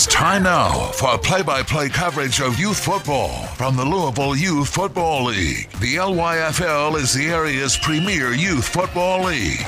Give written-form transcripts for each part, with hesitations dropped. It's time now for play-by-play coverage of youth football from the Louisville Youth Football League. The LYFL is the area's premier youth football league.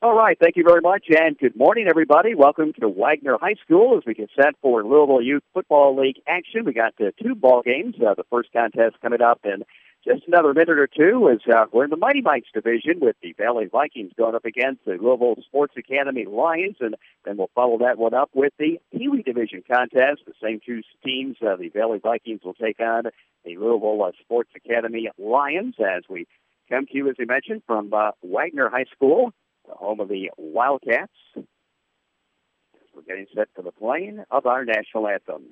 All right, thank you very much, and good morning, everybody. Welcome to Wagner High School as we get set for Louisville Youth Football League action. We got two ball games. The first contest coming up in just another minute or two as we're in the Mighty Mikes division with the Valley Vikings going up against the Louisville Sports Academy Lions, and then we'll follow that one up with the Pee-wee division contest. The same two teams, the Valley Vikings will take on the Louisville Sports Academy Lions as we come to you, as we mentioned, from Wagner High School, the home of the Wildcats. We're getting set for the playing of our national anthem.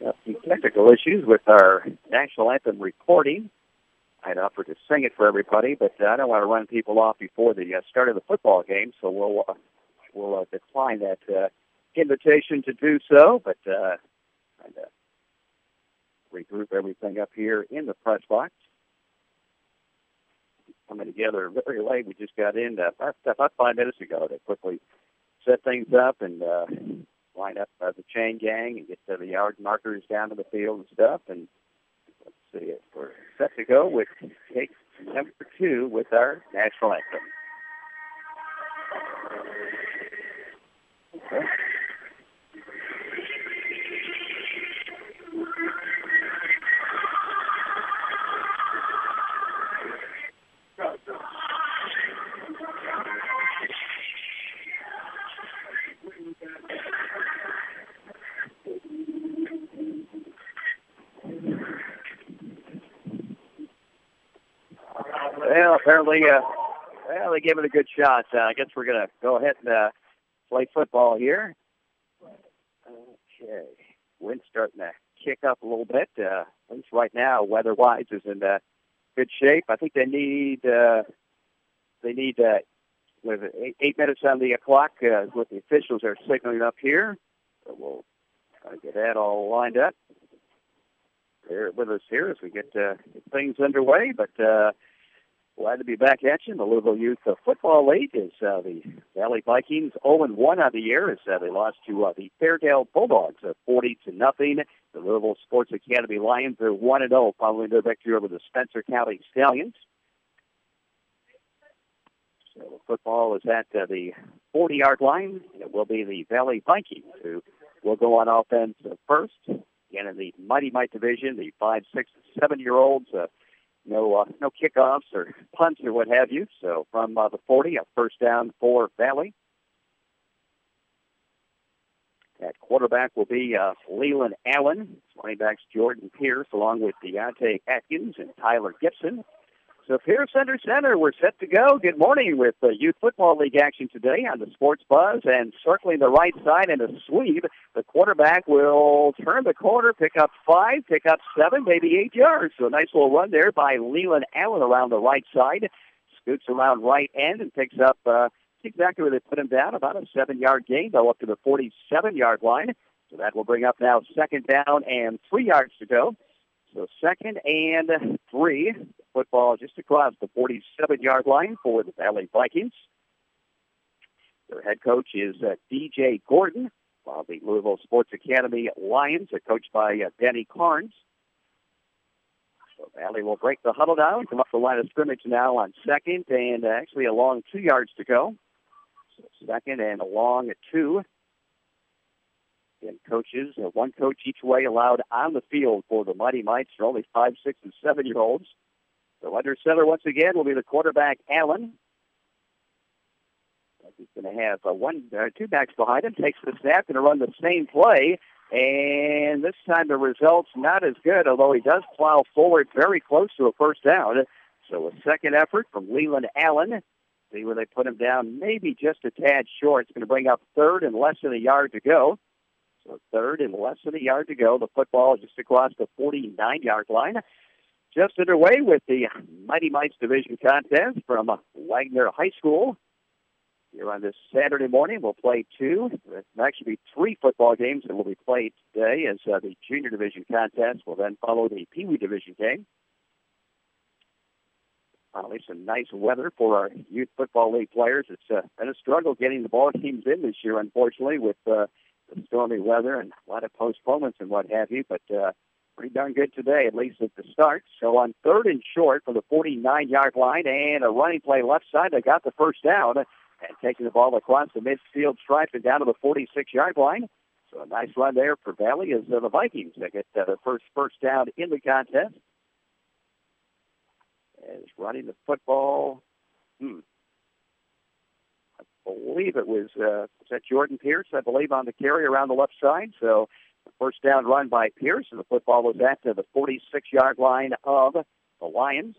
A few technical issues with our national anthem recording. I'd offer to sing it for everybody, but I don't want to run people off before the start of the football game, so we'll decline that invitation to do so, but trying to regroup everything up here in the press box. Coming together very late. We just got in about 5 minutes ago to quickly set things up and line up the chain gang and get the yard markers down to the field and stuff, and let's see if we're set to go with take number two with our national anthem. Okay. Well, apparently, they gave it a good shot. I guess we're going to go ahead and play football here. Okay. Wind's starting to kick up a little bit. At least right now, weather-wise, is in good shape. I think they need with 8 minutes on the clock is what the officials are signaling up here. So we'll try to get that all lined up. They're with us here as we get things underway, but... glad to be back at you in the Louisville Youth Football League as the Valley Vikings 0-1 on the year as they lost to the Fairdale Bulldogs 40-0. The Louisville Sports Academy Lions are 1-0 following their victory over the Spencer County Stallions. So football is at the 40-yard line, and it will be the Valley Vikings who will go on offense first. Again, in the Mighty Mike division, the 5, 6, and 7-year-olds No kickoffs or punts or what have you. So from the 40, a first down for Valley. At quarterback will be Leland Allen. Running backs Jordan Pierce along with Deontay Atkins and Tyler Gibson. So Pierce under center, we're set to go. Good morning with the Youth Football League action today on the Sports Buzz, and circling the right side in a sweep, the quarterback will turn the corner, pick up 5, pick up 7, maybe 8 yards. So a nice little run there by Leland Allen around the right side. Scoots around right end and picks up, exactly where they put him down, about a 7-yard gain, though, up to the 47-yard line. So that will bring up now second down and 3 yards to go. So second and 3. Football just across the 47-yard line for the Valley Vikings. Their head coach is DJ Gordon, while the Louisville Sports Academy Lions are coached by Danny Carnes. So Valley will break the huddle down, come up the line of scrimmage now on second, and actually a long 2 yards to go. So second and a long 2. And coaches, one coach each way allowed on the field for the Mighty Mites. They're only 5, 6, and 7-year-olds. So under center once again will be the quarterback, Allen. He's going to have two backs behind him. Takes the snap, going to run the same play. And this time the result's not as good, although he does plow forward very close to a first down. So a second effort from Leland Allen. See where they put him down, maybe just a tad short. It's going to bring up third and less than a yard to go. So third and less than a yard to go. The football just across the 49-yard line. just underway with the Mighty Mites Division contest from Wagner High School. Here on this Saturday morning, we'll play two. There'll actually be three football games that will be played today as the Junior Division contest will then follow the Pee Wee Division game. Finally, some nice weather for our Youth Football League players. It's been a struggle getting the ball teams in this year, unfortunately, with the stormy weather and a lot of postponements and what have you, but pretty darn good today, at least at the start. So on third and short from the 49-yard line and a running play left side, they got the first down and taking the ball across the midfield stripe and down to the 46-yard line. So a nice run there for Valley as the Vikings. They get their first down in the contest. As running the football, I believe it was that Jordan Pierce, I believe, on the carry around the left side. So the first down run by Pierce, and the football was at the 46-yard line of the Lions.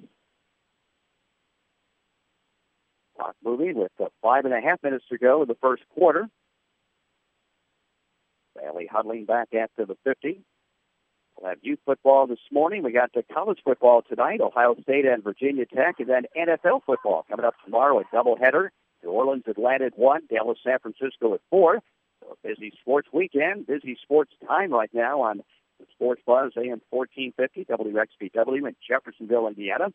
Clock moving with 5.5 minutes to go in the first quarter. Valley huddling back after the 50. We'll have youth football this morning. We got the college football tonight, Ohio State and Virginia Tech, and then NFL football coming up tomorrow, a doubleheader. New Orleans, Atlanta at 1, Dallas, San Francisco at 4. So a busy sports weekend, busy sports time right now on the Sports Buzz, AM 1450, WXBW in Jeffersonville, Indiana.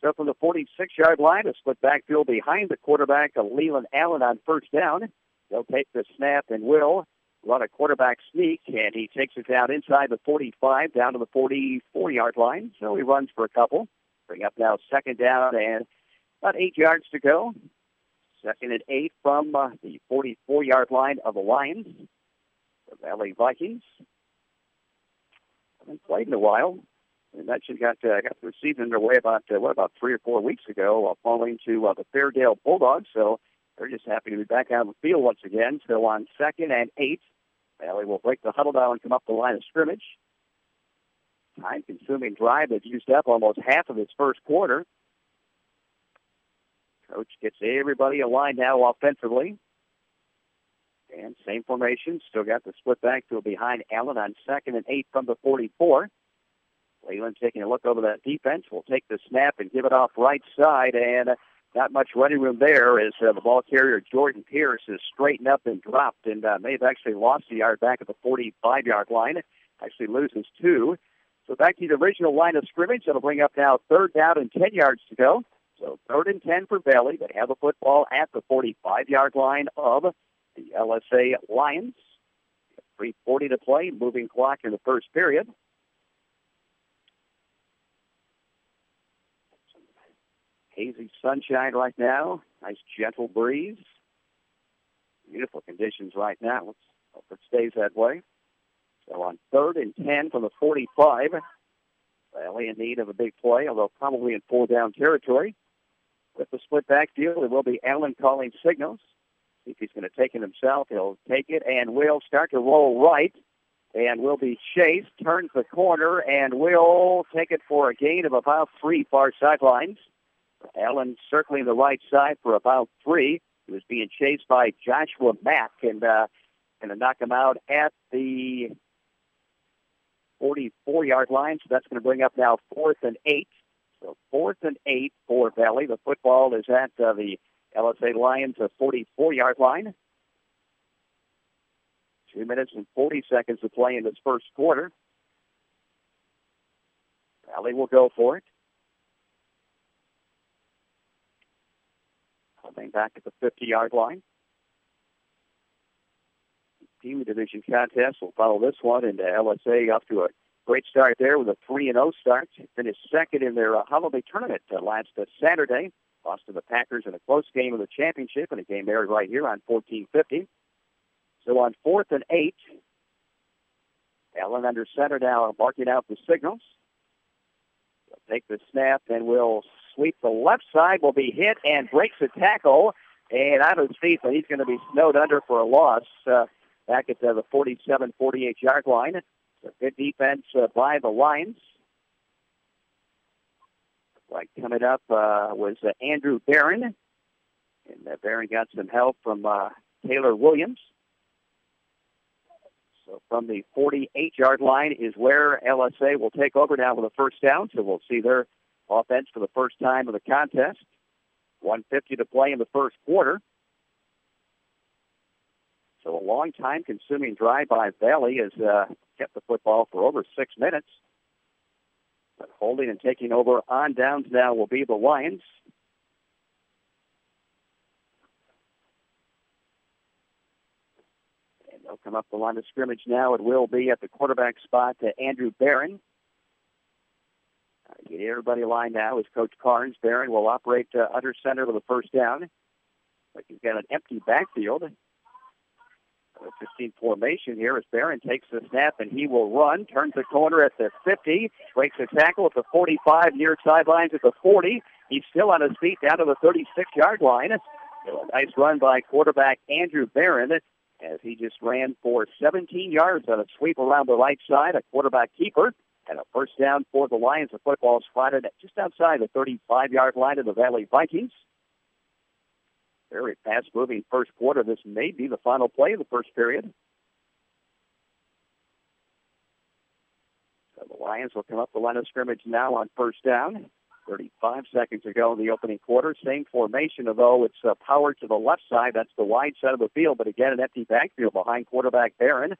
So from the 46-yard line, a split backfield behind the quarterback, Leland Allen on first down. They'll take the snap and will run a quarterback sneak, and he takes it down inside the 45, down to the 44-yard line. So he runs for a couple. Bring up now second down and about 8 yards to go. Second and 8 from the 44-yard line of the Lions. The Valley Vikings haven't played in a while. We mentioned got the season underway about 3 or 4 weeks ago, falling to the Fairdale Bulldogs. So they're just happy to be back out on the field once again. So on second and 8, Valley will break the huddle down and come up the line of scrimmage. Time-consuming drive. They've used up almost half of this first quarter. Coach gets everybody aligned now offensively. And same formation. Still got the split back to behind Allen on second and 8 from the 44. Leland taking a look over that defense. Will take the snap and give it off right side. And not much running room there as the ball carrier Jordan Pierce is straightened up and dropped. And may have actually lost the yard back at the 45-yard line. Actually loses 2. So back to the original line of scrimmage. That'll bring up now third down and 10 yards to go. So 3rd and 10 for Valley. They have the football at the 45-yard line of the LSA Lions. 3:40 to play, moving clock in the first period. Some hazy sunshine right now. Nice gentle breeze. Beautiful conditions right now. Let's hope it stays that way. So on 3rd and 10 from the 45, Valley in need of a big play, although probably in four-down territory. With the split backfield, it will be Allen calling signals. If he's going to take it himself, he'll take it and will start to roll right and will be chased, turns the corner, and will take it for a gain of about 3 far sidelines. Allen circling the right side for about 3. He was being chased by Joshua Mack and going to knock him out at the 44-yard line, so that's going to bring up now 4th and 8. So 4th and 8 for Valley. The football is at the LSA Lions' 44-yard line. 2 minutes and 40 seconds to play in this first quarter. Valley will go for it. Coming back at the 50-yard line. Team division contest. We'll follow this one, and LSA up to a great start there with a 3-0 start. Finished second in their holiday tournament last Saturday. Lost to the Packers in a close game of the championship, and a game aired right here on 1450. So on 4th and 8, Allen under center now, marking out the signals. They'll take the snap and will sweep the left side. Will be hit and breaks a tackle, and out of his feet, but he's going to be snowed under for a loss. Back at the 47, 48-yard line. So good defense by the Lions. Like coming up was Andrew Barron. And Barron got some help from Taylor Williams. So from the 48-yard line is where LSA will take over now with a first down. So we'll see their offense for the first time of the contest. 1:50 to play in the first quarter. So a long time-consuming drive by Valley has kept the football for over 6 minutes. But holding and taking over on downs now will be the Lions. And they'll come up the line of scrimmage now. It will be at the quarterback spot to Andrew Barron. Get everybody lined now as Coach Carnes. Barron will operate under center with a first down. But you've got an empty backfield. The 15 formation here as Barron takes the snap, and he will run, turns the corner at the 50, breaks a tackle at the 45, near sidelines at the 40. He's still on his feet down to the 36-yard line. A nice run by quarterback Andrew Barron as he just ran for 17 yards on a sweep around the right side, a quarterback keeper, and a first down for the Lions. The football spotted just outside the 35-yard line of the Valley Vikings. Very fast-moving first quarter. This may be the final play of the first period. So the Lions will come up the line of scrimmage now on first down. 35 seconds to go in the opening quarter. Same formation, although it's power to the left side. That's the wide side of the field, but again, an empty backfield behind quarterback Barron.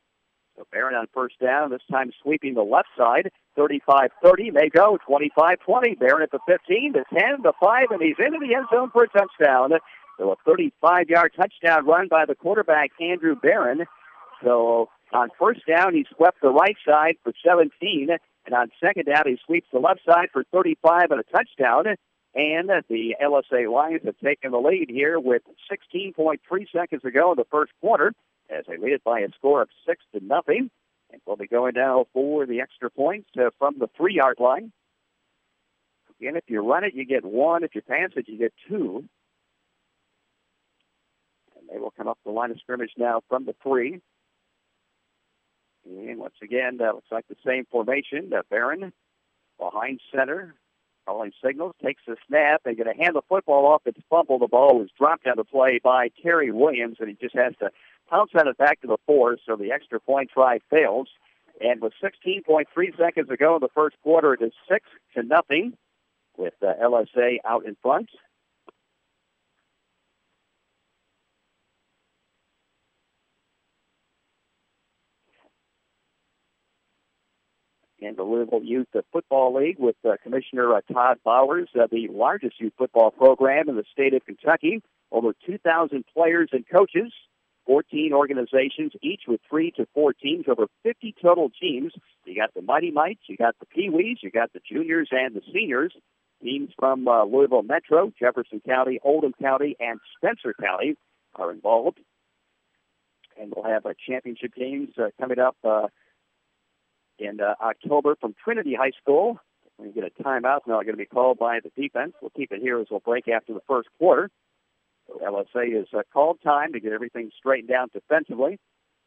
So Barron on first down, this time sweeping the left side. 35-30, they go, 25-20. Barron at the 15, the 10, the 5, and he's into the end zone for a touchdown. So a 35-yard touchdown run by the quarterback, Andrew Barron. So on first down, he swept the right side for 17. And on second down, he sweeps the left side for 35 and a touchdown. And the LSA Lions have taken the lead here with 16.3 seconds to go in the first quarter as they lead it by a score of 6-0. And we'll be going down for the extra points from the 3-yard line. Again, if you run it, you get one. If you pass it, you get two. They will come up the line of scrimmage now from the 3. And once again, that looks like the same formation. Barron behind center, calling signals, takes the snap. They're going to hand the football off. It's fumbled. The ball was dropped out of play by Terry Williams, and he just has to pounce on it back to the 4, so the extra point try fails. And with 16.3 seconds to go in the first quarter, it is 6-0 with LSA out in front. And the Louisville Youth Football League with Commissioner Todd Bowers, the largest youth football program in the state of Kentucky. Over 2,000 players and coaches, 14 organizations, each with 3 to 4 teams, over 50 total teams. You got the Mighty Mites, you got the Pee-wees, you got the juniors and the seniors. Teams from Louisville Metro, Jefferson County, Oldham County, and Spencer County are involved. And we'll have championship games coming up in October from Trinity High School. We're going to get a timeout now, going to be called by the defense. We'll keep it here as we'll break after the first quarter. So LSA has called time to get everything straightened out defensively.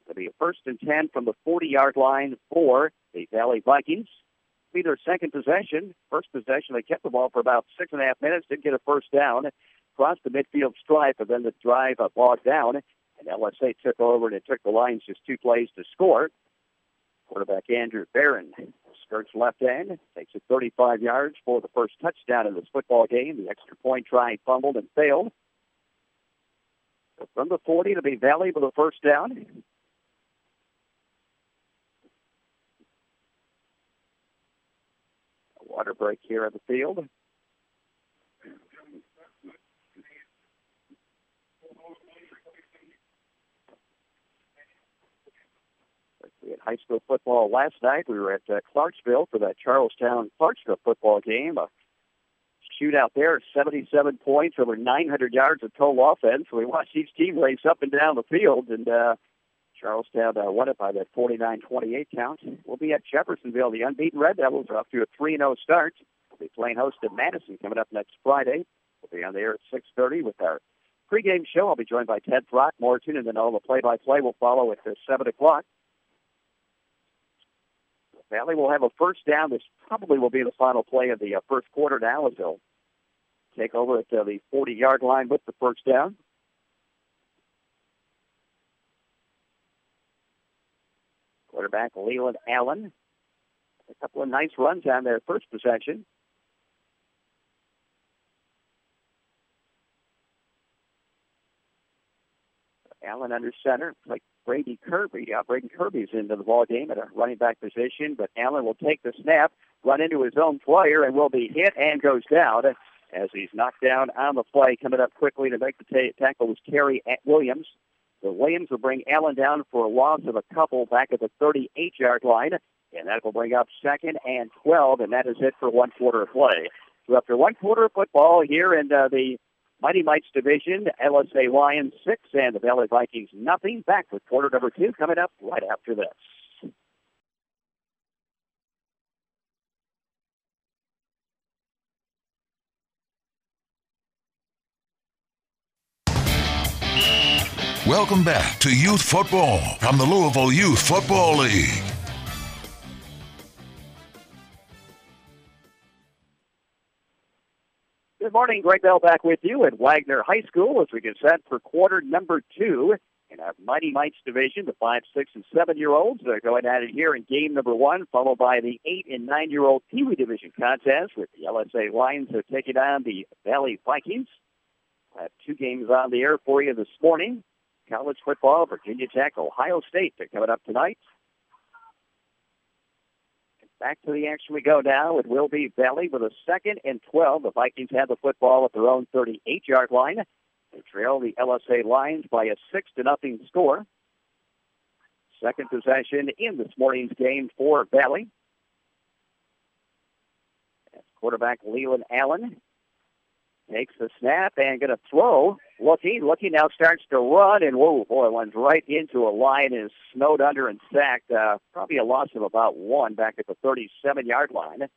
It'll be a 1st and 10 from the 40-yard line for the Valley Vikings. It'll be their second possession. First possession, they kept the ball for about 6.5 minutes, didn't get a first down, crossed the midfield stripe, and then the drive bogged down. And LSA took over, and it took the Lions just 2 plays to score. Quarterback Andrew Barron skirts left end, takes it 35 yards for the first touchdown in this football game. The extra point try fumbled and failed. So from the 40, it'll be Valley with a first down. A water break here at the field. We had high school football last night. We were at Clarksville for that Charlestown-Clarksville football game. A shootout there, 77 points, over 900 yards of total offense. We watched each team race up and down the field, and Charlestown won it by that 49-28 count. We'll be at Jeffersonville. The unbeaten Red Devils are off to a 3-0 start. We'll be playing host to Madison coming up next Friday. We'll be on the air at 6:30 with our pregame show. I'll be joined by Ted Throckmorton, and then all the play-by-play will follow at 7 o'clock. Valley will have a first down. This probably will be the final play of the first quarter now as they'll take over at the 40-yard line with the first down. quarterback, Leland Allen. A couple of nice runs on their first possession. Allen under center, like Braden Kirby. Yeah, Braden Kirby's into the ball game at a running back position, but Allen will take the snap, run into his own player, and will be hit and goes down as he's knocked down on the play. Coming up quickly to make the tackle was Terry Williams. The Williams will bring Allen down for a loss of a couple back at the 38-yard line, and that will bring up second and 12, and that is it for one quarter of play. So after one quarter of football here in the Mighty Mites Division, LSA Lions 6 and the Valley Vikings 0. Back with quarter number 2 coming up right after this. Welcome back to Youth Football from the Louisville Youth Football League. Good morning, Greg Bell back with you at Wagner High School as we get set for quarter number 2 in our Mighty Mites Division. The 5, 6, and 7-year-olds are going at it here in game number 1, followed by the 8 and 9-year-old Pee Wee Division contest with the LSA Lions who are taking on the Valley Vikings. We'll have 2 games on the air for you this morning. College football, Virginia Tech, Ohio State, they're coming up tonight. Back to the action we go now. It will be Valley with a second and 12. The Vikings have the football at their own 38-yard line. They trail the LSA Lions by a 6-0 score. Second possession in this morning's game for Valley. That's quarterback Leland Allen. Takes the snap and going to throw. Looking now starts to run, and whoa, boy, runs right into a line and is snowed under and sacked. Probably a loss of about 1 back at the 37-yard line.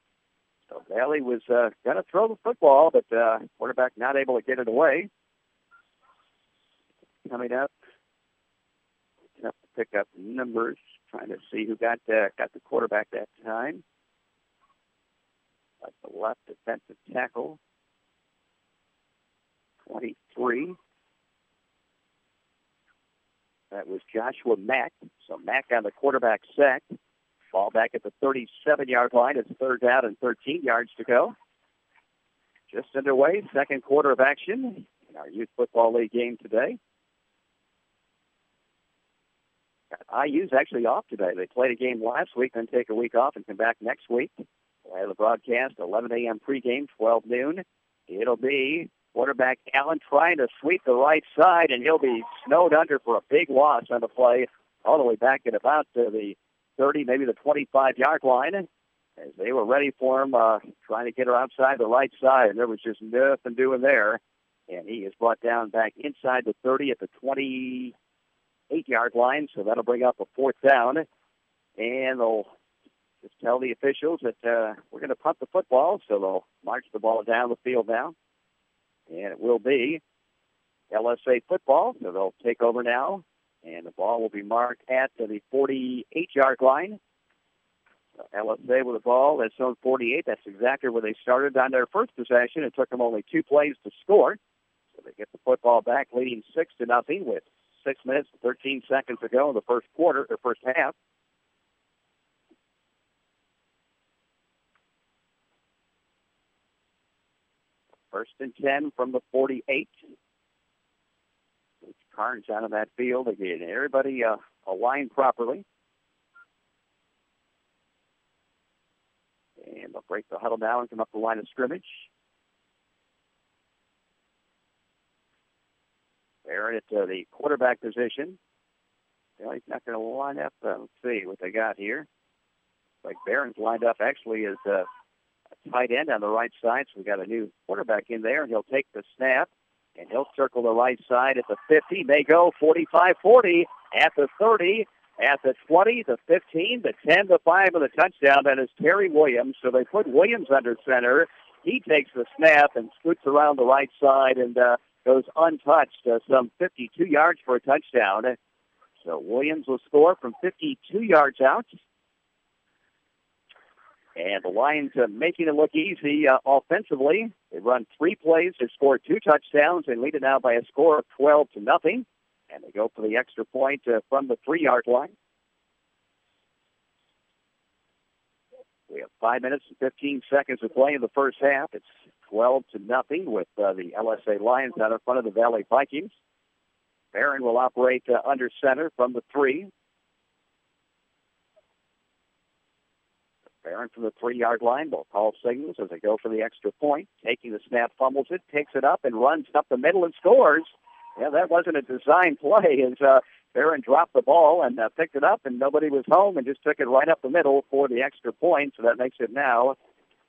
So Valley was going to throw the football, but quarterback not able to get it away. Coming up to pick up numbers, trying to see who got the quarterback that time. Like the left defensive tackle. 23. That was Joshua Mack. So Mack on the quarterback sack. Ball back at the 37-yard line. It's third down and 13 yards to go. Just underway, second quarter of action in our Youth Football League game today. IU's actually off today. They played a game last week, then take a week off and come back next week. We'll have the broadcast, 11 a.m. pregame, 12 noon. It'll be quarterback Allen trying to sweep the right side, and he'll be snowed under for a big loss on the play all the way back at about the 30, maybe the 25-yard line, as they were ready for him, trying to get her outside the right side, and there was just nothing doing there. And he is brought down back inside the 30 at the 28-yard line, so that'll bring up a fourth down. And they'll just tell the officials that we're going to punt the football, so they'll march the ball down the field now. And it will be LSA football, so they'll take over now. And the ball will be marked at the 48-yard line. So LSA with the ball at zone 48. That's exactly where they started on their first possession. It took them only 2 plays to score. So they get the football back, leading 6-0 with 6 minutes and 13 seconds to go in the first quarter, or first half. First and 10 from the 48. It's Carnes out of that field again. Everybody aligned properly. And they'll break the huddle now and come up the line of scrimmage. They're at the quarterback position. Well, he's not going to line up. Let's see what they got here. Like Barron's lined up actually as tight end on the right side, so we got a new quarterback in there, and he'll take the snap, and he'll circle the right side at the 50. They go 45-40 at the 30, at the 20, the 15, the 10, the 5, and the touchdown. That is Terry Williams, so they put Williams under center. He takes the snap and scoots around the right side and goes untouched, some 52 yards for a touchdown. So Williams will score from 52 yards out. And the Lions are making it look easy offensively. They run 3 plays. They score 2 touchdowns. They lead it now by a score of 12-0. And they go for the extra point from the 3-yard line. We have 5 minutes and 15 seconds to play in the first half. It's 12-0 with the LSA Lions out in front of the Valley Vikings. Barron will operate under center from the three. Barron from the 3-yard line will call signals as they go for the extra point. Taking the snap, fumbles it, picks it up, and runs up the middle and scores. Yeah, that wasn't a designed play as Barron dropped the ball and picked it up, and nobody was home and just took it right up the middle for the extra point. So that makes it now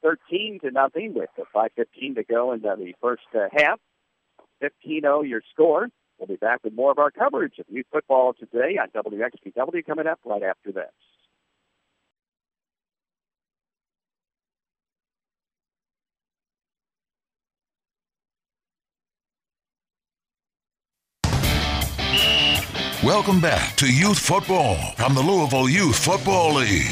13-0 with 5:15 to go in the first half. 15-0 your score. We'll be back with more of our coverage of youth football today on WXBW coming up right after this. Welcome back to Youth Football from the Louisville Youth Football League.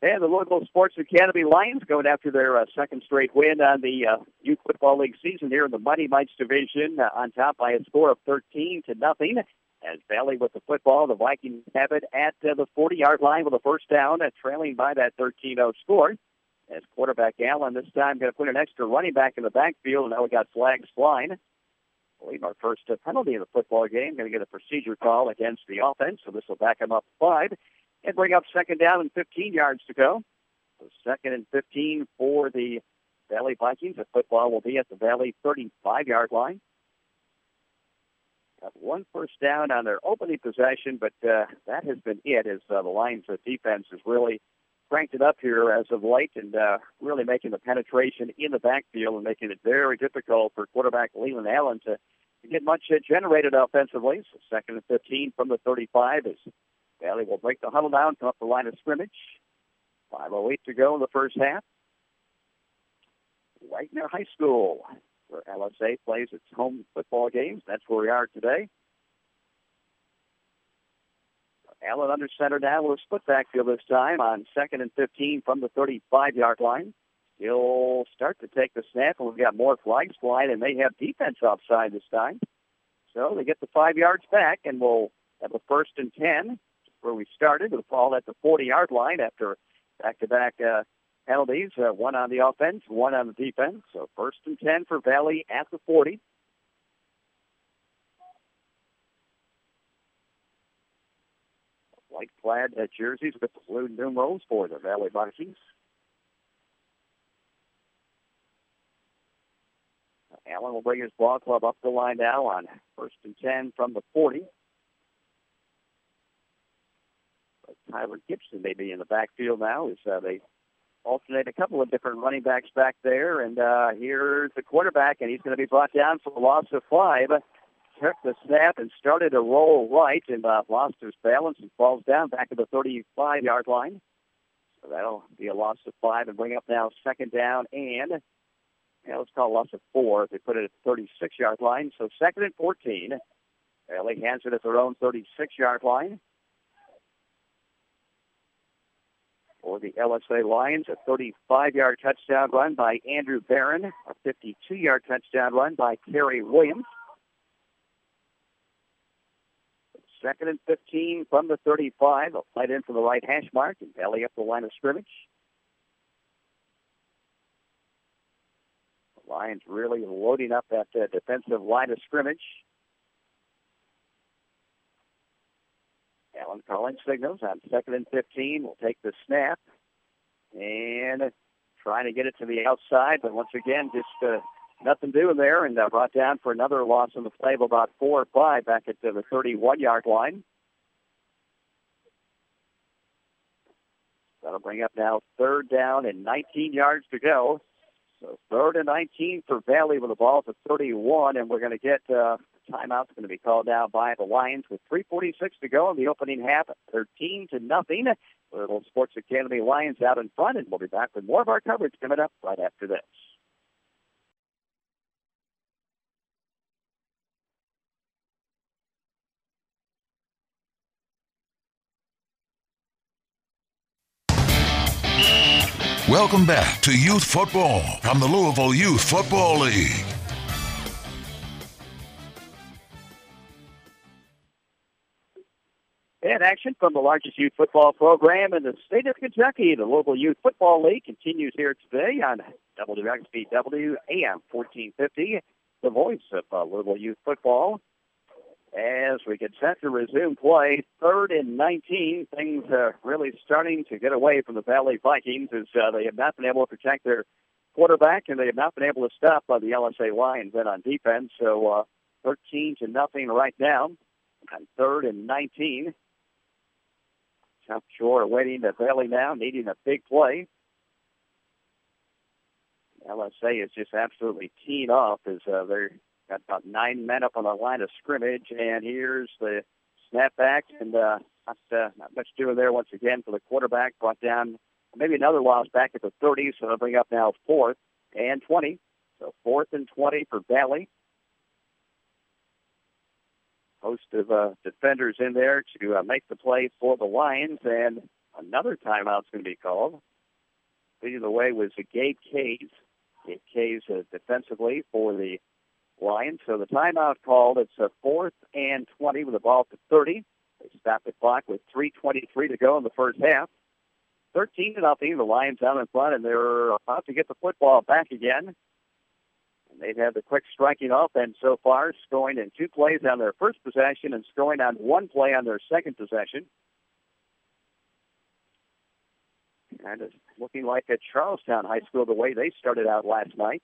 And the Louisville Sports Academy Lions going after their second straight win on the Youth Football League season here in the Mighty Mites division, on top by a score of 13-0. As Valley with the football, the Vikings have it at the 40-yard line with a first down, trailing by that 13-0 score. As quarterback Allen this time going to put an extra running back in the backfield, and now we got flags flying. I believe our first penalty of the football game. Going to get a procedure call against the offense, so this will back him up 5 and bring up second down and 15 yards to go. So second and 15 for the Valley Vikings. The football will be at the Valley 35-yard line. Got one first down on their opening possession, but that has been it as the Lions' defense is really cranked it up here as of late and really making the penetration in the backfield and making it very difficult for quarterback Leland Allen to get much generated offensively. So second and 15 from the 35 as Valley will break the huddle down, come up the line of scrimmage. 5:08 to go in the first half. Wagner High School, where LSA plays its home football games. That's where we are today. Allen under center now with a split backfield this time on second and 15 from the 35-yard line. He'll start to take the snap, and we've got more flags flying, and they have defense offside this time. So they get the 5 yards back, and we'll have a first and 10 where we started with a ball at the 40-yard line after back-to-back penalties, one on the offense, one on the defense. So first and 10 for Valley at the 40. White-clad jerseys with blue numerals for the Valley Vikings. Allen will bring his ball club up the line now on first and 10 from the 40. But Tyler Gibson may be in the backfield now as they alternate a couple of different running backs back there. And here's the quarterback, and he's going to be brought down for a loss of 5. Took the snap and started to roll right and lost his balance and falls down back to the 35-yard line. So that'll be a loss of 5 and bring up now second down and, let's call a loss of 4 if they put it at the 36-yard line. So second and 14. Valley hands it at their own 36-yard line. For the LSA Lions, a 35-yard touchdown run by Andrew Barron, a 52-yard touchdown run by Terry Williams. Second and 15 from the 35. They'll fight in for the right hash mark and Valley up the line of scrimmage. The Lions really loading up that defensive line of scrimmage. Allen calling signals on second and 15. We'll take the snap and trying to get it to the outside, but once again, just nothing doing there, and brought down for another loss on the play of about 4 or 5 back at the 31-yard line. That'll bring up now third down and 19 yards to go. So third and 19 for Valley with the ball at 31, and we're going to get timeouts going to be called out by the Lions with 3:46 to go in the opening half, 13-0. Little Sports Academy Lions out in front, and we'll be back with more of our coverage coming up right after this. Welcome back to Youth Football from the Louisville Youth Football League. Weekend action from the largest youth football program in the state of Kentucky. The Louisville Youth Football League continues here today on WXBW AM 1450, the voice of Louisville Youth Football. As we get set to resume play, 3rd and 19, things are really starting to get away from the Valley Vikings as they have not been able to protect their quarterback, and they have not been able to stop the LSA Lions then on defense, so 13-0 right now. On 3rd and 19. Top short waiting to Bailey now, needing a big play. LSA is just absolutely teed off as they've got about 9 men up on the line of scrimmage. And here's the snapback, and not much doing there once again for the quarterback. Brought down maybe another loss back at the 30, so they'll bring up now 4th and 20. So 4th and 20 for Bailey. Host of defenders in there to make the play for the Lions, and another timeout's going to be called. Leading the way was Gabe Kays. Gabe Kays defensively for the Lions. So the timeout called. It's 4th and 20 with the ball to 30. They stopped the clock with 3:23 to go in the first half. 13-0. The Lions out in front, and they're about to get the football back again. And they've had the quick striking offense so far, scoring in 2 plays on their first possession and scoring on 1 play on their second possession. And it's looking like at Charlestown High School, the way they started out last night.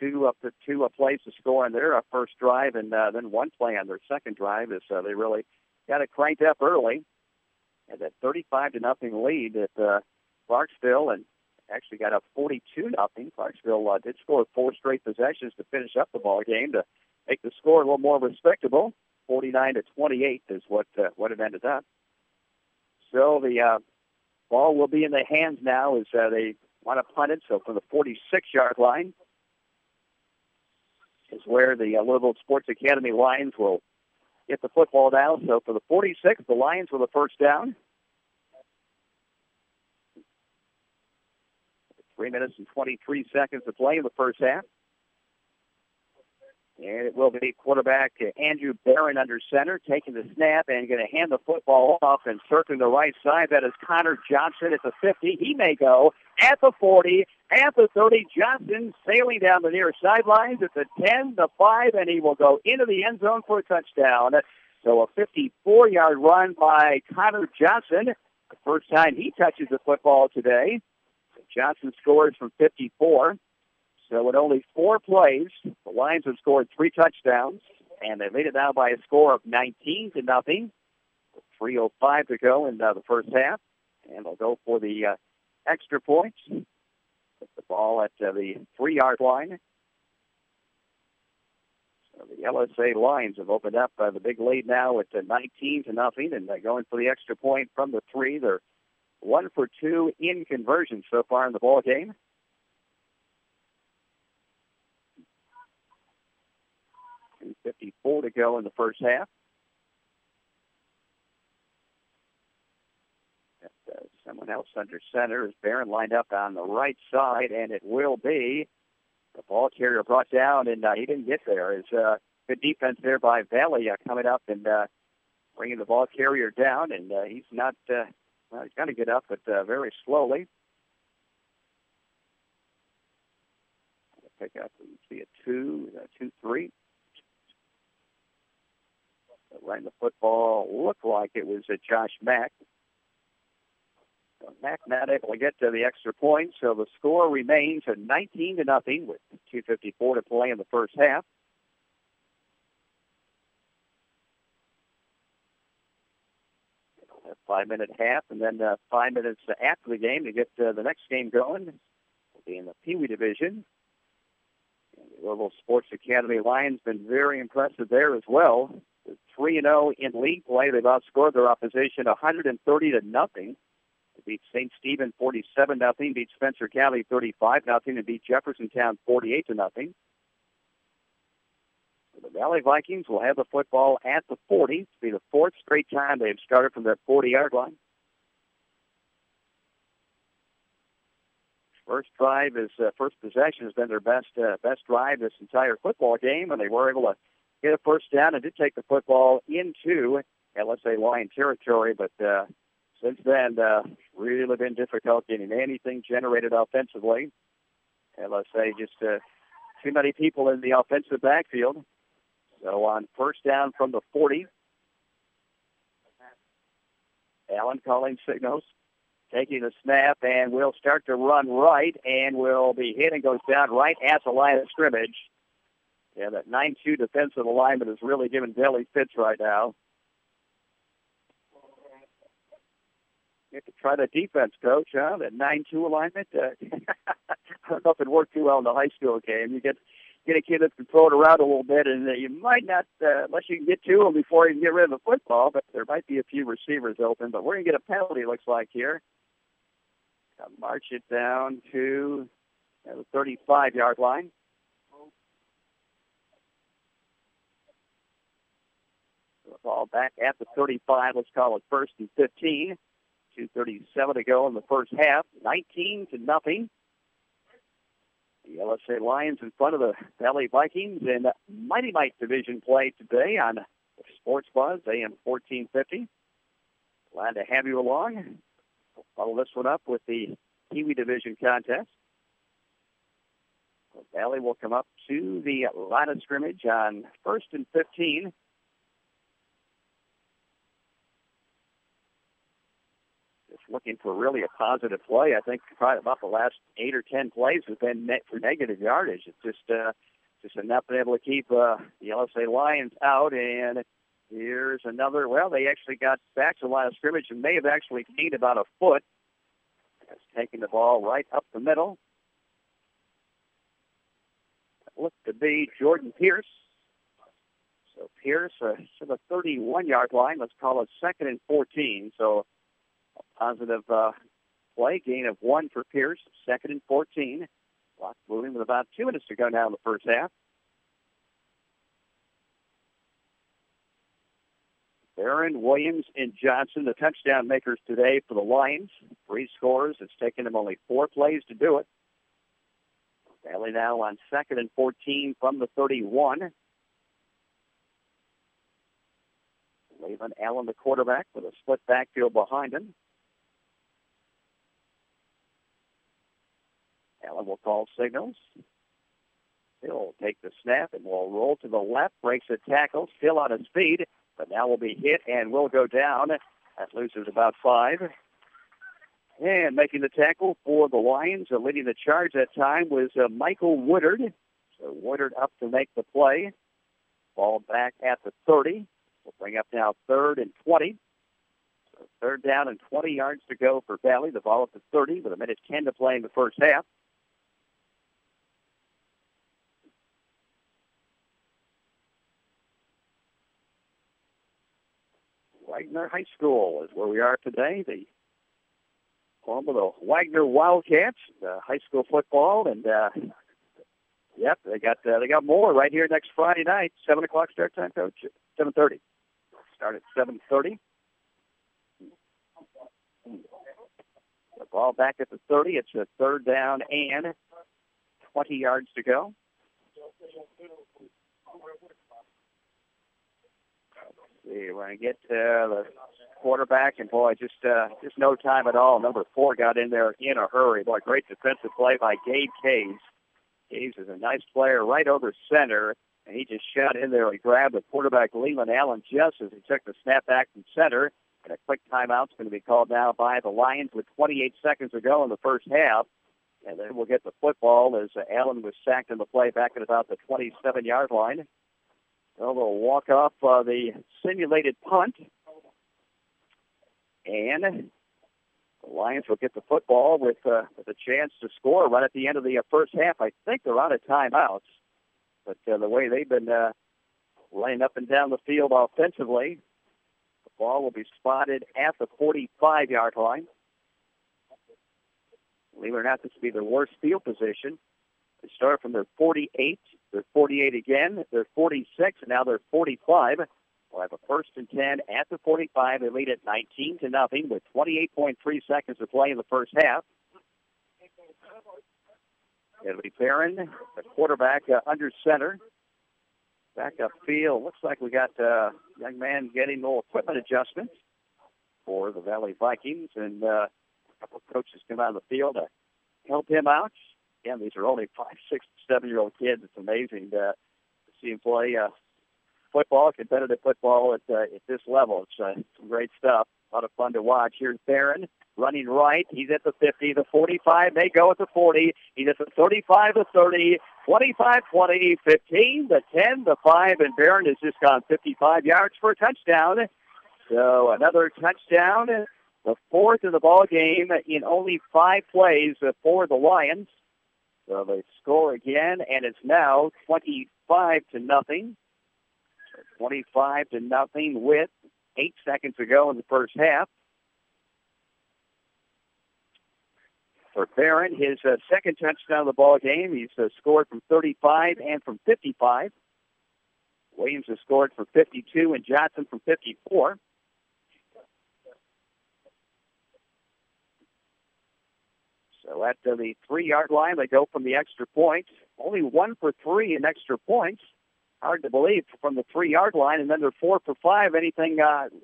Took 2 plays to score on their first drive, and then 1 play on their second drive, as they really got it cranked up early. And that 35-0 lead at Clarksville, and actually got up 42-0. Clarksville did score 4 straight possessions to finish up the ball game to make the score a little more respectable. 49-28 is what it ended up. So the ball will be in the hands now as they want to punt it. So from the 46-yard line is where the Louisville Sports Academy Lions will get the football down. So for the 46, the Lions with a first down. 3 minutes and 23 seconds to play in the first half. And it will be quarterback Andrew Barron under center, taking the snap and going to hand the football off and circling the right side. That is Connor Johnson at the 50. He may go at the 40, at the 30. Johnson sailing down the near sidelines at the 10, the 5, and he will go into the end zone for a touchdown. So a 54-yard run by Connor Johnson. The first time he touches the football today. Johnson scores from 54. So in only 4 plays, the Lions have scored 3 touchdowns, and they lead it now by a score of 19-0. 3:05 to go in the first half, and they'll go for the extra points. Put the ball at the 3-yard line. So the LSA Lions have opened up the big lead now at 19-0, and they're going for the extra point from the 3. They're 1 for 2 in conversion so far in the ball game. And 54 to go in the first half. And, someone else under center is Barron lined up on the right side, and it will be the ball carrier brought down, and he didn't get there. It's good defense there by Valley coming up and bringing the ball carrier down, and he's not. Well, he's got to get up, but very slowly. Pick up, and see a 2-3. Running the football looked like it was Josh Mack. So Mack not able to get to the extra point, so the score remains at 19-0 with 2:54 to play in the first half. A 5-minute half, and then 5 minutes after the game to get the next game going. It'll be in the Pee Wee division. And the Louisville Sports Academy Lions been very impressive there as well. 3-0 in league play. They've outscored their opposition 130-0. They beat St. Stephen 47-0, beat Spencer County 35-0, and beat Jeffersontown 48-0. The Valley Vikings will have the football at the 40. It'll be the 4th straight time they've started from their 40-yard line. First possession has been their best drive this entire football game, and they were able to get a first down and did take the football into at, let's say, Lion territory. But since then, really been difficult getting anything generated offensively. And let's say just too many people in the offensive backfield. So on first down from the 40, Allen calling signals, taking the snap, and will start to run right, and will be hit and goes down right at the line of scrimmage. Yeah, that 9-2 defensive alignment is really giving Delhi fits right now. You have to try the defense, Coach, huh? That 9-2 alignment? I don't know if it worked too well in the high school game. You get a kid that can throw it around a little bit, and you might not, unless you can get to him before you can get rid of the football, but there might be a few receivers open. But we're going to get a penalty, it looks like, here. I'll march it down to the 35-yard line. The ball back at the 35. Let's call it first and 15. 2:37 to go in the first half. 19-0. The LSA Lions in front of the Valley Vikings in Mighty Mike division play today on Sports Buzz, AM 1450. Glad to have you along. We'll follow this one up with the Kiwi division contest. Valley will come up to the line of scrimmage on first and 15. Looking for really a positive play. I think probably about the last 8 or 10 plays have been net for negative yardage. It's just enough been able to keep the LSA Lions out. And here's another. Well, they actually got back to the line of scrimmage and may have actually gained about a foot. That's taking the ball right up the middle. That looked to be Jordan Pierce. So Pierce to the 31-yard line. Let's call it second and 14. So positive play, gain of 1 for Pierce, second and 14. Clock moving with about 2 minutes to go now in the first half. Barron, Williams, and Johnson, the touchdown makers today for the Lions. 3 scores. It's taken them only 4 plays to do it. Valley now on second and 14 from the 31. Leland Allen, the quarterback, with a split backfield behind him. Allen will call signals. He'll take the snap and will roll to the left, breaks the tackle, still on his feet, but now will be hit and will go down. That loses about 5. And making the tackle for the Lions, leading the charge that time was Michael Woodard. So Woodard up to make the play. Ball back at the 30. We'll bring up now third and 20. So third down and 20 yards to go for Valley. The ball at the 30 with a minute 10 to play in the first half. Wagner High School is where we are today. The home of the Wagner Wildcats, high school football, and yep, they got more right here next Friday night, 7 o'clock start time, Coach. 7:30. Start at 7:30. The ball back at the 30. It's a third down and 20 yards to go. See, we're going to get the quarterback, and boy, just no time at all. Number 4 got in there in a hurry. Boy, great defensive play by Gabe Kays. Kays is a nice player right over center, and he just shot in there and grabbed the quarterback, Leland Allen, just as he took the snap back from center. And a quick timeout's going to be called now by the Lions with 28 seconds to go in the first half. And then we'll get the football as Allen was sacked in the play back at about the 27-yard line. So they'll walk off the simulated punt. And the Lions will get the football with a chance to score right at the end of the first half. I think they're out of timeouts. But the way they've been laying up and down the field offensively, the ball will be spotted at the 45-yard line. Believe it or not, this will be their worst field position. They start from their 48, their 48 again, their 46, and now their 45. We'll have a first and 10 at the 45. They lead at 19-0 with 28.3 seconds to play in the first half. It'll be Barron, the quarterback, under center. Back upfield. Looks like we got young man getting a little equipment adjustments for the Valley Vikings, and a couple of coaches come out of the field to help him out. Again, these are only 5-, 6-, 7-year-old kids. It's amazing to see him play football, competitive football at this level. It's some great stuff. A lot of fun to watch. Here's Barron running right. He's at the 50, the 45. They go at the 40. He's at the 35, the 30, 25, 20, 15, the 10, the 5, and Barron has just gone 55 yards for a touchdown. So another touchdown, the fourth in the ball game in only 5 plays for the Lions. So they score again, and it's now 25-0. 25-0 with 8 seconds to go in the first half. For Barron, his second touchdown of the ball game. He's scored from 35 and from 55. Williams has scored from 52 and Johnson from 54. So at the 3-yard line, they go from the extra point. Only 1 for 3 in extra points. Hard to believe from the 3-yard line, and then they're 4 for 5. Anything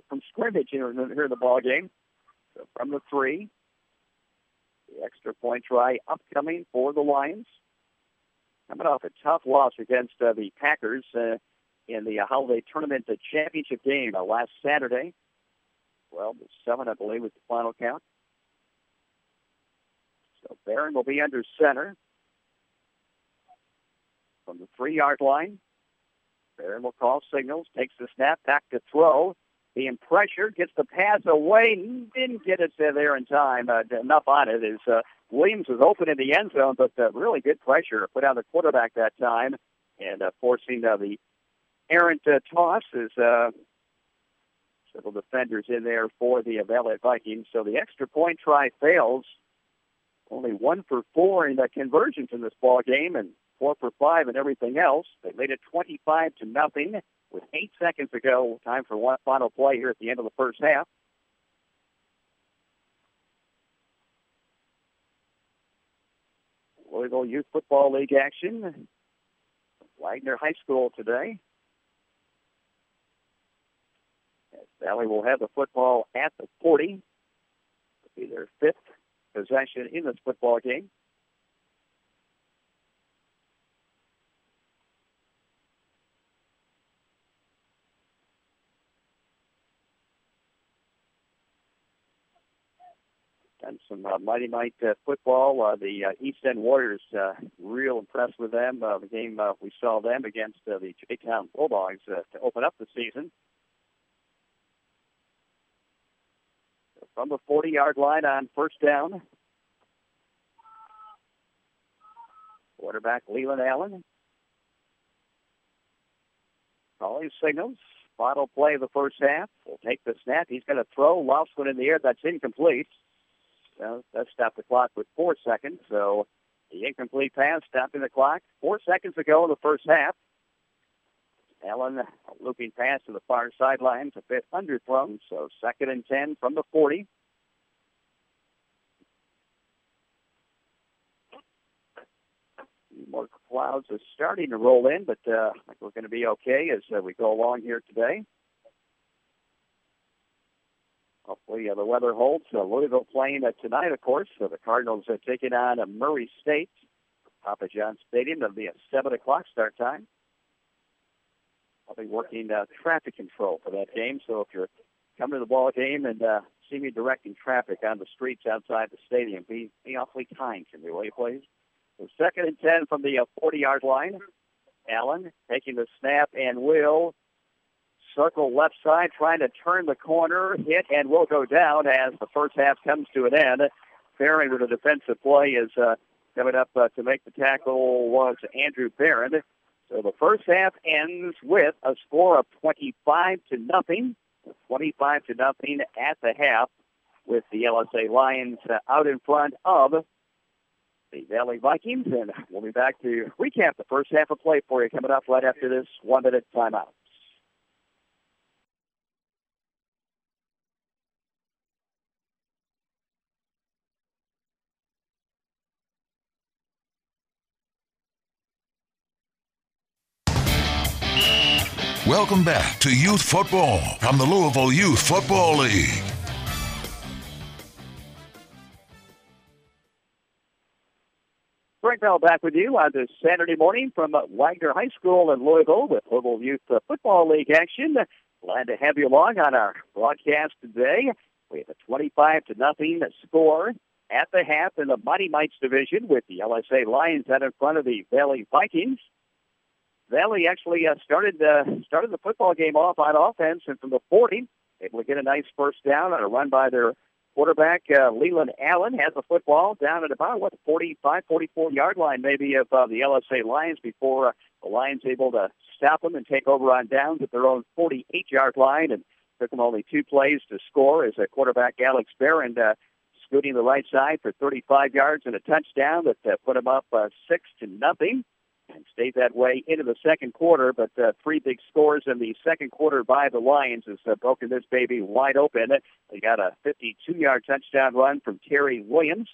from scrimmage here in the ball game. So from the 3, the extra point try upcoming for the Lions. Coming off a tough loss against the Packers in the holiday tournament, the championship game last Saturday. 12-7, I believe, was the final count. So Barron will be under center from the 3-yard line. Barron will call signals, takes the snap, back to throw, being pressured, gets the pass away, didn't get it there in time. Enough on it is Williams was open in the end zone, but really good pressure put on the quarterback that time, and forcing the errant toss is several defenders in there for the Valley Vikings. So the extra point try fails. Only 1 for 4 in the conversions in this ball game, and 4 for 5 and everything else. They made it 25-0 with 8 seconds to go. Time for one final play here at the end of the first half. Louisville Youth Football League action. Wagner High School today. Valley will have the football at the 40. It'll be their 5th possession in this football game. And some Mighty Night football. The East End Warriors, real impressed with them. The game we saw them against the J-Town Bulldogs to open up the season. From the 40-yard line on first down. Quarterback Leland Allen. Calling signals. Final play of the first half. We'll take the snap. He's going to throw. Lofts one in the air. That's incomplete. That stopped the clock with 4 seconds, so the incomplete pass stopping the clock. 4 seconds to go in the first half. Allen looping pass to the far sideline, a bit underthrown, so 2nd and 10 from the 40. More clouds are starting to roll in, but I think we're going to be okay as we go along here today. Hopefully the weather holds. Louisville playing tonight, of course. So the Cardinals are taking on Murray State. Papa John's Stadium. That'll be a 7 o'clock start time. I'll be working traffic control for that game. So if you're coming to the ball game and see me directing traffic on the streets outside the stadium, be awfully kind to me, will you please? So 2nd and 10 from the 40-yard line. Allen taking the snap and will circle left side, trying to turn the corner, hit, and will go down as the first half comes to an end. Barron with a defensive play is coming up to make the tackle was Andrew Barron. So the first half ends with a score of 25-0. 25-0 at the half with the LSA Lions out in front of the Valley Vikings. And we'll be back to recap the first half of play for you coming up right after this 1-minute timeout. Welcome back to Youth Football from the Louisville Youth Football League. Frank Bell back with you on this Saturday morning from Wagner High School in Louisville with Louisville Youth Football League action. Glad to have you along on our broadcast today. We have a 25-0 score at the half in the Mighty Mites division with the LSA Lions out in front of the Valley Vikings. Valley actually started the football game off on offense, and from the 40, able to get a nice first down on a run by their quarterback, Leland Allen, has the football down at about, what, 44-yard line maybe of the LSA Lions before the Lions able to stop them and take over on downs at their own 48-yard line. And took them only two plays to score as a quarterback, Alex Barron, scooting the right side for 35 yards and a touchdown that put them up 6-0 and stayed that way into the second quarter. But three big scores in the second quarter by the Lions has broken this baby wide open. They got a 52-yard touchdown run from Terry Williams.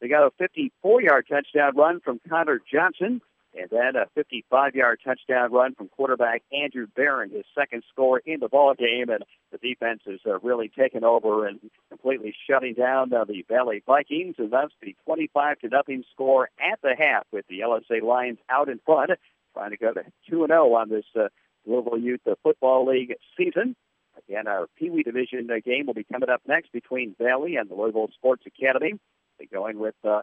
They got a 54-yard touchdown run from Connor Johnson. And then a 55-yard touchdown run from quarterback Andrew Barron, his second score in the ballgame. And the defense has really taken over and completely shutting down the Valley Vikings. And thus the 25-0 score at the half with the LSA Lions out in front, trying to go to 2-0 on this Louisville Youth Football League season. Again, our Pee Wee Division game will be coming up next between Valley and the Louisville Sports Academy. They're going with a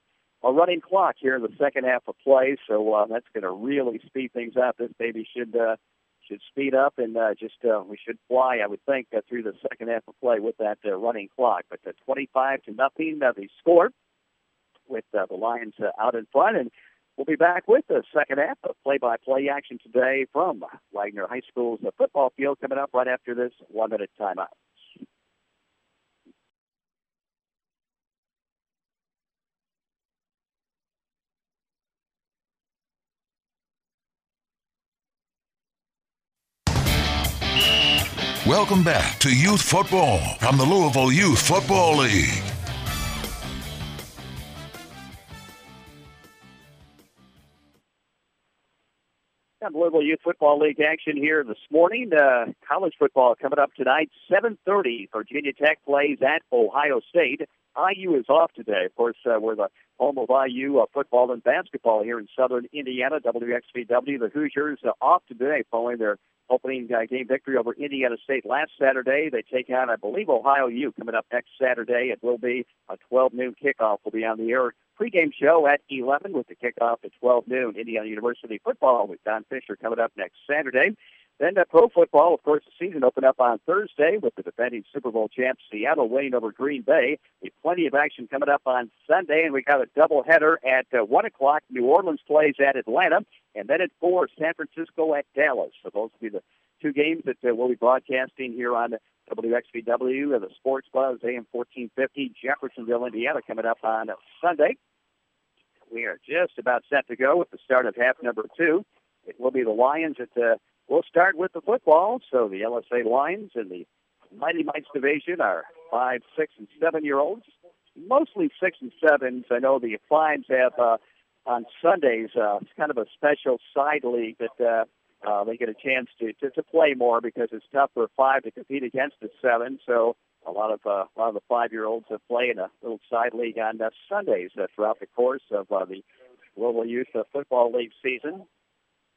running clock here in the second half of play, so that's going to really speed things up. This baby should speed up, and we should fly, I would think, through the second half of play with that running clock. But 25-0, they scored with the Lions out in front, and we'll be back with the second half of play-by-play action today from Wagner High School's football field coming up right after this one-minute timeout. Welcome back to Youth Football from the Louisville Youth Football League. Louisville Youth Football League action here this morning. College football coming up tonight, 7:30. Virginia Tech plays at Ohio State. IU is off today. Of course, we're the home of IU football and basketball here in southern Indiana. WXBW, the Hoosiers, off today following their opening game victory over Indiana State last Saturday. They take out, I believe, Ohio U coming up next Saturday. It will be a 12 noon kickoff. We'll be on the air pregame show at 11 with the kickoff at 12 noon. Indiana University football with Don Fisher coming up next Saturday. Then pro football, of course, the season opened up on Thursday with the defending Super Bowl champs Seattle winning over Green Bay. We have plenty of action coming up on Sunday, and we got a doubleheader at 1 o'clock. New Orleans plays at Atlanta, and then at 4, San Francisco at Dallas. So those will be the two games that we'll be broadcasting here on WXVW, the Sports Buzz, AM 1450, Jeffersonville, Indiana, coming up on Sunday. We are just about set to go with the start of half number 2. It will be the Lions at the We'll start with the football. So the LSA Lions and the Mighty Mites division are 5-, 6-, and 7-year-olds, mostly 6- and 7s. I know the 5s have, on Sundays, it's kind of a special side league that they get a chance to play more because it's tough for a 5 to compete against a 7. So a lot of the 5-year-olds have played in a little side league on Sundays throughout the course of the Louisville Youth Football League season.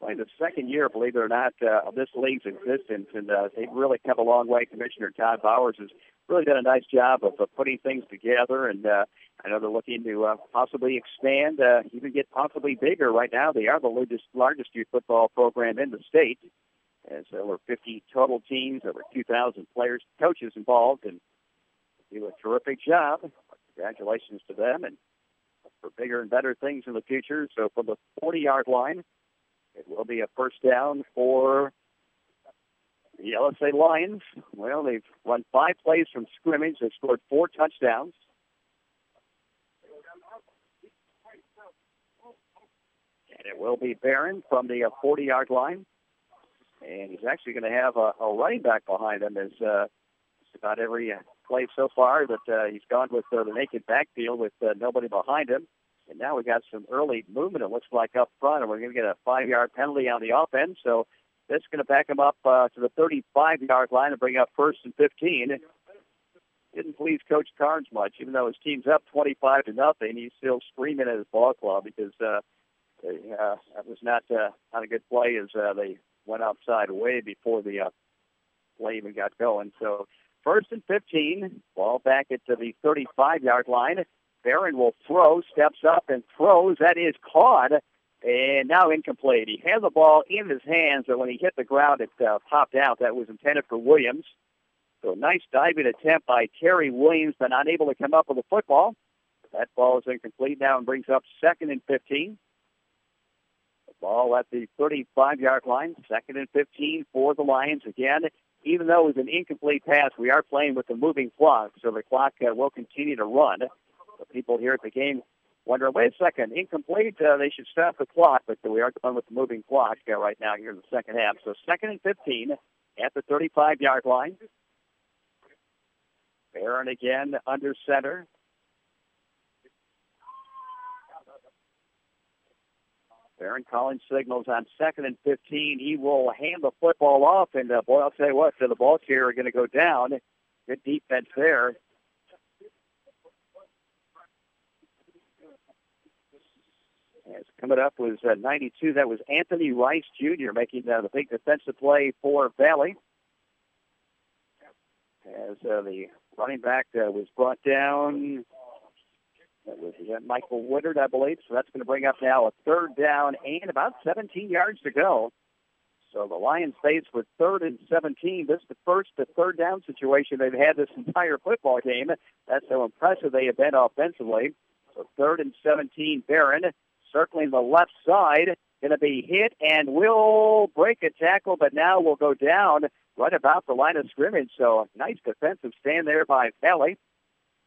Playing the second year, believe it or not, of this league's existence, and they've really come a long way. Commissioner Todd Bowers has really done a nice job of putting things together, and I know they're looking to possibly expand, even get possibly bigger. Right now, they are the largest youth football program in the state. There's over 50 total teams, over 2,000 players, coaches involved, and they do a terrific job. Congratulations to them, and for bigger and better things in the future. So from the 40-yard line, it will be a first down for the LSA Lions. Well, they've run 5 plays from scrimmage. They've scored 4 touchdowns. And it will be Barron from the 40-yard line. And he's actually going to have a running back behind him as just about every play so far. But he's gone with the naked backfield with nobody behind him. And now we got some early movement, it looks like, up front, and we're going to get a 5-yard penalty on the offense. So That's going to back him up to the 35-yard line and bring up first and 15. Didn't please Coach Carnes much, even though his team's up 25-0. He's still screaming at his ball club because it was not a good play as they went outside way before the play even got going. So first and 15, ball back at the 35-yard line. Barron will throw, steps up and throws. That is caught. And now incomplete. He had the ball in his hands, but when he hit the ground, it popped out. That was intended for Williams. So nice diving attempt by Terry Williams, but not able to come up with the football. That ball is incomplete now and brings up second and 15. The ball at the 35-yard line, second and 15 for the Lions. Again, even though it was an incomplete pass, we are playing with the moving clock, so the clock will continue to run. The people here at the game wonder, wait a second, incomplete, they should stop the clock, but we are going with the moving clock right now here in the second half. So second and 15 at the 35-yard line. Barron again under center. Barron calling signals on second and 15. He will hand the football off, and boy, I'll tell you what, so the Balls here are going to go down. Good defense there. As coming up was 92. That was Anthony Rice Jr. making the big defensive play for Valley. As the running back was brought down. That was Michael Woodard, I believe. So that's going to bring up now a third down and about 17 yards to go. So the Lions faced with third and 17. This is the first to third down situation they've had this entire football game. That's how impressive they have been offensively. So third and 17, Barron. Circling the left side, going to be hit and will break a tackle, but now will go down right about the line of scrimmage. So nice defensive stand there by Valley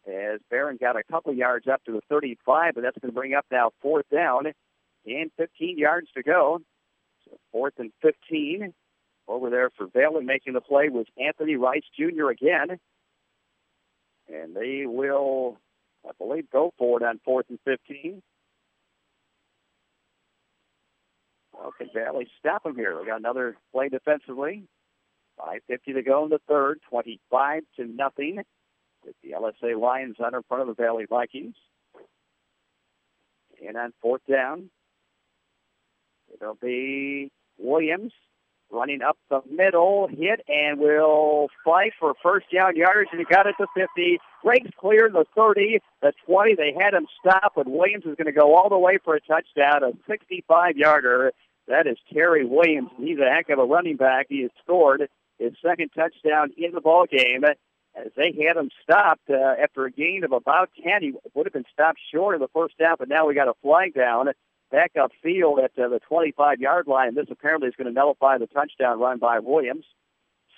as Barron got a couple yards up to the 35, but that's going to bring up now fourth down and 15 yards to go. So fourth and 15 over there for Valley. Making the play was Anthony Rice Jr. again, and they will, I believe, go for it on fourth and 15. Well, can Valley stop him here? We got another play defensively. 5:50 to go in the third, 25-0. With the LSA Lions out in front of the Valley Vikings. And on fourth down, it'll be Williams running up the middle, hit, and will fight for first down yardage, and he got it to 50. Breaks clear in the 30, the 20. They had him stop, but Williams is going to go all the way for a touchdown, a 65-yarder. That is Terry Williams. He's a heck of a running back. He has scored his second touchdown in the ballgame. As they had him stopped after a gain of about 10, he would have been stopped short of the first down, but now we got a flag down back upfield at the 25-yard line. This apparently is going to nullify the touchdown run by Williams.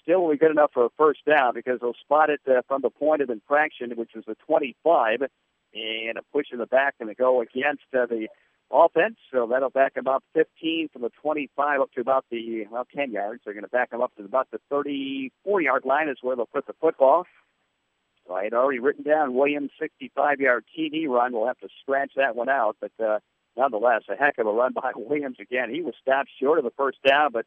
Still will be good enough for a first down because they'll spot it from the point of infraction, which was the 25, and a push in the back and a go against the offense. So that'll back them up 15 from the 25 up to about the 10 yards. They're going to back them up to about the 34-yard line is where they'll put the football. So I had already written down Williams' 65-yard TD run. We'll have to scratch that one out, but nonetheless, a heck of a run by Williams again. He was stopped short of the first down, but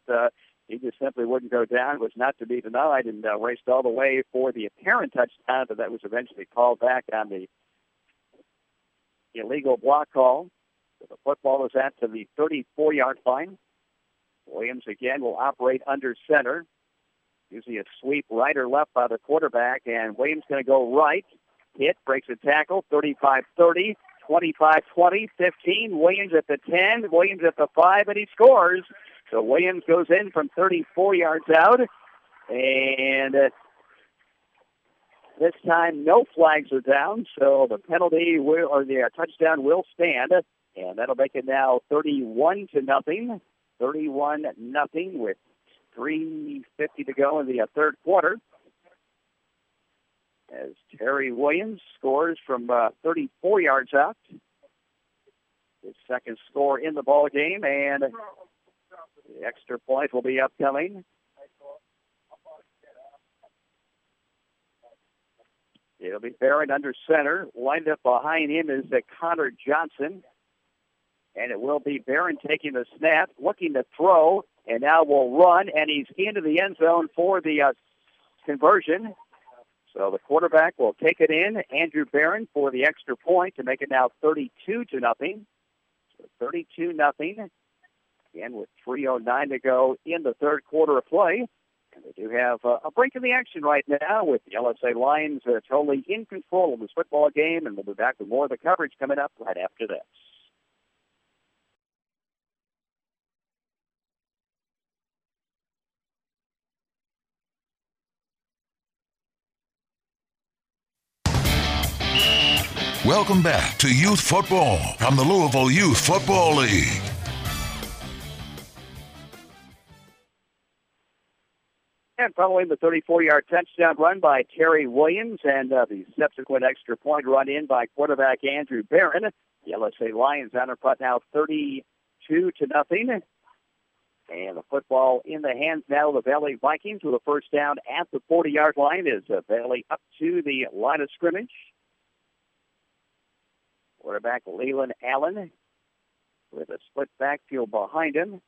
he just simply wouldn't go down. It was not to be denied and raced all the way for the apparent touchdown, but that was eventually called back on the illegal block call. So the football is at to the 34-yard line. Williams again will operate under center. Usually a sweep right or left by the quarterback, and Williams going to go right. Hit, breaks a tackle, 35-30. 25-20, 15, Williams at the 10, Williams at the 5, and he scores. So Williams goes in from 34 yards out. And this time, no flags are down, so the penalty will, or the touchdown will stand. And that'll make it now 31-0, 31-0 with 3:50 to go in the third quarter. As Terry Williams scores from 34 yards out. His second score in the ball game, and the extra point will be upcoming. It'll be Barron under center. Lined up behind him is Connor Johnson. And it will be Barron taking the snap, looking to throw, and now will run, and he's into the end zone for the conversion. So the quarterback will take it in, Andrew Barron, for the extra point to make it now 32-0. So 32-0. Again, with 3:09 to go in the third quarter of play. And they do have a break in the action right now with the LSA Lions totally in control of this football game, and we'll be back with more of the coverage coming up right after this. Welcome back to Youth Football from the Louisville Youth Football League. And following the 34-yard touchdown run by Terry Williams and the subsequent extra point run in by quarterback Andrew Barron, the LSA Lions out in front now 32-0. And the football in the hands now of the Valley Vikings with a first down at the 40-yard line as Valley up to the line of scrimmage. Quarterback Leland Allen with a split backfield behind him.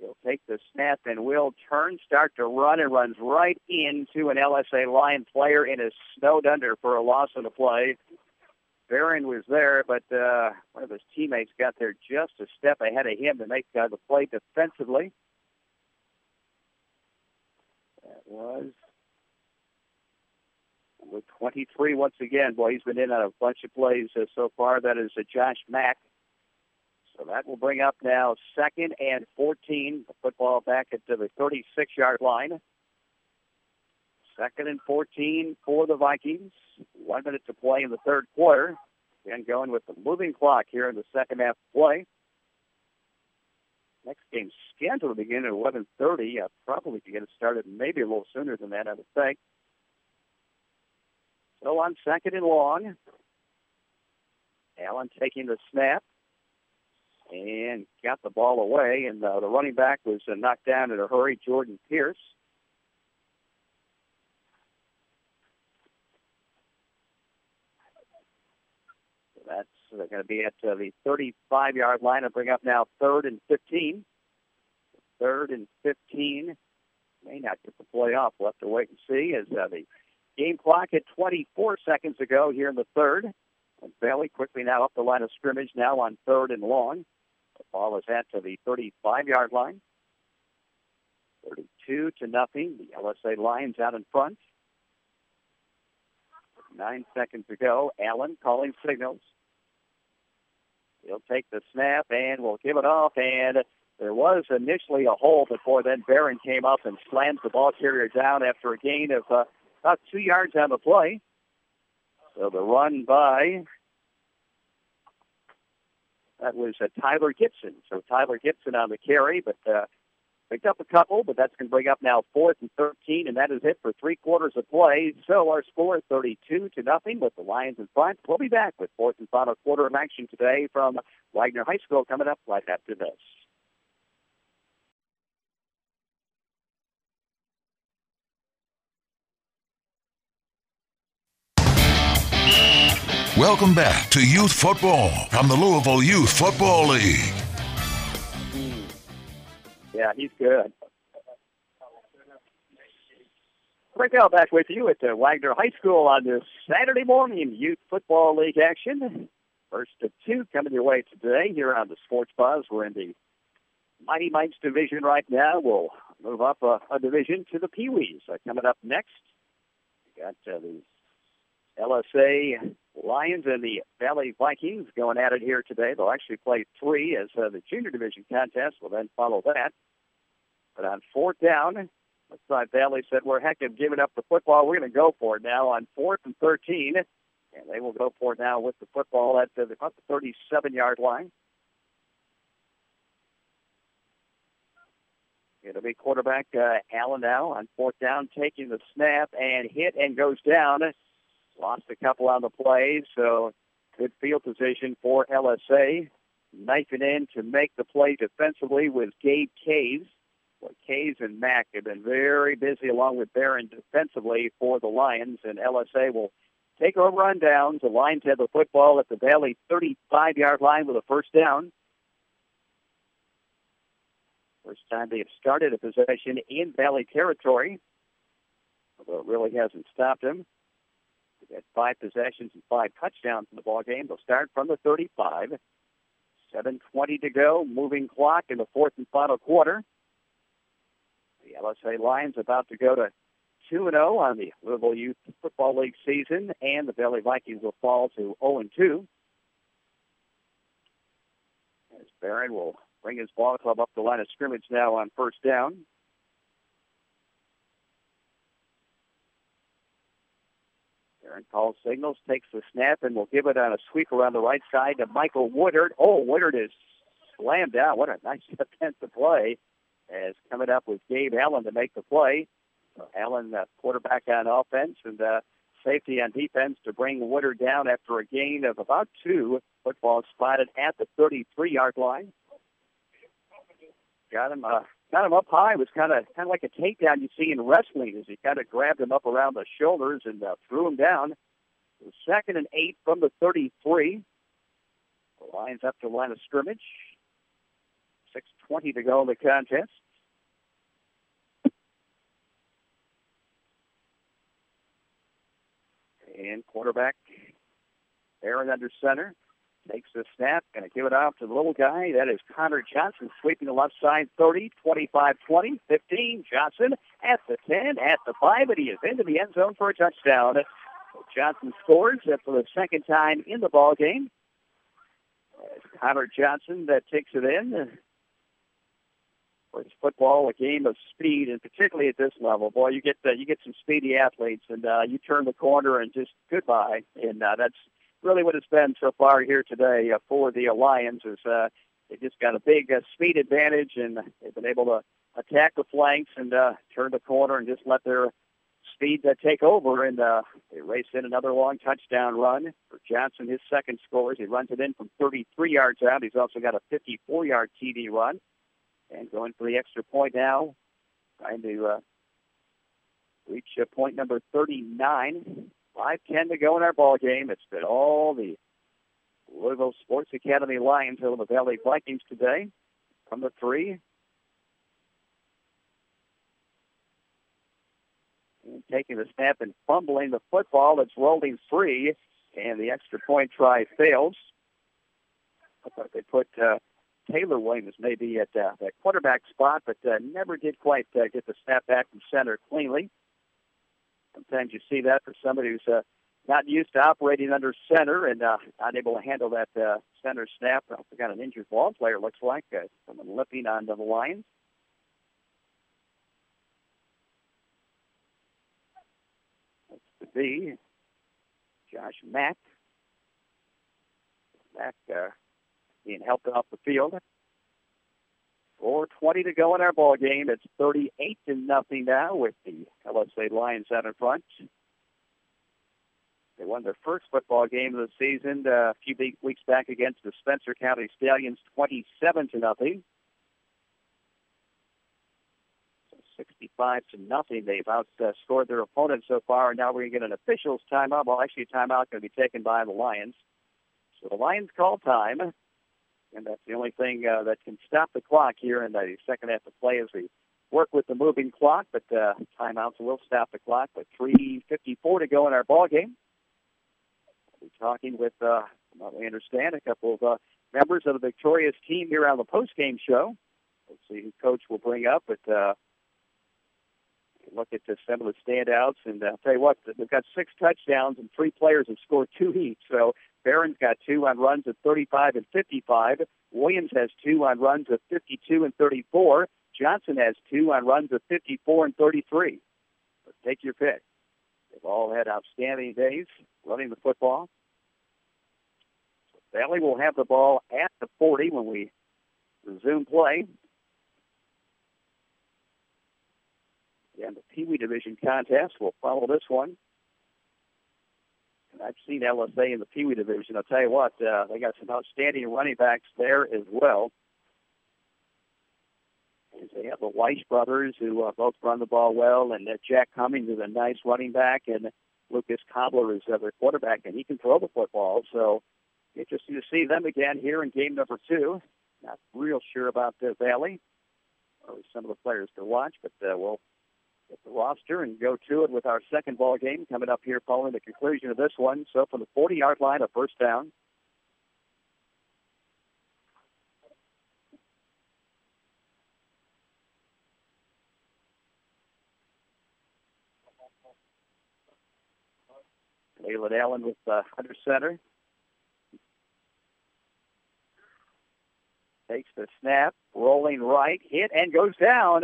He'll take the snap and will turn, start to run, and runs right into an LSA Lion player and is snowed under for a loss on the play. Barron was there, but one of his teammates got there just a step ahead of him to make the play defensively. That was... with 23 once again. Boy, he's been in on a bunch of plays so far. That is Josh Mack. So that will bring up now 2nd and 14. The football back at the 36-yard line. 2nd and 14 for the Vikings. 1 minute to play in the third quarter. Again, going with the moving clock here in the second half of play. Next game scheduled to begin at 11:30. Probably to get it started maybe a little sooner than that, I would think. So on 2nd and long, Allen taking the snap and got the ball away, and the running back was knocked down in a hurry, Jordan Pierce. So that's going to be at the 35-yard line. I'll bring up now 3rd and 15. 3rd and 15. May not get the play off. We'll have to wait and see as the game clock at 24 seconds ago here in the third. And Bailey quickly now up the line of scrimmage now on 3rd and long. The ball is at to the 35-yard line. 32-0. The LSA Lions out in front. 9 seconds ago. Allen calling signals. He'll take the snap and will give it off. And there was initially a hole before then Barron came up and slams the ball carrier down after a gain of... about 2 yards on the play. So the run by, that was Tyler Gibson. So Tyler Gibson on the carry, but picked up a couple, but that's going to bring up now 4th and 13, and that is it for three quarters of play. So our score 32-0 with the Lions in front. We'll be back with fourth and final quarter of action today from Wagner High School coming up right after this. Welcome back to Youth Football from the Louisville Youth Football League. Yeah, he's good. Right now, back with you at Wagner High School on this Saturday morning Youth Football League action. First of two coming your way today here on the Sports Buzz. We're in the Mighty Mikes division right now. We'll move up a division to the Pee Wees. Coming up next, we got the LSA Lions and the Valley Vikings going at it here today. They'll actually play three as the junior division contest will then follow that. But on fourth down, Westside Valley said, we're heck of giving up the football. We're going to go for it now on 4th and 13. And they will go for it now with the football at the 37-yard line. It'll be quarterback Allen now on fourth down, taking the snap and hit and goes down. Lost a couple on the play, so good field position for LSA. Knifing in to make the play defensively with Gabe Kays. Well, Kays and Mack have been very busy along with Barron defensively for the Lions, and LSA will take a run down. The Lions have the football at the Valley 35-yard line with a first down. First time they have started a possession in Valley territory, although it really hasn't stopped them. They've had 5 possessions and 5 touchdowns in the ballgame. They'll start from the 35. 7:20 to go, moving clock in the fourth and final quarter. The LSA Lions about to go to 2-0 on the Louisville Youth Football League season, and the Valley Vikings will fall to 0-2. As Barron will bring his ball club up the line of scrimmage now on first down. Barron calls signals, takes the snap, and will give it on a sweep around the right side to Michael Woodard. Oh, Woodard is slammed down. What a nice defensive play. As coming up with Gabe Allen to make the play. So Allen, quarterback on offense, and safety on defense to bring Woodard down after a gain of about 2. Football spotted at the 33-yard line. Got him up high. It was kind of like a takedown you see in wrestling, as he kind of grabbed him up around the shoulders and threw him down. It was 2nd and 8 from the 33. The Lions up to line of scrimmage. 6:20 to go in the contest. And quarterback Barron under center. Takes the snap, going to give it off to the little guy. That is Connor Johnson, sweeping the left side, 30, 25, 20, 15. Johnson at the 10, at the 5, and he is into the end zone for a touchdown. Johnson scores for the second time in the ballgame. Connor Johnson that takes it in. For his football, a game of speed, and particularly at this level, boy, you get some speedy athletes, and you turn the corner and just goodbye. And that's really what it's been so far here today for the Lions, is they just got a big speed advantage, and they've been able to attack the flanks and turn the corner and just let their speed take over, and they race in another long touchdown run for Johnson, his second score. He runs it in from 33 yards out. He's also got a 54-yard TD run, and going for the extra point now, trying to reach point number 39. 5:10 to go in our ball game. It's been all the Louisville Sports Academy Lions over the Valley Vikings today. From the 3. And taking the snap and fumbling the football. It's rolling free, and the extra point try fails. I thought they put Taylor Williams maybe at that quarterback spot, but never did quite get the snap back from center cleanly. Sometimes you see that for somebody who's not used to operating under center and not able to handle that center snap. I forgot an injured ball player, looks like. Someone limping onto the Lions. That's to be Josh Mack. Mack being helped off the field. 4:20 to go in our ball game. It's 38-0 now with the LSA Lions out in front. They won their first football game of the season a few weeks back against the Spencer County Stallions, 27-0. So 65-0. They've outscored their opponent so far, and now we're going to get an official's timeout. Well, actually, a timeout going to be taken by the Lions. So the Lions call time. And that's the only thing that can stop the clock here in the second half of play as we work with the moving clock. But timeouts will stop the clock with 3:54 to go in our ballgame. We'll be talking with, from what we understand, a couple of members of the victorious team here on the postgame show. We'll see who Coach will bring up. But look at some of the standouts. And I'll tell you what, they've got 6 touchdowns and 3 players have scored 2 each. So Barron's got 2 on runs of 35 and 55. Williams has 2 on runs of 52 and 34. Johnson has 2 on runs of 54 and 33. So take your pick. They've all had outstanding days running the football. So Valley will have the ball at the 40 when we resume play. And the Pee Wee Division contest will follow this one. I've seen LSA in the Pee Wee Division. I'll tell you what, they got some outstanding running backs there as well. And they have the Weiss brothers, who both run the ball well, and Jack Cummings is a nice running back, and Lucas Cobbler is their quarterback, and he can throw the football. So interesting to see them again here in game number two. Not real sure about Valley, or at least some of the players to watch, but we'll get the roster and go to it with our second ball game coming up here following the conclusion of this one. So from the 40-yard line, a first down. Leland Allen with under center. Takes the snap, rolling right, hit, and goes down.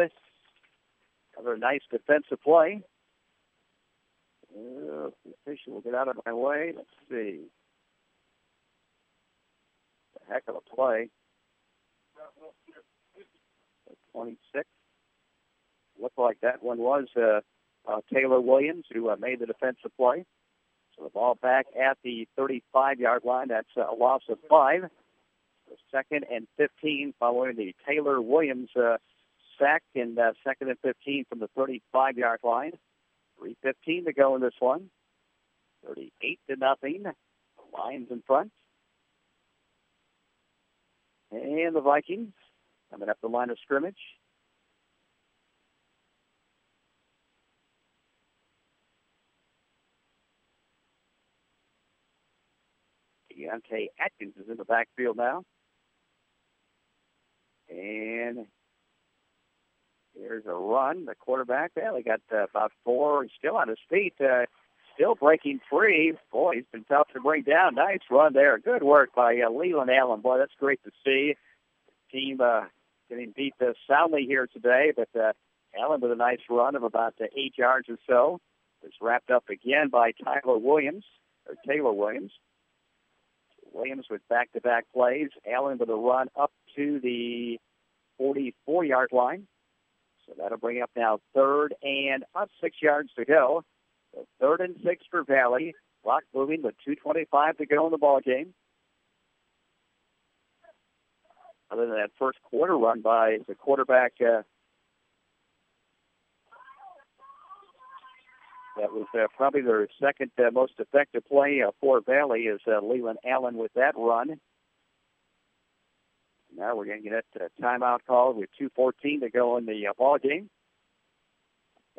Another nice defensive play. The official will get out of my way. Let's see. A heck of a play. 26. Looked like that one was Taylor Williams, who made the defensive play. So the ball back at the 35-yard line. That's a loss of 5. So second and 15 following the Taylor Williams sack, and second and 15 from the 35-yard line. 3:15 to go in this one. 38-0. The Lions in front. And the Vikings coming up the line of scrimmage. Deontay Atkins is in the backfield now. And here's a run. The quarterback, well, he got about 4. He's still on his feet, still breaking free. Boy, he's been tough to bring down. Nice run there. Good work by Leland Allen. Boy, that's great to see. The team getting beat soundly here today, but Allen with a nice run of about 8 yards or so. It's wrapped up again by Taylor Williams. Williams with back-to-back plays. Allen with a run up to the 44-yard line. So that'll bring up now third and 6 yards to go. So third and 6 for Valley. Clock moving with 2:25 to go in the ballgame. Other than that first quarter run by the quarterback that was probably their second most effective play for Valley is Leland Allen with that run. Now we're going to get that timeout call with 2:14 to go in the ball game.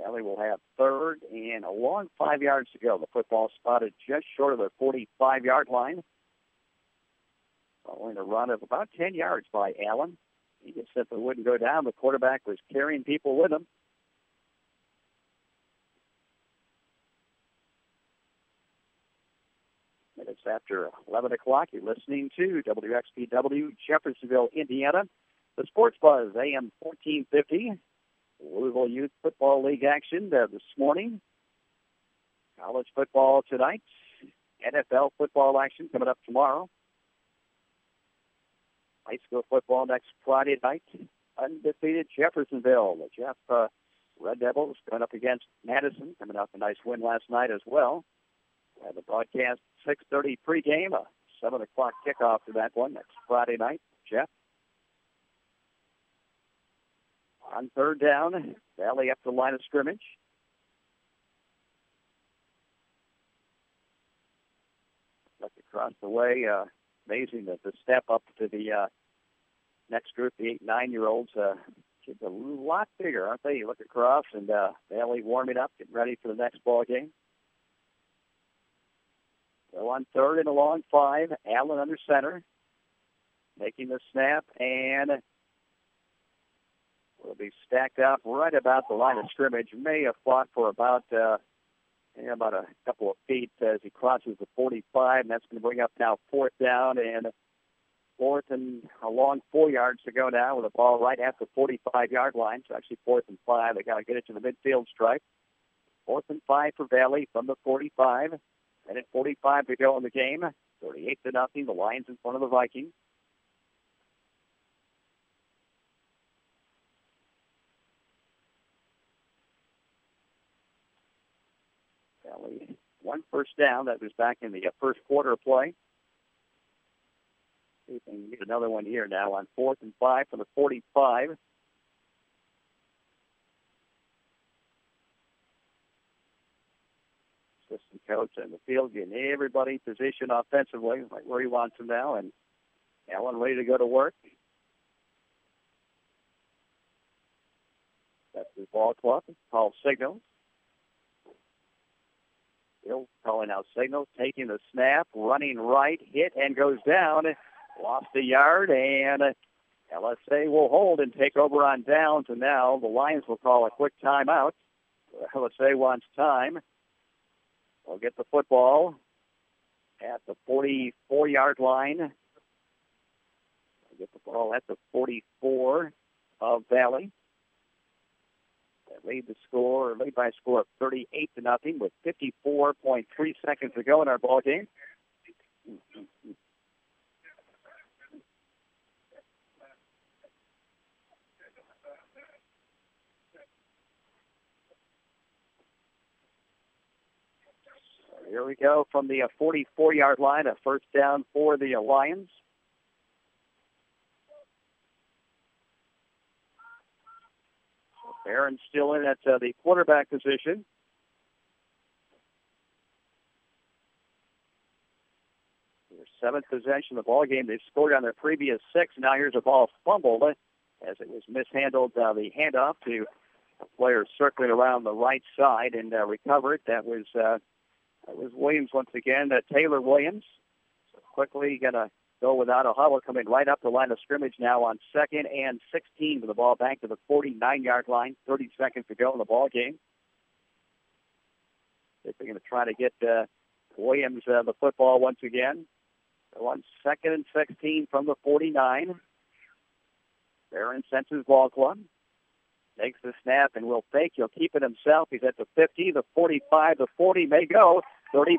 Valley will have third and a long 5 yards to go. The football spotted just short of the 45-yard line. Following a run of about 10 yards by Allen. He just simply wouldn't go down. The quarterback was carrying people with him. It's after 11 o'clock. You're listening to WXPW, Jeffersonville, Indiana. The Sports Buzz, AM 1450. Louisville Youth Football League action this morning. College football tonight. NFL football action coming up tomorrow. High school football next Friday night. Undefeated Jeffersonville. The Jeff Red Devils coming up against Madison, coming off a nice win last night as well. We'll have a broadcast 6:30 pregame, a 7 o'clock kickoff to that one next Friday night. Jeff. On third down, Valley up the line of scrimmage. Look across the way, amazing that the step up to the next group, the 8-9-year-olds. Kids a lot bigger, aren't they? You look across, and Valley warming up, getting ready for the next ball game. So on third and a long 5, Allen under center, taking the snap, and will be stacked up right about the line of scrimmage. May have fought for about a couple of feet as he crosses the 45, and that's going to bring up now fourth down, and fourth and a long 4 yards to go now with the ball right at the 45-yard line. So actually fourth and 5. They got to get it to the midfield stripe. Fourth and 5 for Valley from the 45. And at 45 to go in the game, 38-0, the Lions in front of the Vikings. Valley, one first down. That was back in the first quarter of play. See if they can get another one here now on fourth and 5 from the 45. coach on the field, getting everybody positioned offensively like where he wants them now, and Allen ready to go to work. That's his ball clock. Call signals. He'll calling out signals, taking the snap, running right, hit, and goes down. Lost a yard, and LSA will hold and take over on downs, and now the Lions will call a quick timeout. LSA wants time. They'll get the football at the 44-yard line. They'll get the ball at the 44 of Valley. They lead the score, lead by a score of 38-0 with 54.3 seconds to go in our ball game. Here we go from the 44-yard line, a first down for the Lions. Barron still in at the quarterback position. Their seventh possession of the ballgame. They've scored on their previous six. Now here's a ball fumbled as it was mishandled. The handoff to a player circling around the right side and recovered. That was Williams once again, Taylor Williams. So quickly going to go without a hobble, coming right up the line of scrimmage now on 2nd and 16 with the ball back to the 49-yard line, 30 seconds to go in the ball game. They're going to try to get Williams the football once again. So on 2nd and 16 from the 49. Barron senses ball club. Takes the snap and will fake. He'll keep it himself. He's at the 50, the 45, the 40 may go. 35-30,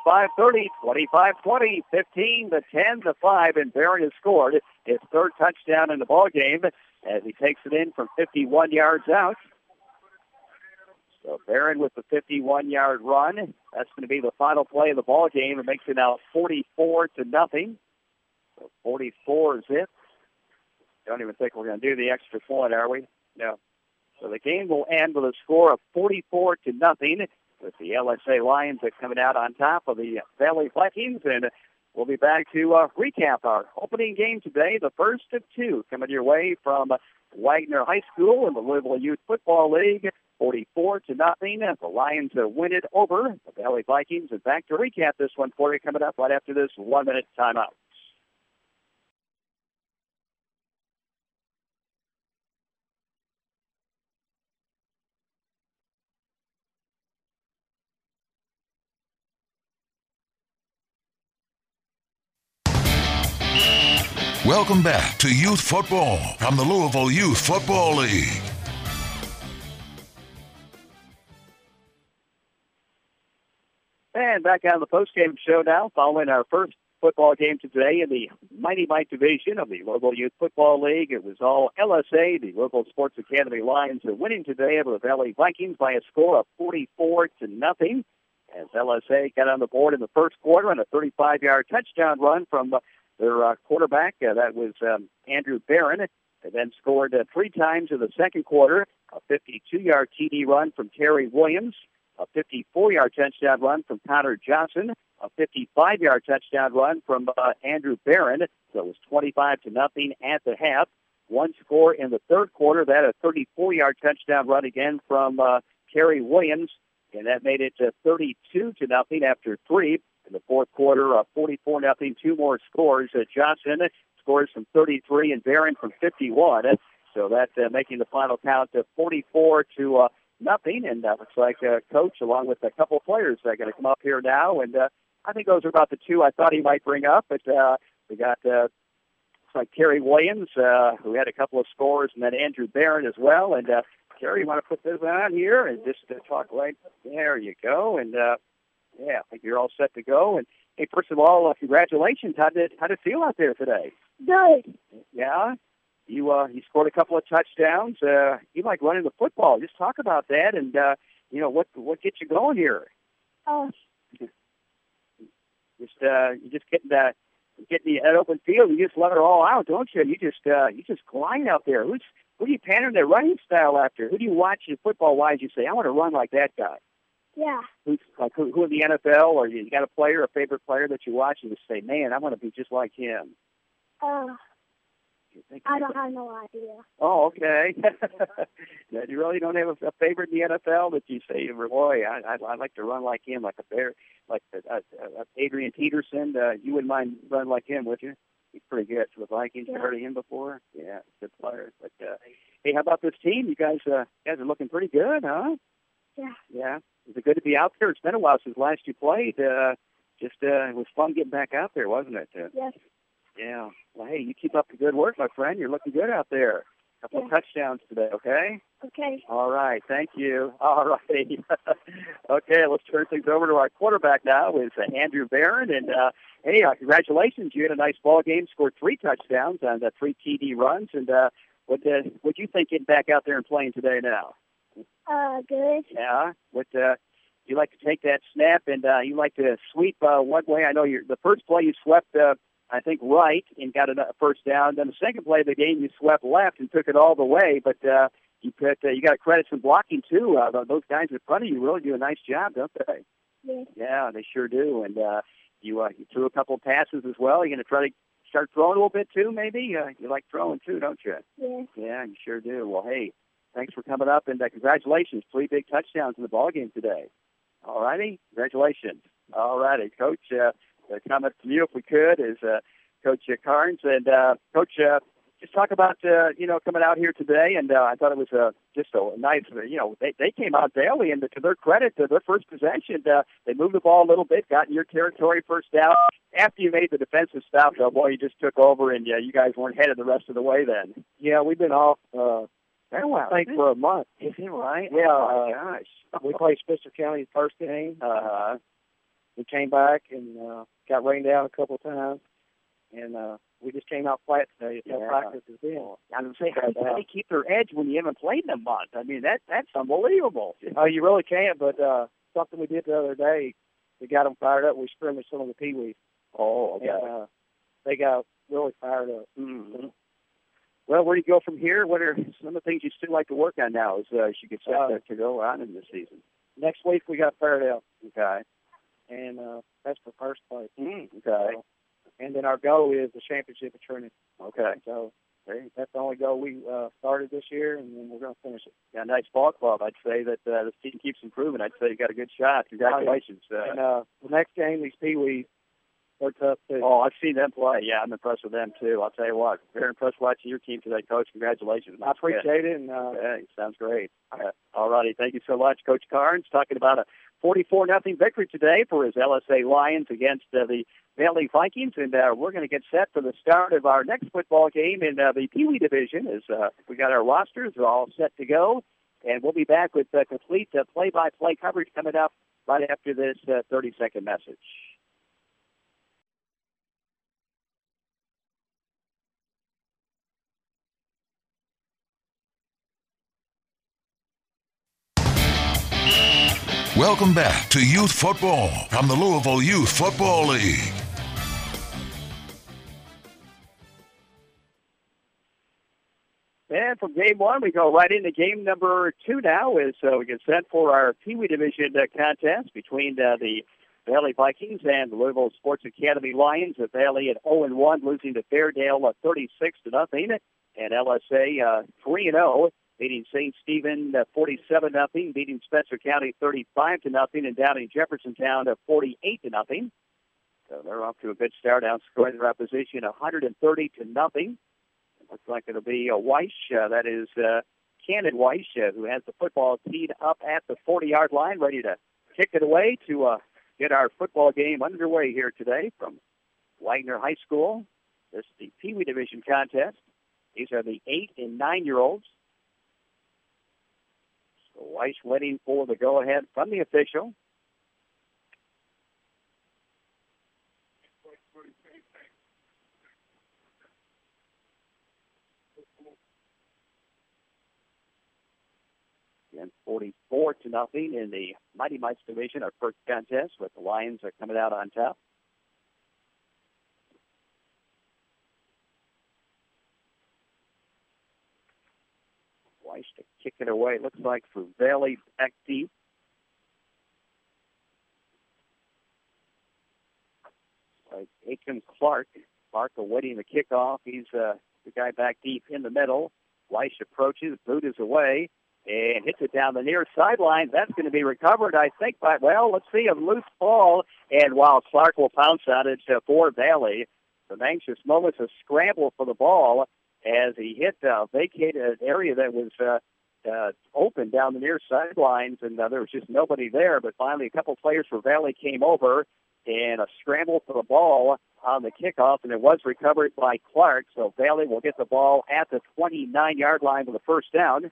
25-20, 15, the 10, the 5, and Barron has scored his third touchdown in the ballgame as he takes it in from 51 yards out. So Barron with the 51-yard run. That's going to be the final play of the ballgame. It makes it now 44-0. So 44 is it. Don't even think we're going to do the extra point, are we? No. So the game will end with a score of 44-0 with the LSA Lions coming out on top of the Valley Vikings. And we'll be back to recap our opening game today, the first of two, coming your way from Wagner High School in the Louisville Youth Football League. 44-0. The Lions win it over the Valley Vikings. And back to recap this one for you coming up right after this one-minute timeout. Welcome back to Youth Football from the Louisville Youth Football League. And back on the postgame show now, following our first football game today in the Mighty Mike division of the Louisville Youth Football League. It was all LSA, the Louisville Sports Academy Lions, are winning today over the Valley Vikings by a score of 44-0. As LSA got on the board in the first quarter on a 35-yard touchdown run from their quarterback, that was Andrew Barron. They then scored three times in the second quarter, a 52-yard TD run from Terry Williams, a 54-yard touchdown run from Connor Johnson, a 55-yard touchdown run from Andrew Barron. So it was 25-0 at the half. One score in the third quarter, that a 34-yard touchdown run again from Terry Williams, and that made it 32-0 after three. In the fourth quarter, 44-0, two more scores. Johnson scores from 33 and Barron from 51. So that's making the final count 44-0. And that looks like Coach, along with a couple of players, are going to come up here now. And I think those are about the two I thought he might bring up. But we got looks like Terry Williams, who had a couple of scores, and then Andrew Barron as well. And Terry, you want to put this on here and just talk right there? You go. And yeah, I think you're all set to go. And hey, first of all, congratulations. How did it feel out there today? Good. Yeah, you scored a couple of touchdowns. You like running the football. Just talk about that, and you know what gets you going here. Oh, you just getting that open field. You just let it all out, don't you? You just glide out there. Who do you pattern their running style after? Who do you watch football wise? You say, I want to run like that guy. Yeah. Who in the NFL, or you got a player, a favorite player that you watch, and you say, man, I want to be just like him? I don't have no idea. Oh, okay. You really don't have a favorite in the NFL that you say, boy, I'd like to run like him, like a bear, like Adrian Peterson. You wouldn't mind running like him, would you? He's pretty good for the Vikings. Yeah. You heard of him before? Yeah, good player. But hey, how about this team? You guys are looking pretty good, huh? Yeah. Yeah. Is it good to be out there? It's been a while since last you played. It was fun getting back out there, wasn't it? Yes. Yeah. Well, hey, you keep up the good work, my friend. You're looking good out there. A couple touchdowns today, okay? Okay. All right. Thank you. All righty. Okay, let's turn things over to our quarterback now. It's Andrew Barron. And, hey, congratulations. You had a nice ball game, scored 3 touchdowns on the 3 TD runs. And what do you think getting back out there and playing today now? Good. Yeah. You like to take that snap and you like to sweep one way. I know the first play you swept, I think, right and got a first down. Then the second play of the game you swept left and took it all the way. But you got credit for blocking, too. Those guys in front of you really do a nice job, don't they? Yeah. Yeah, they sure do. And you threw a couple passes as well. You're going to try to start throwing a little bit, too, maybe? You like throwing, too, don't you? Yeah. Yeah, you sure do. Well, hey. Thanks for coming up, and congratulations. 3 big touchdowns in the ballgame today. All righty? Congratulations. All righty. Coach, a comment from you, if we could, is Coach Carnes. And, Coach, just talk about, coming out here today, and I thought it was just a nice, they came out daily, and to their credit, to their first possession, they moved the ball a little bit, got in your territory, first down. After you made the defensive stop, though, boy, you just took over, and you guys weren't headed the rest of the way then. Yeah, we've been off I think for a month. Is he right? Yeah. Oh, my gosh. We played Spencer County's first game. We came back and got rained out a couple times, and we just came out flat today. It's how practice has been. I'm saying, how do you keep their edge when you haven't played in a month? I mean, that's unbelievable. Oh, you really can't, but something we did the other day, we got them fired up. We scrimmaged some of the Pee-wees. Oh, okay. And, they got really fired up. Mm-hmm. Well, where do you go from here? What are some of the things you still like to work on now as you get set to go on in this season? Next week we got paired out. Okay. And that's for first place. Okay. And then our goal is the championship at Trinity. Okay. So that's the only goal we started this year, and then we're going to finish it. Yeah, nice ball club. I'd say that this team keeps improving. I'd say you got a good shot. Congratulations. And the next game, these Pee-wees, they're tough, too. Oh, I've seen them play. Yeah, I'm impressed with them, too. I'll tell you what, very impressed watching your team today, Coach. Congratulations. I appreciate it. And, sounds great. All righty. Thank you so much, Coach Carnes, talking about a 44-0 victory today for his LSA Lions against the Valley Vikings. And we're going to get set for the start of our next football game in the Pee-wee division. We got our rosters all set to go. And we'll be back with complete play-by-play coverage coming up right after this 30-second message. Welcome back to Youth Football from the Louisville Youth Football League. And from game 1, we go right into game number 2 now as we get set for our Pee-wee Division contest between the Valley Vikings and the Louisville Sports Academy Lions. The Valley at 0-1, losing to Fairdale 36-0, and LSA 3-0. Beating St. Stephen 47-0, beating Spencer County 35-0, and down in Jeffersontown 48-0. So they're off to a good start, outscoring their opposition 130-0. It looks like it'll be a Weiss. That is Cannon Weiss, who has the football teed up at the 40-yard line, ready to kick it away to get our football game underway here today from Wagner High School. This is the Pee-wee Division contest. These are the 8- and 9-year-olds. Weiss waiting for the go-ahead from the official. Again, 44-0 in the Mighty Mites division, our first contest, with the Lions are coming out on top. Weiss to kick it away. Looks like for Valley back deep. Aiken Clark. Clark awaiting the kickoff. He's the guy back deep in the middle. Weiss approaches, boot is away, and hits it down the near sideline. That's going to be recovered, I think, by, well, let's see, a loose ball. And while Clark will pounce on it for Valley, some anxious moments, a scramble for the ball as he hit a vacated area that was open down the near sidelines, and there was just nobody there. But finally, a couple players for Valley came over, and a scramble for the ball on the kickoff, and it was recovered by Clark. So Valley will get the ball at the 29-yard line for the first down.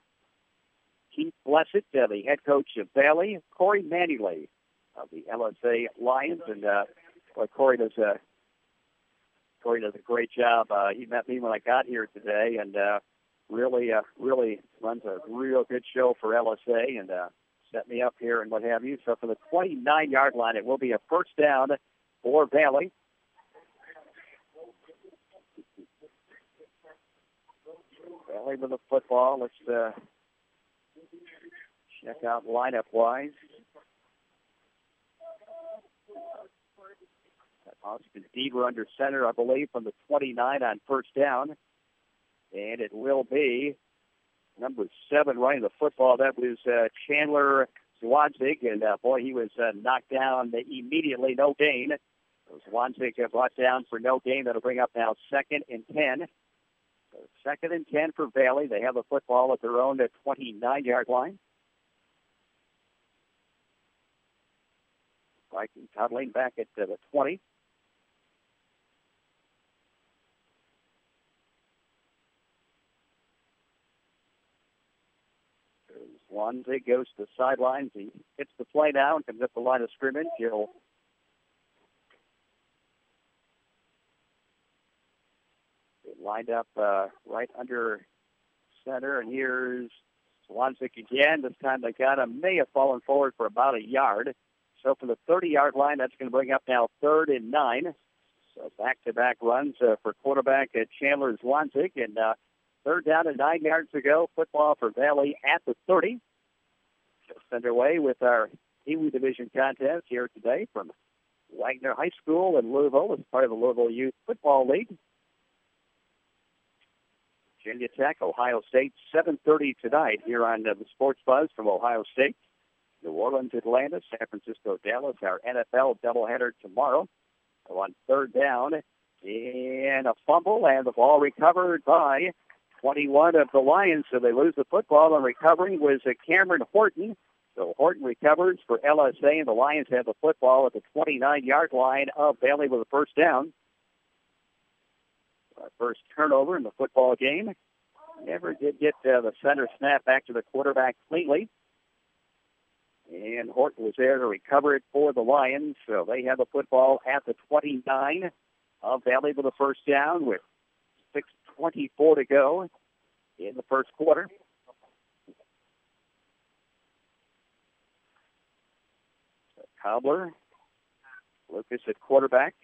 Keith Blessett, the head coach of Valley, Corey Manley of the LSA Lions, and Corey does a great job. He met me when I got here today, and really runs a real good show for LSA, and set me up here and what have you. So for the 29-yard line, it will be a first down for Valley. Valley with the football. Let's check out lineup-wise. Austin Deaver under center, I believe, from the 29 on first down. And it will be number 7 running the football. That was Chandler Zwanzig. And, boy, he was knocked down immediately. No gain. Zwanzig brought down for no gain. That'll bring up now 2nd and 10. So 2nd and 10 for Valley. They have the football at their own 29-yard line. Vikings toddling back at the 20. Zwanzig goes to the sidelines. He hits the play now and comes up the line of scrimmage. He'll be lined up right under center. And here's Zwanzig again. This time they got him. May have fallen forward for about a yard. So from the 30-yard line, that's going to bring up now 3rd and 9. So back-to-back runs for quarterback Chandler Zwanzig. And 3rd down and 9 yards to go. Football for Valley at the 30. Just underway with our Kiwi Division contest here today from Wagner High School in Louisville as part of the Louisville Youth Football League. Virginia Tech, Ohio State, 7:30 tonight here on the Sports Buzz from Ohio State. New Orleans, Atlanta, San Francisco, Dallas, our NFL doubleheader tomorrow. So on 3rd down, and a fumble, and the ball recovered by 21 of the Lions, so they lose the football, and recovering was Cameron Horton. So Horton recovers for LSA, and the Lions have the football at the 29-yard line of Valley with a first down. Our first turnover in the football game. Never did get the center snap back to the quarterback cleanly. And Horton was there to recover it for the Lions, so they have the football at the 29 of Valley with a first down with 6:24 to go in the first quarter. Cobbler, Lucas at quarterback.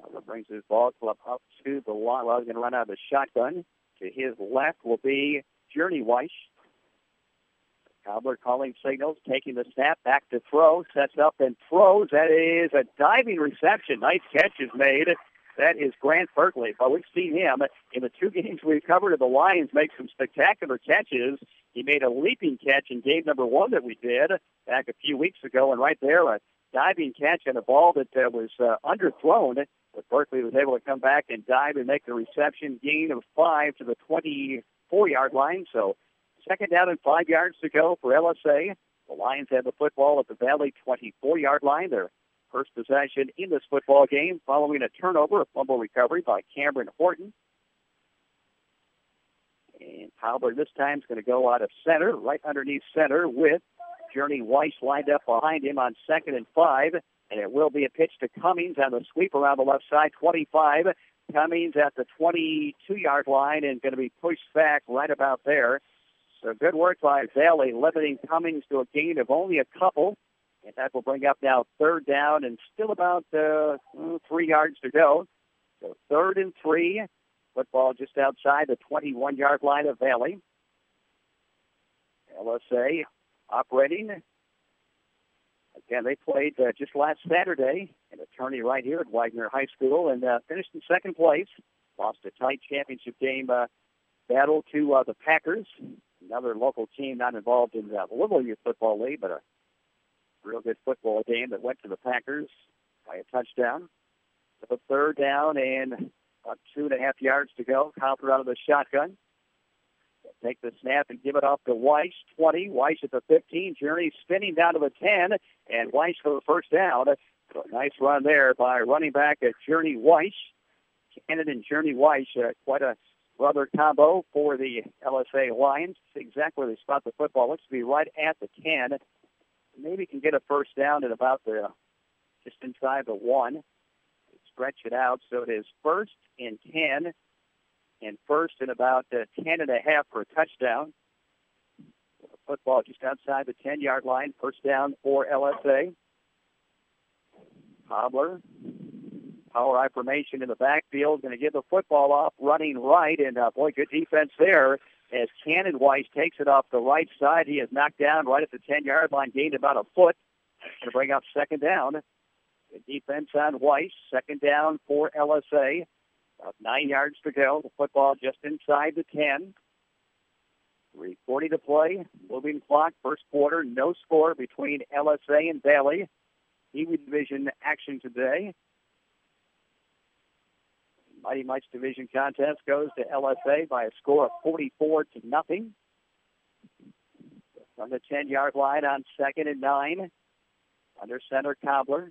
Cobbler brings his ball club up to the line. Well, he's going to run out of the shotgun. To his left will be Journey Weiss. Cobbler calling signals, taking the snap, back to throw, sets up and throws. That is a diving reception. Nice catch is made. That is Grant Berkeley. But we've seen him in the 2 games we've covered of the Lions make some spectacular catches. He made a leaping catch in game number 1 that we did back a few weeks ago. And right there, a diving catch on a ball that was underthrown. But Berkeley was able to come back and dive and make the reception, gain of 5 to the 24-yard line. So 2nd down and 5 yards to go for LSA. The Lions have the football at the Valley 24-yard line. Their first possession in this football game following a turnover, a fumble recovery by Cameron Horton. And Powler this time is going to go out of center, right underneath center with Journey Weiss lined up behind him on 2nd and 5. And it will be a pitch to Cummings on the sweep around the left side, 25. Cummings at the 22-yard line and going to be pushed back right about there. So good work by Valley, limiting Cummings to a gain of only a couple. And that will bring up now 3rd down and still about 3 yards to go. So 3rd and 3. Football just outside the 21-yard line of Valley. LSA operating a Again, they played just last Saturday in a tourney right here at Wagner High School and finished in second place. Lost a tight championship game battle to the Packers, another local team not involved in the Louisville Youth Football League, but a real good football game that went to the Packers by a touchdown. With a third down and about 2.5 yards to go, Copper out of the shotgun. Take the snap and give it off to Weiss, 20. Weiss at the 15. Journey spinning down to the 10, and Weiss for the first down. So a nice run there by running back at Journey Weiss. Cannon and Journey Weiss, quite a brother combo for the LSA Lions. That's exactly where they spot the football. Looks to be right at the 10. Maybe can get a first down at about the just inside the 1. They stretch it out, so it is first and 10. And first in about 10.5 for a touchdown. Football just outside the 10-yard line. First down for LSA. Cobbler. Power eye formation in the backfield. Going to give the football off running right. And, boy, good defense there as Cannon Weiss takes it off the right side. He is knocked down right at the 10-yard line. Gained about a foot to bring up second down. Good defense on Weiss. Second down for LSA. About 9 yards to go. The football just inside the 10. 3:40 to play. Moving clock. First quarter. No score between LSA and Valley. Ewe Division action today. Mighty Mike's Division contest goes to LSA by a score of 44-0. From the 10-yard line on 2nd and 9. Under center, Cobbler.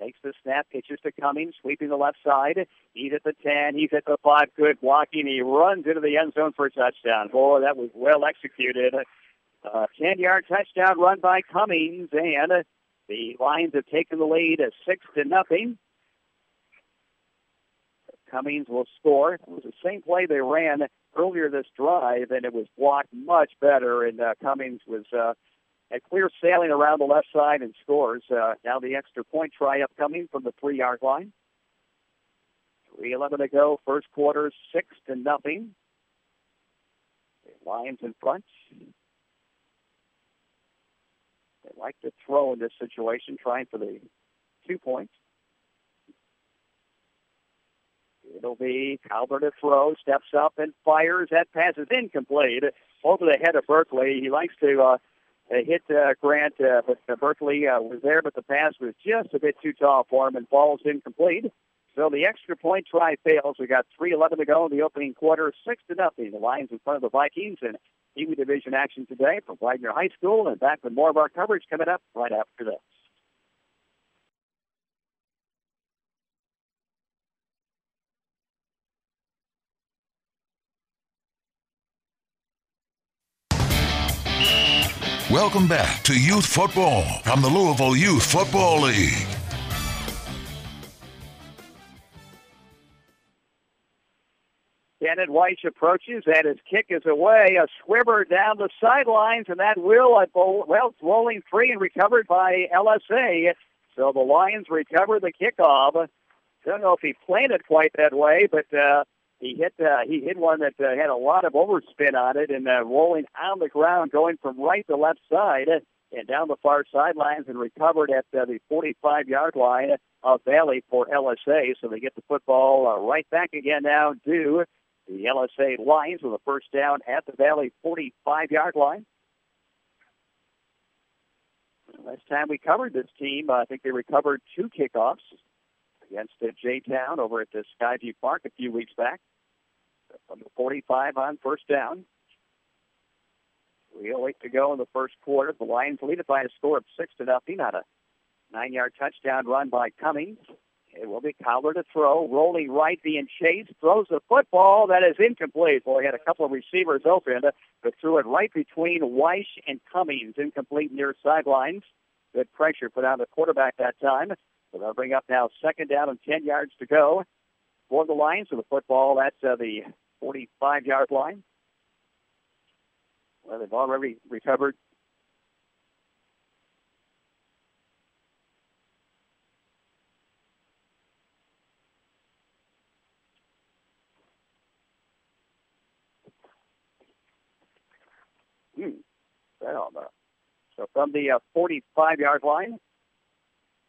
Takes the snap, pitches to Cummings, sweeping the left side. He's at the 10, he's at the 5, good blocking. He runs into the end zone for a touchdown. Boy, that was well executed. 10-yard touchdown run by Cummings, and the Lions have taken the lead 6-0. Cummings will score. It was the same play they ran earlier this drive, and it was blocked much better, and Cummings was... a clear sailing around the left side and scores. Now the extra point try upcoming from the 3-yard line. 3:11 to go, first quarter, 6-0. The Lions in front. They like to throw in this situation, trying for the 2 points. It'll be Calvert to throw, steps up and fires. That pass is incomplete. Over the head of Berkeley. He likes to... They hit Grant, but Berkeley was there, but the pass was just a bit too tall for him and falls incomplete. So the extra point try fails. We got 3:11 to go in the opening quarter, 6-0. The Lions in front of the Vikings and Ewe Division action today from Wagner High School. And back with more of our coverage coming up right after this. Welcome back to Youth Football from the Louisville Youth Football League. Cannon Weiss approaches, and his kick is away. A squibber down the sidelines, and that will, well, rolling free and recovered by LSA. So the Lions recover the kickoff. Don't know if he planned it quite that way, but... He hit one that had a lot of overspin on it and rolling on the ground, going from right to left side and down the far sidelines and recovered at the 45-yard line of Valley for LSA. So they get the football right back again now due to the LSA Lions with a first down at the Valley 45-yard line. Last time we covered this team, I think they recovered 2 kickoffs against J-Town over at the Skyview Park a few weeks back. From the 45 on first down. 3:08 to go in the first quarter. The Lions lead it by a score of 6-0 on a 9-yard touchdown run by Cummings. It will be Cobbler to throw. Rolling right, being chased. Throws the football. That is incomplete. Well, he had a couple of receivers open, but threw it right between Weiss and Cummings. Incomplete near sidelines. Good pressure put on the quarterback that time. So they'll bring up now second down and 10 yards to go for the Lions with the football. That's the 45-yard line. Well, they've already recovered. Well, so from the 45-yard line,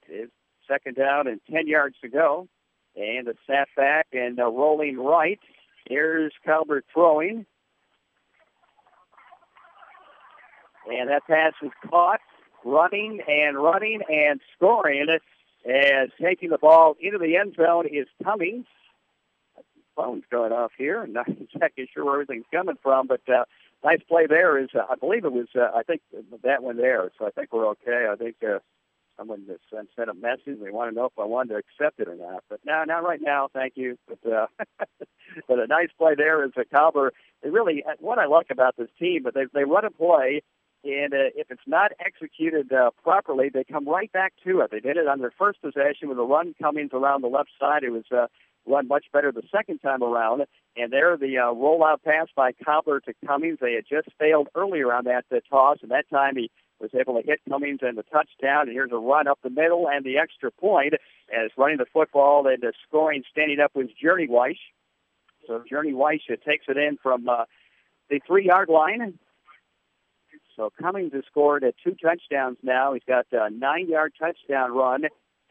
It is second down and 10 yards to go. And the snap back and a rolling right. Here's Cobbler throwing. And that pass was caught. Running and scoring. And taking the ball into the end zone is Cummings. Phone's going off here. I'm not exactly sure where everything's coming from, but nice play there is, I believe it was, I think that one there. So I think we're okay. I think someone sent a message. They want to know if I wanted to accept it or not. But no, not right now. Thank you. But, but a nice play there is a Cobbler. They really, what I like about this team, but they run a play, and if it's not executed properly, they come right back to it. They did it on their first possession with a run Cummings around the left side. It was run much better the second time around. And there, the rollout pass by Cobbler to Cummings. They had just failed earlier on that toss, and that time he was able to hit Cummings and the touchdown. And here's a run up the middle and the extra point. As running the football and scoring, standing up was Journey Weiss. So Journey Weiss takes it in from the 3-yard line. So Cummings has scored two touchdowns now. He's got a 9-yard touchdown run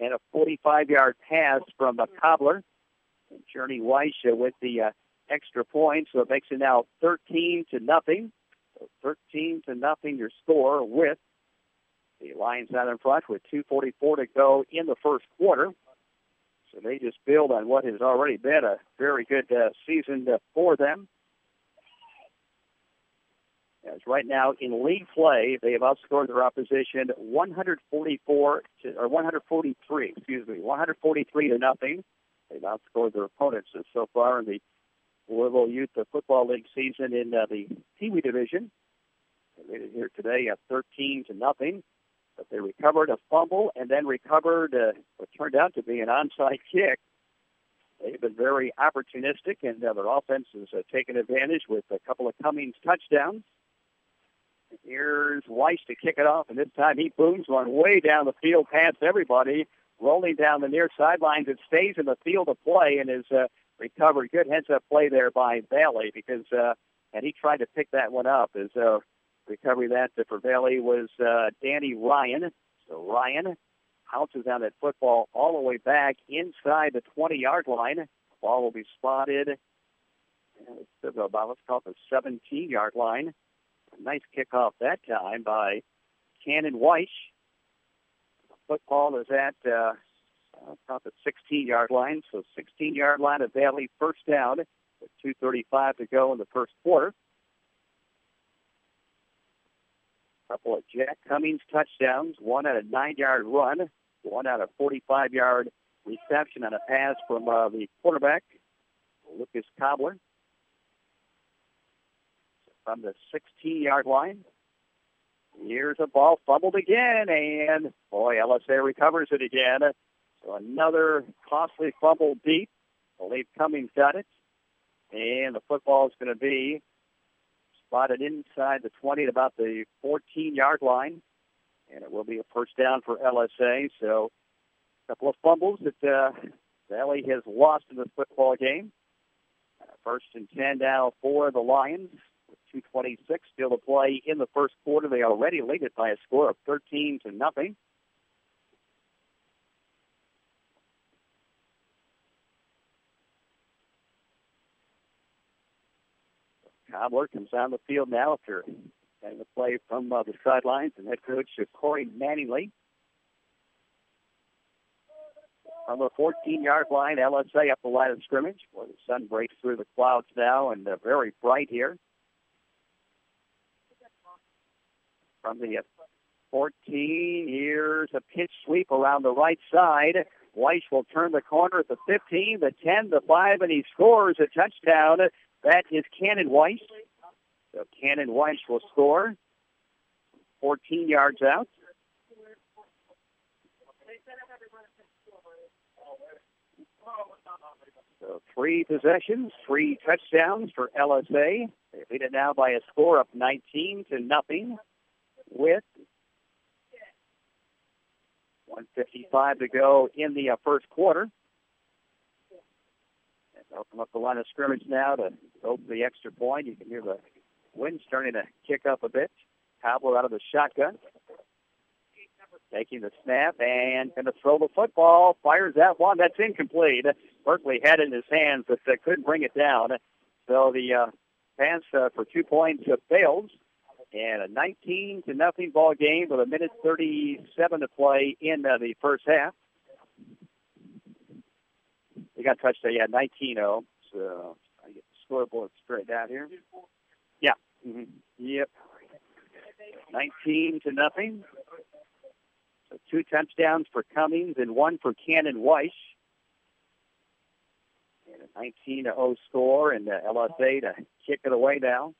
and a 45-yard pass from Cobbler. And Journey Weiss with the extra point, so it makes it now 13-0. So 13-0 your score with the Lions out in front with 2:44 to go in the first quarter. So they just build on what has already been a very good season for them. As right now in league play, they have outscored their opposition 143 to nothing. They've outscored their opponents so far in the Louisville Youth Football League season in the Pee Wee division. They made it here today at 13-0, but they recovered a fumble and then recovered what turned out to be an onside kick. They've been very opportunistic, and their offense has taken advantage with a couple of Cummings touchdowns. Here's Weiss to kick it off, and this time he booms one way down the field past everybody, rolling down the near sidelines. It stays in the field of play and is recovered. Good heads-up play there by Valley, because and he tried to pick that one up. His recovery that for Valley was Danny Ryan. So Ryan pounces on that football all the way back inside the 20-yard line. The ball will be spotted at about, let's call it the 17-yard line. A nice kickoff that time by Cannon Weiss. Football is at about the 16-yard line, so 16-yard line of Valley, first down with 2:35 to go in the first quarter. A couple of Jack Cummings touchdowns, one at a 9-yard run, one out of 45-yard reception on a pass from the quarterback, Lucas Cobbler. From the 16-yard line. Here's a ball fumbled again, and, boy, LSA recovers it again. So another costly fumble deep. I believe Cummings got it. And the football is going to be spotted inside the 20 at about the 14-yard line. And it will be a first down for LSA. So a couple of fumbles that Valley has lost in this football game. First and 10 now for the Lions. 2:26 still to play in the first quarter. They already lead it by a score of 13-0. Cobbler comes on the field now after getting the play from the sidelines, and head coach Corey Mattingly. From the 14-yard line, LSA up the line of scrimmage, where the sun breaks through the clouds now, and they're very bright here. From the 14, here's a pitch sweep around the right side. Weiss will turn the corner at the 15, the 10, the 5, and he scores a touchdown. That is Cannon Weiss. So Cannon Weiss will score 14 yards out. So 3 possessions, 3 touchdowns for LSA. They lead it now by a score of 19-0. With 1:55 to go in the first quarter. And they'll come up the line of scrimmage now to open the extra point. You can hear the wind starting to kick up a bit. Cobbler out of the shotgun. Taking the snap and going to throw the football. Fires that one. That's incomplete. Berkeley had it in his hands, but couldn't bring it down. So the pass for 2 points fails. And a 19-0 ball game with a 1:37 to play in the first half. They got touched there, 19-0. So I get the scoreboard straight out here. Yeah. Mm-hmm. Yep. 19-0. So 2 touchdowns for Cummings and 1 for Cannon Weiss. And a 19-0 score, and LSA to kick it away now.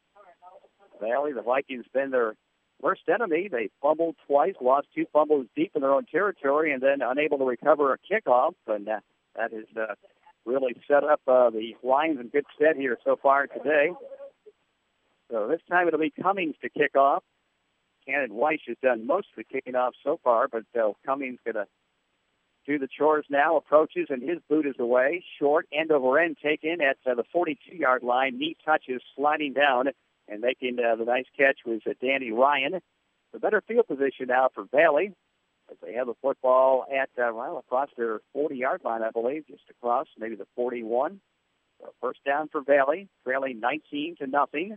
Valley, the Vikings been their worst enemy. They fumbled twice, lost 2 fumbles deep in their own territory, and then unable to recover a kickoff. And that has really set up the Lions in good stead here so far today. So this time it'll be Cummings to kick off. Cannon Weiss has done most of the kicking off so far, but Cummings going to do the chores now, approaches, and his boot is away. Short, end over end, taken at the 42-yard line. Knee touches, sliding down, and making the nice catch was Danny Ryan. The better field position now for Valley, as they have the football at, across their 40-yard line, I believe, just across, maybe the 41. So first down for Valley, trailing 19-0.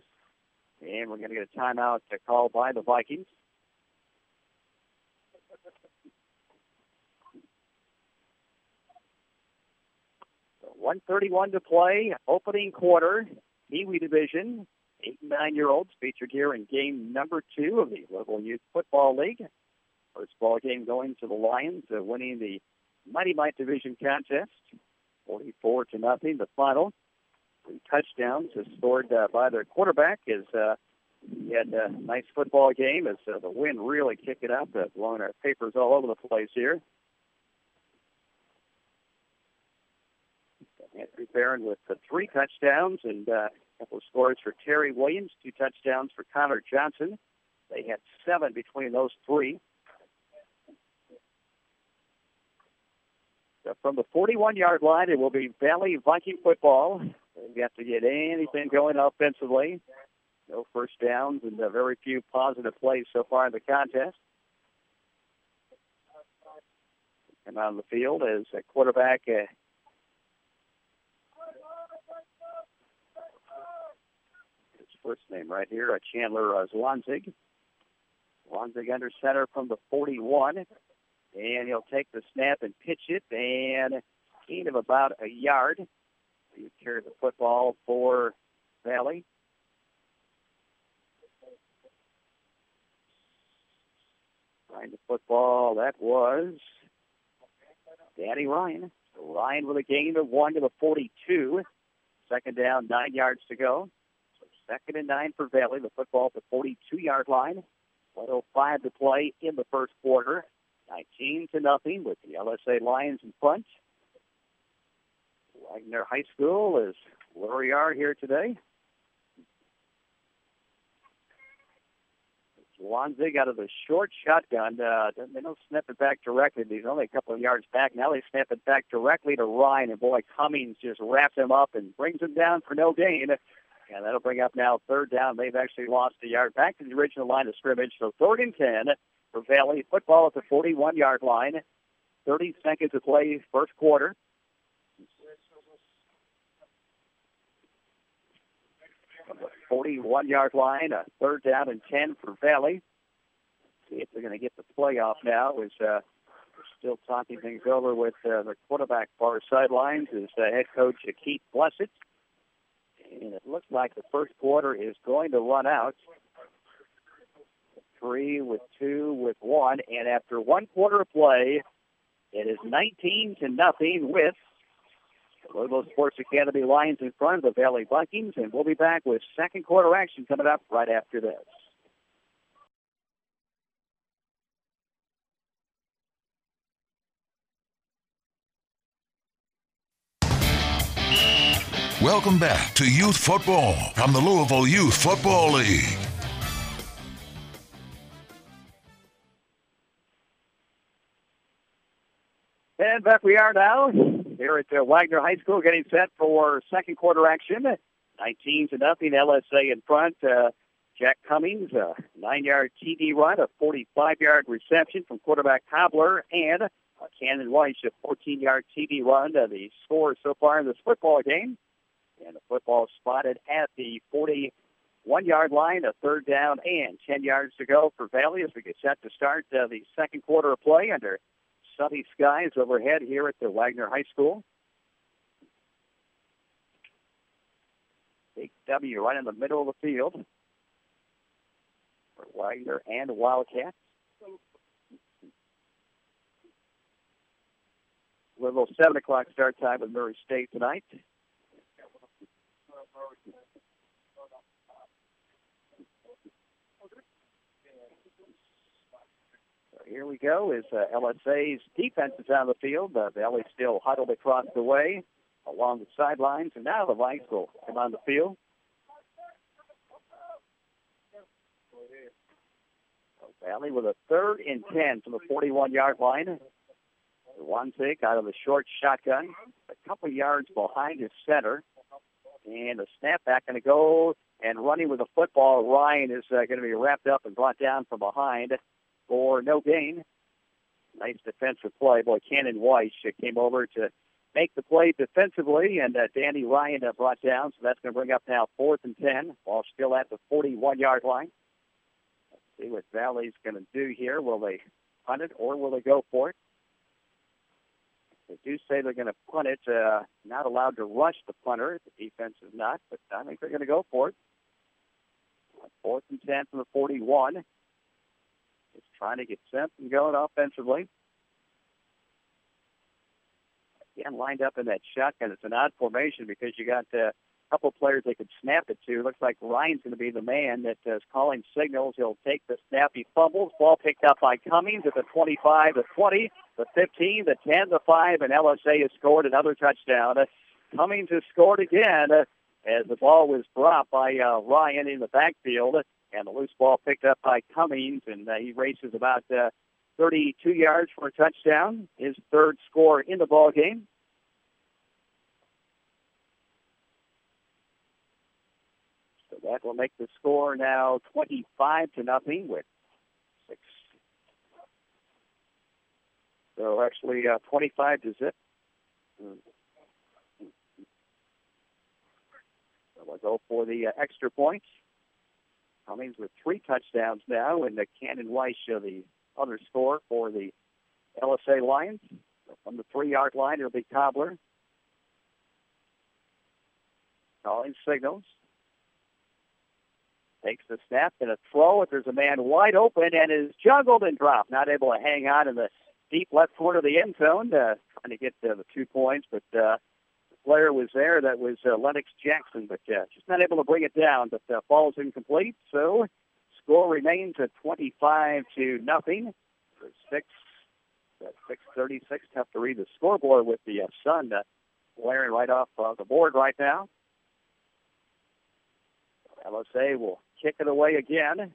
And we're going to get a timeout called by the Vikings. So 1:31 to play, opening quarter, Kiwi Division. 8- and 9-year-olds featured here in game number 2 of the Louisville Youth Football League. First ball game going to the Lions, winning the Mighty Might Division contest, 44-0. The final. 3 touchdowns scored by their quarterback. He had a nice football game as the wind really kicked it up, blowing our papers all over the place here. Andrew Barron with 3 touchdowns and a couple of scores for Terry Williams, 2 touchdowns for Connor Johnson. They had 7 between those 3. So from the 41-yard line, it will be Valley Viking football. They've got to get anything going offensively. No first downs and very few positive plays so far in the contest. And on the field is a quarterback... first name right here, Chandler Zwanzig. Zwanzig under center from the 41, and he'll take the snap and pitch it, and gain of about a yard. He carries the football for Valley. Behind the football, that was Danny Ryan. So Ryan with a gain of 1 to the 42. Second down, 9 yards to go. 2nd and 9 for Valley. The football at the 42-yard line. 1:05 to play in the first quarter. 19-0 with the LSA Lions in front. Wagner High School is where we are here today. Zwanzig out of the short shotgun. They don't snap it back directly. He's only a couple of yards back. Now they snap it back directly to Ryan. And boy, Cummings just wraps him up and brings him down for no gain. And that'll bring up now 3rd down. They've actually lost a yard back to the original line of scrimmage. So 3rd and 10 for Valley. Football at the 41-yard line. 30 seconds to play, first quarter. From the 41-yard line, a 3rd down and 10 for Valley. See if they're going to get the playoff now. We're still talking things over with the quarterback far sidelines is head coach Keith Blessett. And it looks like the first quarter is going to run out. 3 with 2 with 1. And after 1 quarter of play, it is 19-0 with the Louisville Sports Academy Lions in front of the Valley Vikings. And we'll be back with second quarter action coming up right after this. Welcome back to Youth Football from the Louisville Youth Football League. And back we are now here at Wagner High School, getting set for second quarter action. 19-0, LSA in front. Jack Cummings, a 9-yard TD run, a 45-yard reception from quarterback Cobbler, and Cannon Weiss, a 14-yard TD run. The score so far in this football game, and the football spotted at the 41-yard line, a third down and 10 yards to go for Valley as we get set to start the second quarter of play under sunny skies overhead here at the Wagner High School. Big W right in the middle of the field for Wagner and the Wildcats. A little 7 o'clock start time with Murray State tonight. So here we go as LSA's defense is out of the field. Valley still huddled across the way along the sidelines, and now the Vikes will come on the field. So Valley with a 3rd and 10 from the 41-yard line. One take out of the short shotgun, a couple yards behind his center, and a snapback going to go and running with the football. Ryan is going to be wrapped up and brought down from behind for no gain. Nice defensive play. Boy, Cannon Weiss came over to make the play defensively, and Danny Ryan brought down, so that's going to bring up now 4th and 10, while still at the 41-yard line. Let's see what Valley's going to do here. Will they punt it, or will they go for it? They do say they're going to punt it. Not allowed to rush the punter. The defense is not, but I think they're going to go for it. 4th and 10 from the 41. Just trying to get something going offensively. Again, lined up in that shotgun. It's an odd formation because you got a couple players they could snap it to. Looks like Ryan's going to be the man that is calling signals. He'll take the snap. He fumbles. Ball picked up by Cummings at the 25, the 20. The 15, the 10, the 5, and LSA has scored another touchdown. Cummings has scored again as the ball was dropped by Ryan in the backfield, and the loose ball picked up by Cummings, and he races about 32 yards for a touchdown, his 3rd score in the ballgame. So that will make the score now 25-0 with 6. So actually 25-0. So we'll go for the extra points. Cummings with 3 touchdowns now, and Cannon Weiss, the other score for the LSA Lions. So from the 3-yard line, it'll be Cobbler. Calling signals. Takes the snap and a throw. If there's a man wide open and is juggled and dropped, not able to hang on in the deep left corner of the end zone, trying to get the 2 points, but the player was there. That was Lennox Jackson, but just not able to bring it down, but the ball's incomplete, so score remains at 25-0. For 6:36, tough to read the scoreboard with the sun blaring right off the board right now. LSA will kick it away again.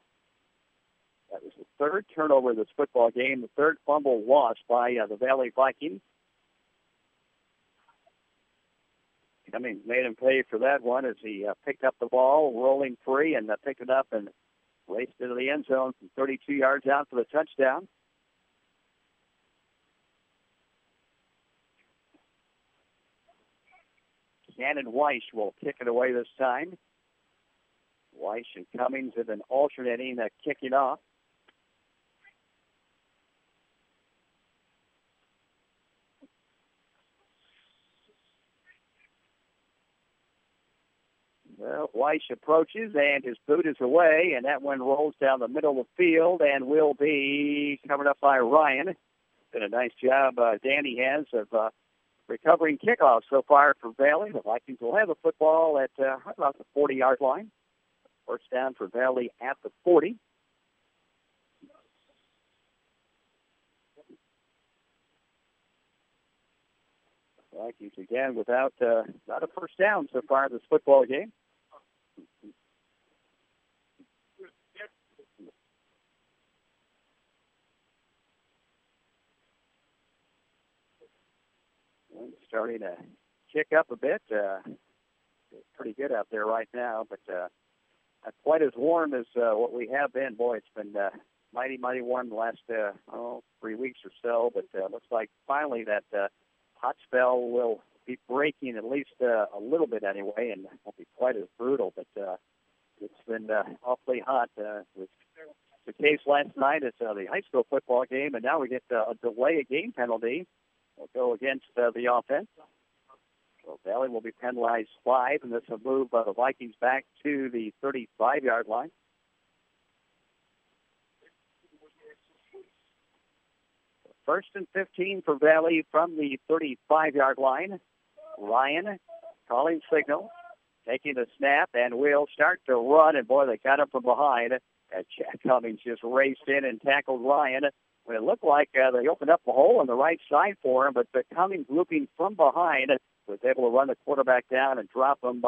That was the 3rd turnover of this football game, the 3rd fumble loss by the Valley Vikings. Cummings made him pay for that one as he picked up the ball, rolling free, and picked it up and raced into the end zone from 32 yards out for the touchdown. Cannon Weiss will kick it away this time. Weiss and Cummings have been alternating that kicking off. Well, Weiss approaches, and his boot is away, and that one rolls down the middle of the field and will be covered up by Ryan. Did a nice job Danny has of recovering kickoffs so far for Valley. The Vikings will have the football at about the 40-yard line. First down for Valley at the 40. Vikings again without not a first down so far this football game. Starting to kick up a bit. Pretty good out there right now, but quite as warm as what we have been. Boy, it's been mighty, mighty warm the last 3 weeks or so, but it looks like finally that hot spell will be breaking, at least a little bit anyway, and won't be quite as brutal, but it's been awfully hot. With the case last night, it's the high school football game, and now we get a delay a game penalty. We'll go against the offense. So Valley will be penalized 5, and this will move the Vikings back to the 35-yard line. First and 15 for Valley from the 35-yard line. Ryan calling signal, taking the snap, and will start to run. And, boy, they got him from behind. And Jack Cummings just raced in and tackled Ryan. When it looked like they opened up a hole on the right side for him, but Cummings looping from behind was able to run the quarterback down and drop him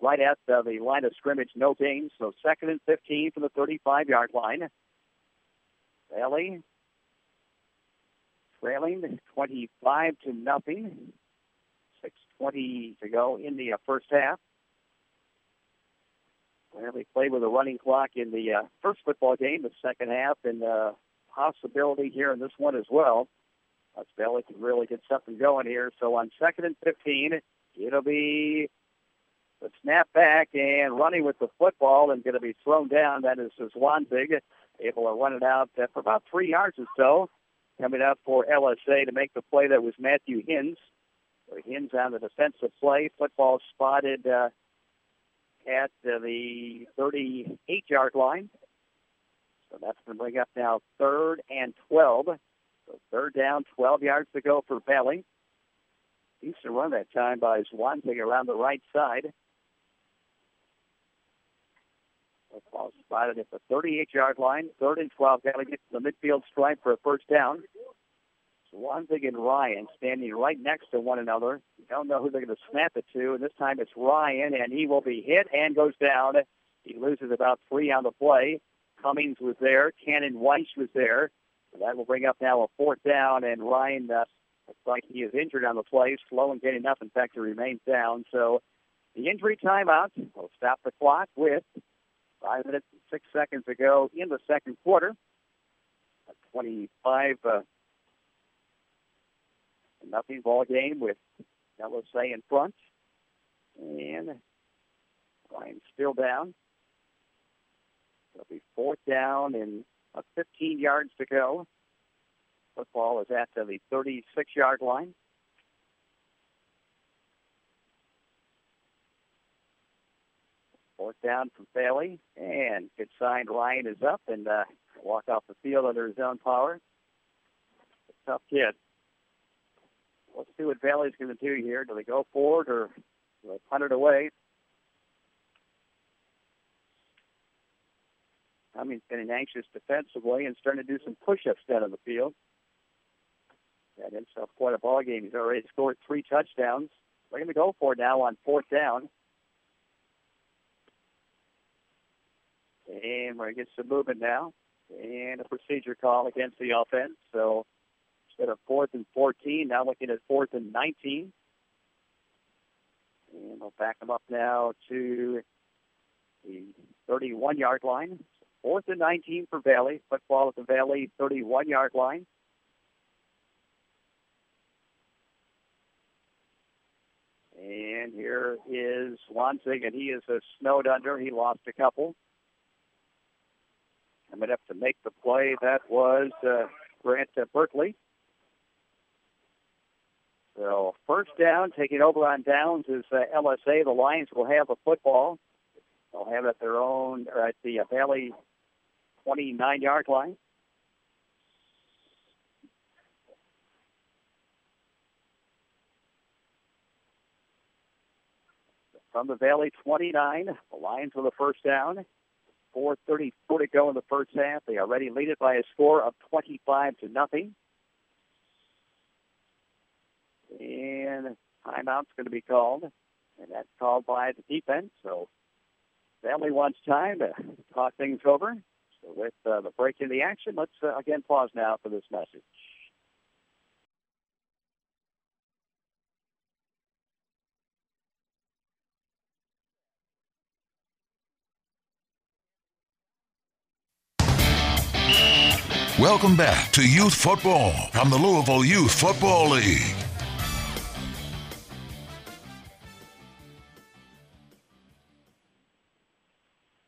right at the line of scrimmage. No gain, so second and 15 from the 35-yard line. Valley trailing 25-0. 6:20 to go in the first half. Valley played with a running clock in the first football game, the second half, and possibility here in this one as well. Valley can really get something going here. So on second and 15, it'll be the snap back and running with the football and going to be thrown down. That is Zwanzig, able to run it out for about 3 yards or so. Coming up for LSA to make the play, that was Matthew Hinz. So Hinz on the defensive play. Football spotted at the 38-yard line. So that's going to bring up now third and 12. So third down, 12 yards to go for Valley. Decent run that time by Zwanzig around the right side. Football spotted at the 38-yard line. Third and 12. Valley gets to the midfield stripe for a first down. Zwanzig and Ryan standing right next to one another. You don't know who they're going to snap it to, and this time it's Ryan, and he will be hit and goes down. He loses about 3 on the play. Cummings was there. Cannon Weiss was there. So that will bring up now a fourth down, and Ryan looks like he is injured on the play. Slow and getting up. In fact, he remains down. So the injury timeout will stop the clock with 5 minutes and 6 seconds to go in the second quarter. A 25-0 ball game with LSA in front. And Ryan's still down. It'll be fourth down and 15 yards to go. Football is at the 36-yard line. Fourth down from Bailey, and good sign. Ryan is up and walk off the field under his own power. Tough kid. Let's see what Bailey's going to do here. Do they go forward or do they punt it away? I mean, getting anxious defensively and starting to do some push-ups down on the field. Got himself quite a ball game. He's already scored 3 touchdowns. They're going to go for it now on fourth down. And we're going to get some movement now. And a procedure call against the offense. So instead of fourth and 14, now looking at fourth and 19. And they'll back them up now to the 31-yard line. Fourth and 19 for Valley. Football at the Valley 31-yard line. And here is Zwanzig, and he is snowed under. He lost a couple. Coming up to make the play, that was Grant Berkeley. So first down, taking over on downs is LSA. The Lions will have the football. They'll have it at their own, or at the Valley 29-yard line. From the Valley 29, the Lions with a first down. 4:34 to go in the first half. They already lead it by a score of 25-0. And timeout's going to be called. And that's called by the defense. So Valley wants time to talk things over. So with the break in the action, let's again pause now for this message. Welcome back to Youth Football from the Louisville Youth Football League.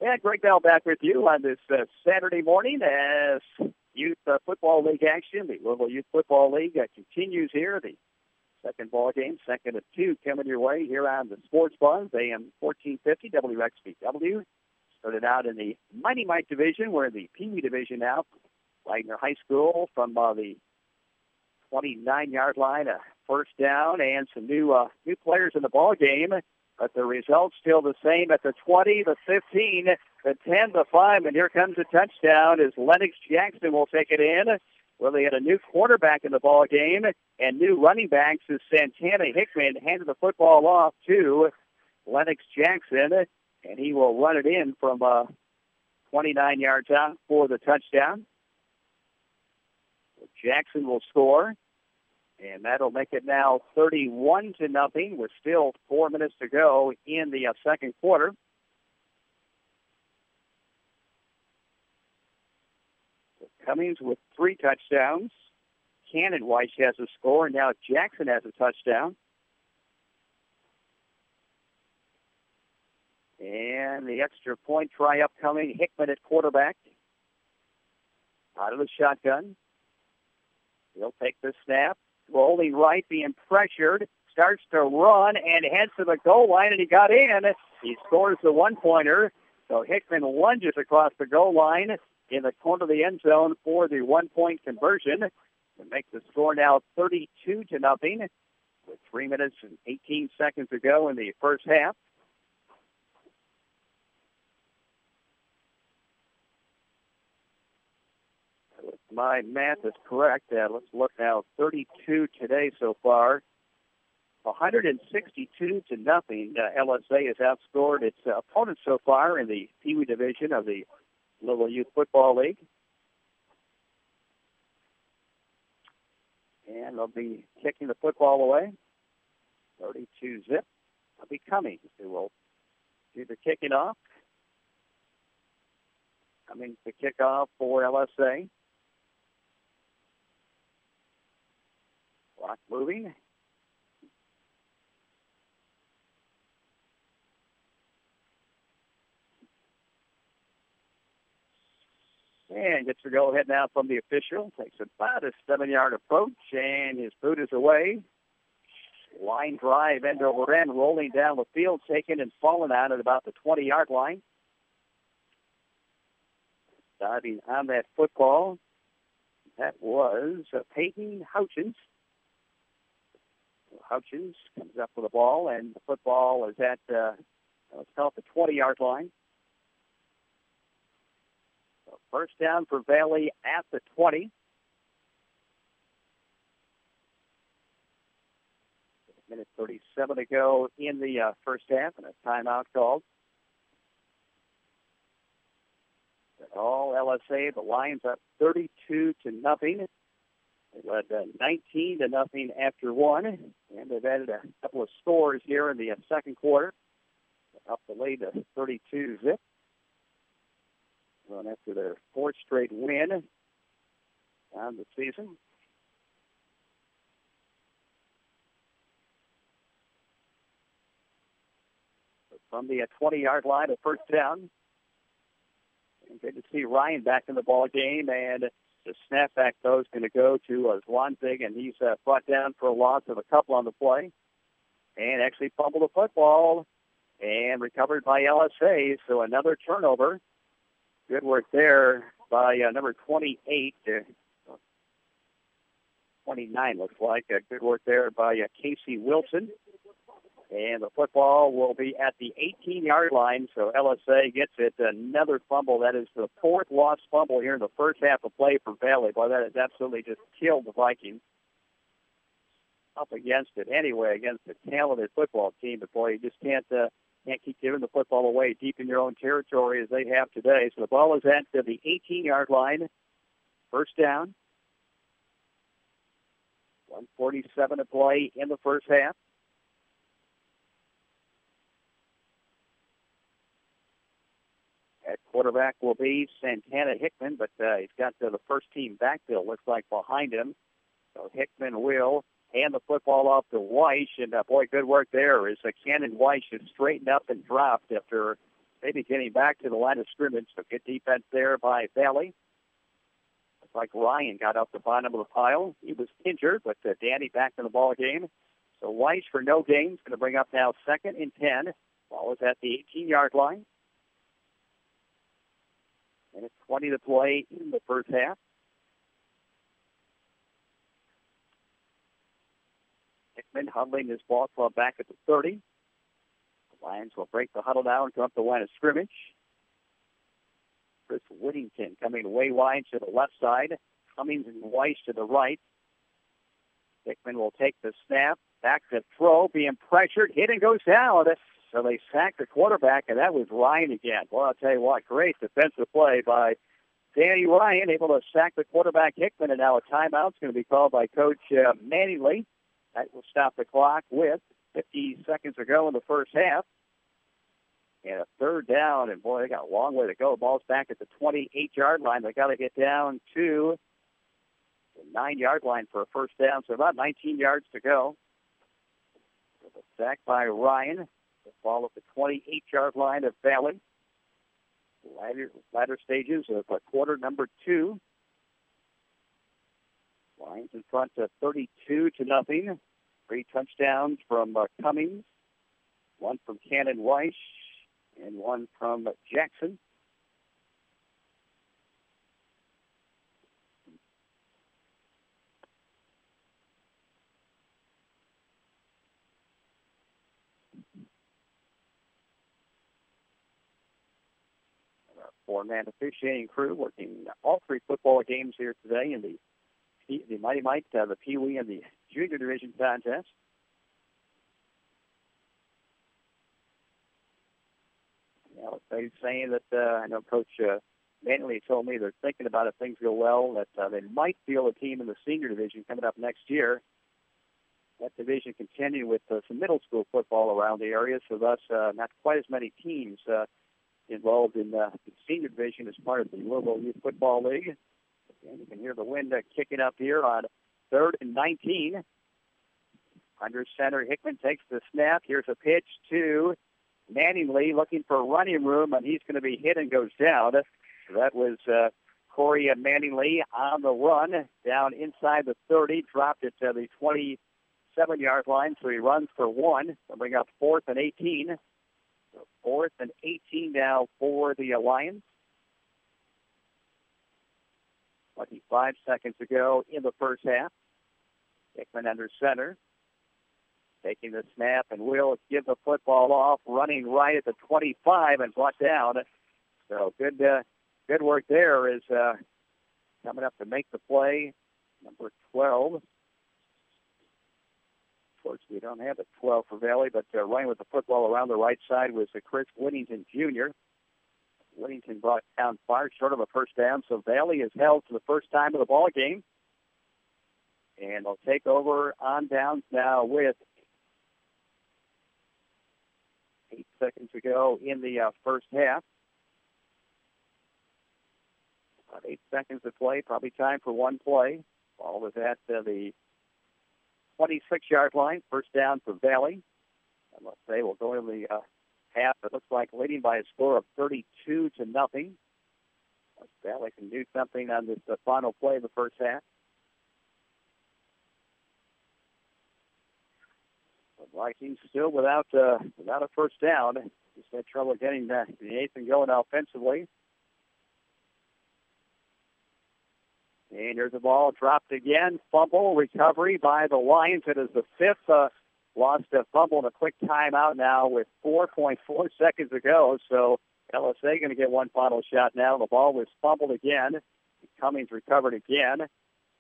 Yeah, Greg Bell back with you on this Saturday morning as Youth Football League action. The Louisville Youth Football League continues here. The second ball game, second of two, coming your way here on the Sports Buzz, AM 1450 WXBW. Started out in the Mighty Mike division. We're in the Pee Wee division now. Wagner High School from the 29-yard line, a first down, and some new players in the ball game. But the result's still the same at the 20, the 15, the 10, the 5, and here comes a touchdown as Lennox Jackson will take it in. Well, they had a new quarterback in the ball game and new running backs as Santana Hickman handed the football off to Lennox Jackson, and he will run it in from 29 yards out for the touchdown. Jackson will score. And that'll make it now 31-0. We're still 4 minutes to go in the second quarter. Cummings with three touchdowns. Cannon Weiss has a score, and now Jackson has a touchdown. And the extra point try upcoming. Hickman at quarterback. Out of the shotgun. He'll take the snap. Rolling right, being pressured, starts to run and heads to the goal line, and he got in. He scores the one-pointer, so Hickman lunges across the goal line in the corner of the end zone for the one-point conversion. It makes the score now 32-0 with 3 minutes and 18 seconds to go in the first half. My math is correct. Let's look now. 32 today so far. 162-0. LSA has outscored its opponents so far in the Pee Wee division of the Louisville Youth Football League. And they'll be kicking the football away. 32-0. They'll be coming. They will do the kicking off. Coming to kick off for LSA. Clock moving. And gets to go ahead now from the official. Takes about a 7-yard approach, and his boot is away. Line drive, end over end, rolling down the field, taken and fallen out at about the 20-yard line. Diving on that football. That was Peyton Hutchins. Hutchins comes up with the ball, and the football is at, let's call it the 20-yard line. So first down for Valley at the 20. Minute 37 to go in the first half, and a timeout called. All LSA, the Lions up 32-0. They led 19-0 after one, and they've added a couple of scores here in the second quarter. Up the lead to 32-0. Run after their fourth straight win on the season. From the 20-yard line, a first down. And good to see Ryan back in the ball game, and the snapback, though, is going to go to Zwanzig, and he's brought down for a loss of a couple on the play. And actually fumbled the football and recovered by LSA, so another turnover. Good work there by number 28. 29, looks like. Good work there by Casey Wilson. And the football will be at the 18-yard line, so LSA gets it. Another fumble. That is the fourth lost fumble here in the first half of play for Valley. Boy, that has absolutely just killed the Vikings. Up against it anyway, against a talented football team. But, boy, you just can't keep giving the football away deep in your own territory as they have today. So the ball is at the 18-yard line. First down. 1:47 to play in the first half. At quarterback will be Santana Hickman, but he's got the first-team backfield, looks like, behind him. So Hickman will hand the football off to Weiss, and boy, good work there as Cannon Weiss is straightened up and dropped after maybe getting back to the line of scrimmage. So good defense there by Valley. Looks like Ryan got up the bottom of the pile. He was injured, but Danny back in the ball game. So Weiss for no gain is going to bring up now 2nd and 10. Ball is at the 18-yard line. And it's 20 to play in the first half. Hickman huddling his ball club back at the 30. The Lions will break the huddle down and come up the line of scrimmage. Chris Whittington coming way wide to the left side. Cummings and Weiss to the right. Hickman will take the snap. Back to throw, being pressured. Hit and goes down. So they sacked the quarterback, and that was Ryan again. Well, I'll tell you what, great defensive play by Danny Ryan, able to sack the quarterback Hickman, and now a timeout's going to be called by Coach Mattingly. That will stop the clock with 50 seconds to go in the first half. And a third down, and boy, they got a long way to go. Ball's back at the 28-yard line. They got to get down to the 9-yard line for a first down, so about 19 yards to go. With a sack by Ryan. The ball at the 28-yard line of Valley. Latter stages of quarter number 2. Lions in front of 32-0. 3 touchdowns from Cummings, 1 from Cannon Weiss, and 1 from Jackson. Four-man officiating crew working all 3 football games here today in the Mighty Mike, the Pee Wee, and the Junior Division contest. Now, they're saying that I know Coach Manley told me they're thinking about if things go well that they might field a team in the Senior Division coming up next year. That division continued with some middle school football around the area, so thus not quite as many teams involved in the Senior Division as part of the Louisville Youth Football League. And you can hear the wind kicking up here on 3rd and 19. Under center, Hickman takes the snap. Here's a pitch to Mattingly looking for running room, and he's going to be hit and goes down. So that was Corey Mattingly on the run down inside the 30, dropped it to the 27-yard line, so he runs for 1. They'll bring up 4th and 18. 4th and 18 now for the Lions. 25 seconds to go in the first half. Hickman under center. Taking the snap and will give the football off. Running right at the 25 and brought down. So good work there is coming up to make the play. Number 12. We don't have a 12 for Valley, but running with the football around the right side was Chris Whittington, Jr. Whittington brought down far short of a first down, so Valley is held for the first time of the ball game, and they'll take over on downs now with 8 seconds to go in the first half. About 8 seconds to play, probably time for one play. Ball is at the 26-yard line, first down for Valley. And let's say we'll go into the half. It looks like leading by a score of 32-0. Valley can do something on this final play of the first half. The Vikings still without a first down. Just had trouble getting anything going offensively. And here's the ball dropped again. Fumble recovery by the Lions. It is the 5th lost a fumble and a quick timeout now with 4.4 seconds to go. So LSA going to get one final shot now. The ball was fumbled again. Cummings recovered again.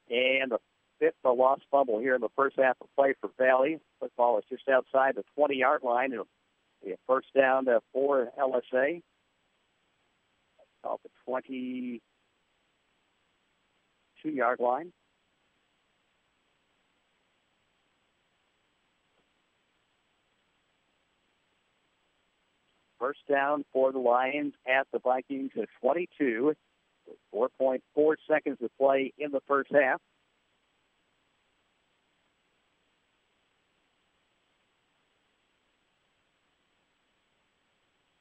And the 5th lost fumble here in the first half of play for Valley. Football is just outside the 20-yard line. It'll be a first down for LSA. Off the 22-yard line. First down for the Lions at the Vikings at 22, with 4.4 seconds to play in the first half.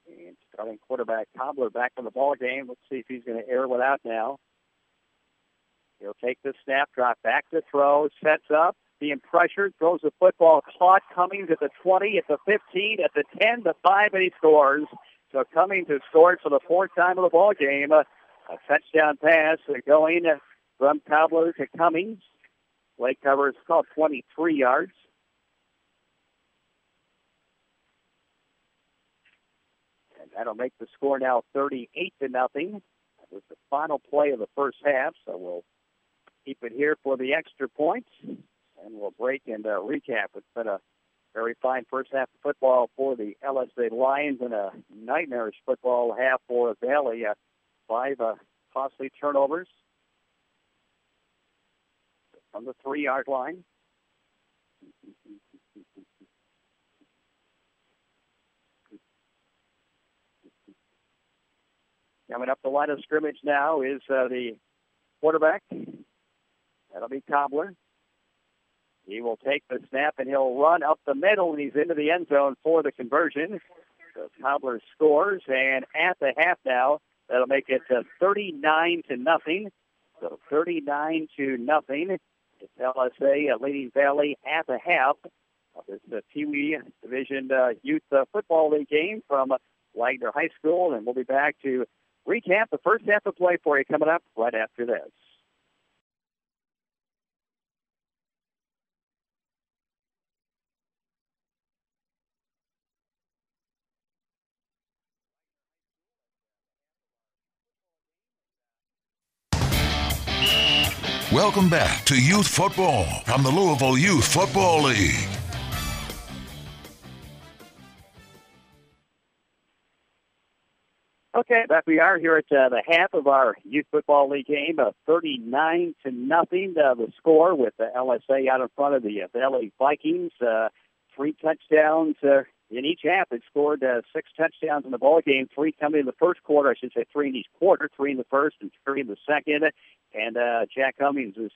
And starting quarterback Cobbler back in the ball game. Let's see if he's going to air one out now. He'll take the snap, drop back to throw, sets up, being pressured, throws the football, caught Cummings at the 20, at the 15, at the 10, the 5, and he scores. So Cummings has scored for the fourth time of the ball game. A touchdown pass going from Cobbler to Cummings. Late cover is called 23 yards. And that'll make the score now 38-0. That was the final play of the first half, so we'll keep it here for the extra points, and we'll break and recap. It's been a very fine first half of football for the LSA Lions and a nightmarish football half for Valley. Five costly turnovers from the 3-yard line. Coming up the line of scrimmage now is the quarterback. That'll be Cobbler. He will take the snap, and he'll run up the middle, and he's into the end zone for the conversion. So Cobbler scores, and at the half now, that'll make it 39-0. So 39-0. It's LSA leading Valley at the half of this Pee-wee Division Youth Football League game from Wagner High School, and we'll be back to recap the first half of play for you coming up right after this. Welcome back to Youth Football from the Louisville Youth Football League. Okay, back we are here at the half of our Youth Football League game, 39-0, the score with the LSA out in front of the Valley Vikings. Three touchdowns in each half. They scored six touchdowns in the ballgame, three coming in the first quarter. I should say three in each quarter, three in the first and three in the second. And Jack Cummings has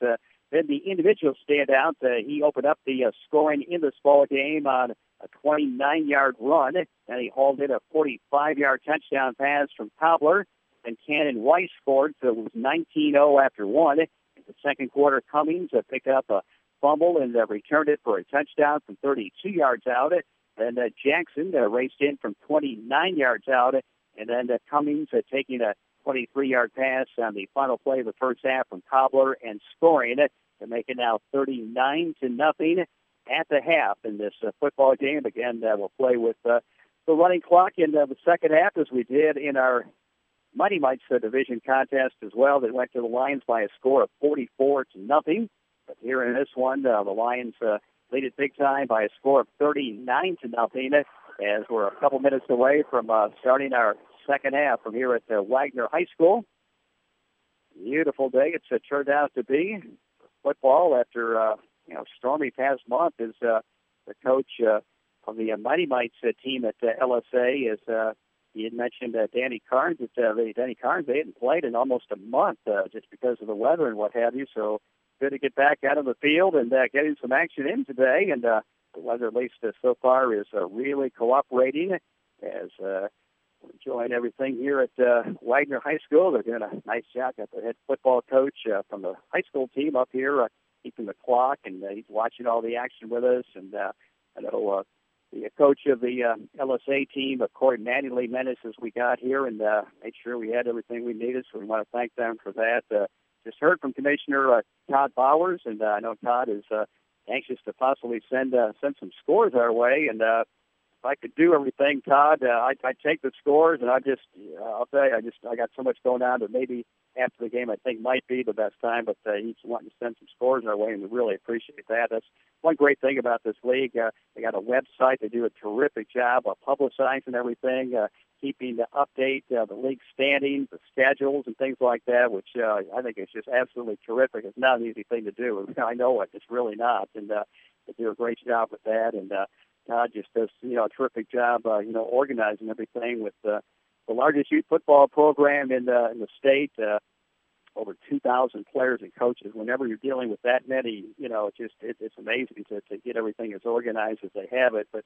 been the individual standout. He opened up the scoring in this ballgame on a 29-yard run, and he hauled in a 45-yard touchdown pass from Cobbler, and Cannon Weiss scored, so it was 19-0 after one. In the second quarter, Cummings picked up a fumble and returned it for a touchdown from 32 yards out. Then Jackson raced in from 29 yards out, and then Cummings taking a 23-yard pass on the final play of the first half from Cobbler and scoring it to make it now 39-0. At the half in this football game. Again, we'll play with the running clock in the second half as we did in our Mighty Mites division contest as well. That went to the Lions by a score of 44-0. But here in this one, the Lions lead it big time by a score of 39-0 as we're a couple minutes away from starting our second half from here at Wagner High School. Beautiful day it's turned out to be. Football after... stormy past month is the coach of the Mighty Mites team at LSA. As he had mentioned, Danny Carnes. Danny Carnes, they hadn't played in almost a month just because of the weather and what have you. So good to get back out on the field and getting some action in today. And the weather, at least so far, is really cooperating as we're enjoying everything here at Wagner High School. They're doing a nice job. Got the head football coach from the high school team up here. Keeping the clock, and he's watching all the action with us. And I know the coach of the LSA team, Corey Mattingly, Menace, as we got here and made sure we had everything we needed, so we want to thank them for that. Just heard from Commissioner Todd Bowers, and I know Todd is anxious to possibly send some scores our way. And if I could do everything, Todd, I'd take the scores, and I'll tell you, I got so much going on that maybe after the game, I think might be the best time, but he's wanting to send some scores our way, and we really appreciate that. That's one great thing about this league. They got a website. They do a terrific job of publicizing everything, keeping the update, the league standings, the schedules, and things like that, which I think is just absolutely terrific. It's not an easy thing to do. I know it. It's really not, and they do a great job with that, and Todd just does, a terrific job, organizing everything with the largest youth football program in the state, over 2,000 players and coaches. Whenever you're dealing with that many, it's amazing to get everything as organized as they have it. But,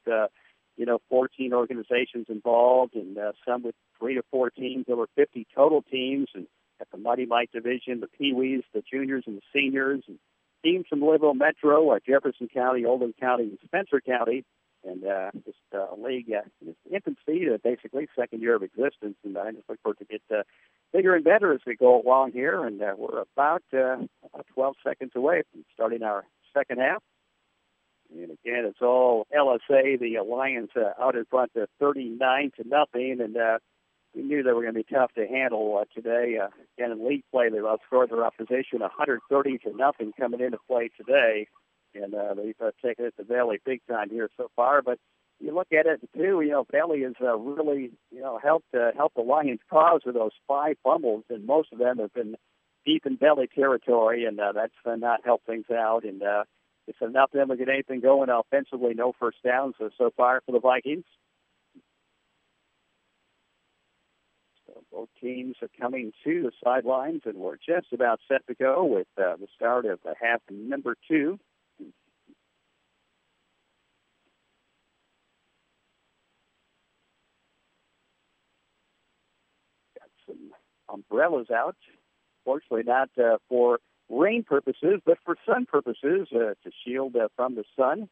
14 organizations involved, and some with 3 to 4 teams, over 50 total teams, and at the Muddy Mike Division, the Pee Wees, the juniors and the seniors, and teams from Louisville Metro, Jefferson County, Oldham County, and Spencer County. And this league is infancy, basically second year of existence, and I just look forward to get bigger and better as we go along here. And we're about 12 seconds away from starting our second half. And again, it's all LSA. The Lions out in front, 39-0, and we knew they were going to be tough to handle today. Again, in league play, they outscored their opposition 130-0 coming into play today. And they've taken it to Valley big time here so far. But you look at it, too, Valley has really, helped the Lions' cause with those 5 fumbles, and most of them have been deep in Valley territory, and that's not helped things out. And it's enough for them to get anything going offensively. No first downs so far for the Vikings. So both teams are coming to the sidelines, and we're just about set to go with the start of the half number 2. Umbrellas out, fortunately not for rain purposes, but for sun purposes, to shield from the sun.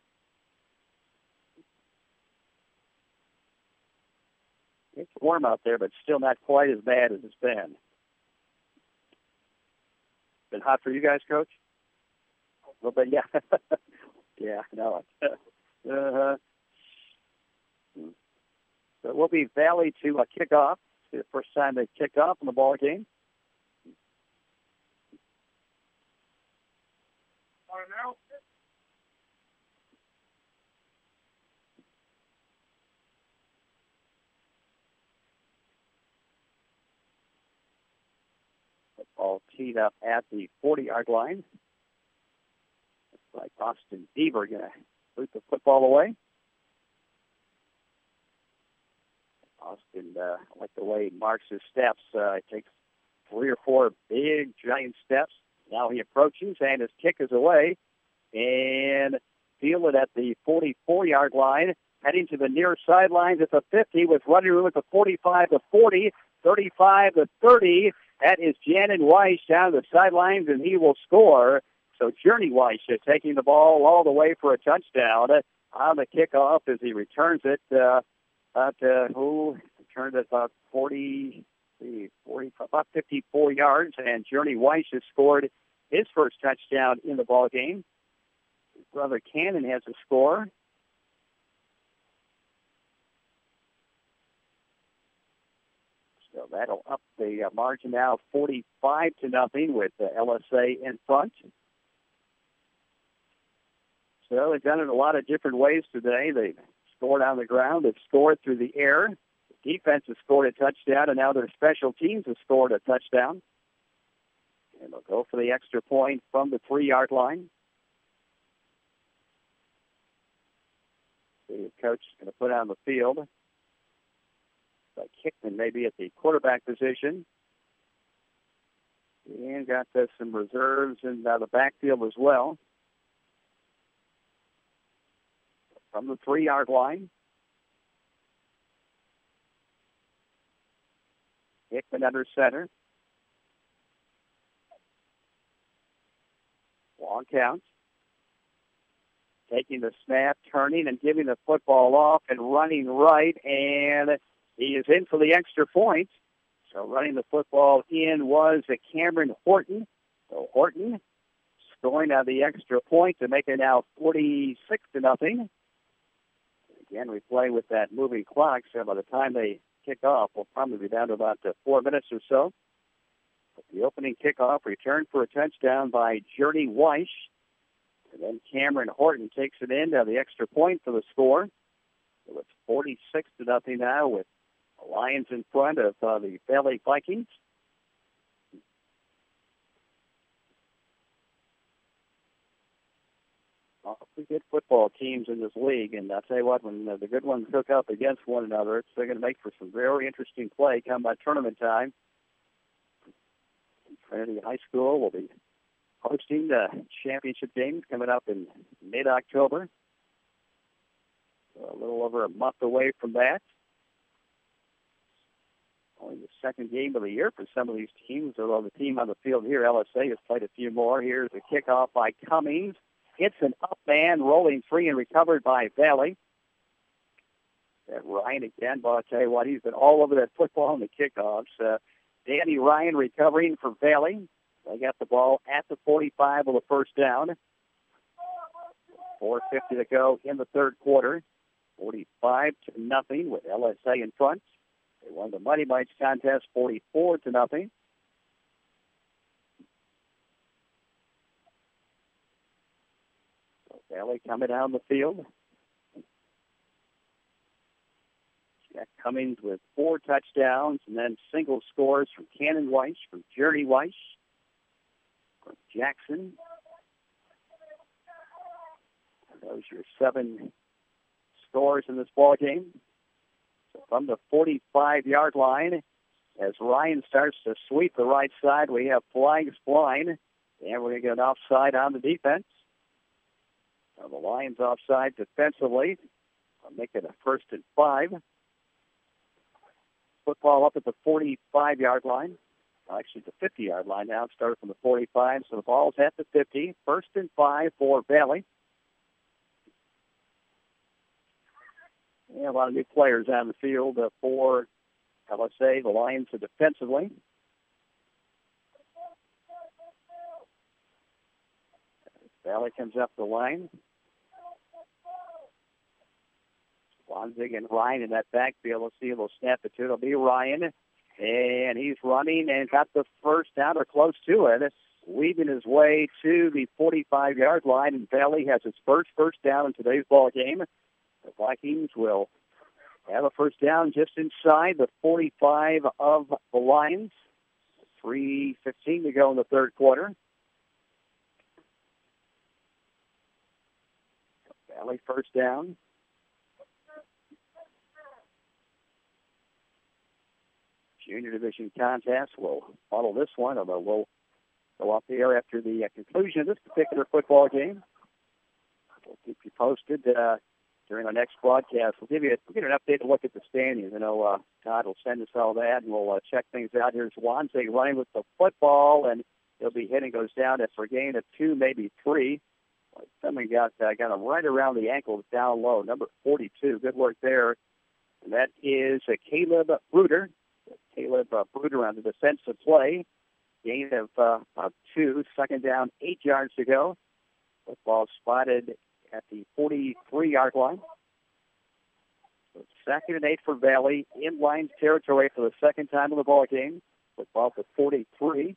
It's warm out there, but still not quite as bad as it's been. Been hot for you guys, Coach? A little bit, yeah. Yeah, I know it. So it will be Valley to kick off. The first time they kick off in the ball game. The ball teed up at the 40-yard line. Looks like Austin Deaver going to boot the football away. Austin, I like the way he marks his steps. It takes 3 or 4 big, giant steps. Now he approaches, and his kick is away. And feel it at the 44-yard line. Heading to the near sidelines at the 50 with running room at the 45 to 40, 35 to 30. That is Cannon Weiss down the sidelines, and he will score. So Journey Weiss taking the ball all the way for a touchdown on the kickoff as he returns it. Returned it about 54 yards, and Journey Weiss has scored his first touchdown in the ball game. His brother Cannon has a score. So that'll up the margin now 45-0 with LSA in front. So they've done it a lot of different ways today. They've scored on the ground. They've scored through the air. The defense has scored a touchdown, and now their special teams have scored a touchdown. And they'll go for the extra point from the 3-yard line. The coach is going to put on the field. But Kickman may be at the quarterback position. And got some reserves in the backfield as well. From the 3-yard line. Hickman under center. Long count. Taking the snap, turning and giving the football off and running right. And he is in for the extra point. So running the football in was Cameron Horton. So Horton scoring on the extra point to make it now 46-0. Again, we play with that moving clock, so by the time they kick off, we'll probably be down to about 4 minutes or so. But the opening kickoff returned for a touchdown by Journey Weiss. And then Cameron Horton takes it in to the extra point for the score. So it's 46-0 now with the Lions in front of the Valley Vikings. awfully good football teams in this league, and I'll tell you what, when the good ones hook up against one another, it's going to make for some very interesting play come by tournament time. Trinity High School will be hosting the championship games coming up in mid-October. So a little over a month away from that. Only the second game of the year for some of these teams, although the team on the field here, LSA, has played a few more. Here's the kickoff by Cummings. Hits an up man, rolling free and recovered by Valley. That Ryan again, but I'll tell you what, he's been all over that football on the kickoffs. Danny Ryan recovering for Valley. They got the ball at the 45 with a first down. 4:50 to go in the third quarter. 45-0 with LSA in front. They won the Money Bites contest 44-0. Valley coming down the field. Jack Cummings with 4 touchdowns and then single scores from Cannon Weiss, from Journey Weiss, from Jackson. Those are 7 scores in this ballgame. So from the 45-yard line, as Ryan starts to sweep the right side, we have flags flying, and we're going to get an offside on the defense. Now the Lions offside defensively. I'll make it a 1st and 5. Football up at the 45-yard line. Actually, the 50-yard line now. It started from the 45, so the ball's at the 50. 1st and 5 for Valley. Yeah, a lot of new players on the field for LSA. The Lions are defensively. Valley comes up the line. Zwanzig and Ryan in that backfield. Let's see if they'll snap it to. It'll be Ryan. And he's running and got the first down or close to it. Weaving his way to the 45-yard line. And Valley has his first down in today's ball game. The Vikings will have a first down just inside the 45 of the Lions. 3:15 to go in the third quarter. Valley first down. Junior division contest. We'll follow this one, although we'll go off the air after the conclusion of this particular football game. We'll keep you posted during our next broadcast. We'll get an updated look at the standings. I know Todd will send us all that, and we'll check things out. Here's Zwanzig running with the football, and he'll be hitting, goes down. That's for a gain of 2, maybe 3. Someone got him right around the ankles down low, number 42. Good work there. And that is Caleb Bruder. Caleb Bruder on the defensive play. Gain of 2, second down, 8 yards to go. Football spotted at the 43-yard line. So 2nd and 8 for Valley, in Lions territory for the second time in the ballgame. Football to 43.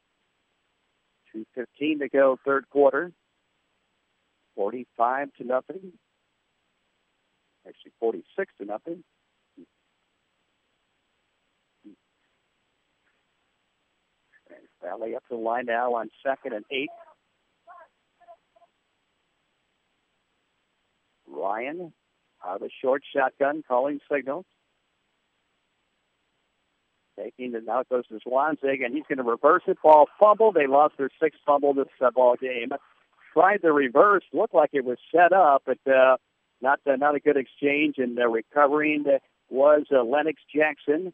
2:15 to go, third quarter. 45-0. Actually, 46-0. And Valley up to the line now on 2nd and 8. Ryan out of the short shotgun, calling signals. Taking it now, goes to Zwanzig, and he's going to reverse it. Ball fumble. They lost their 6th fumble this ball game. Tried the reverse, looked like it was set up, but not a good exchange. And recovering was Lennox Jackson.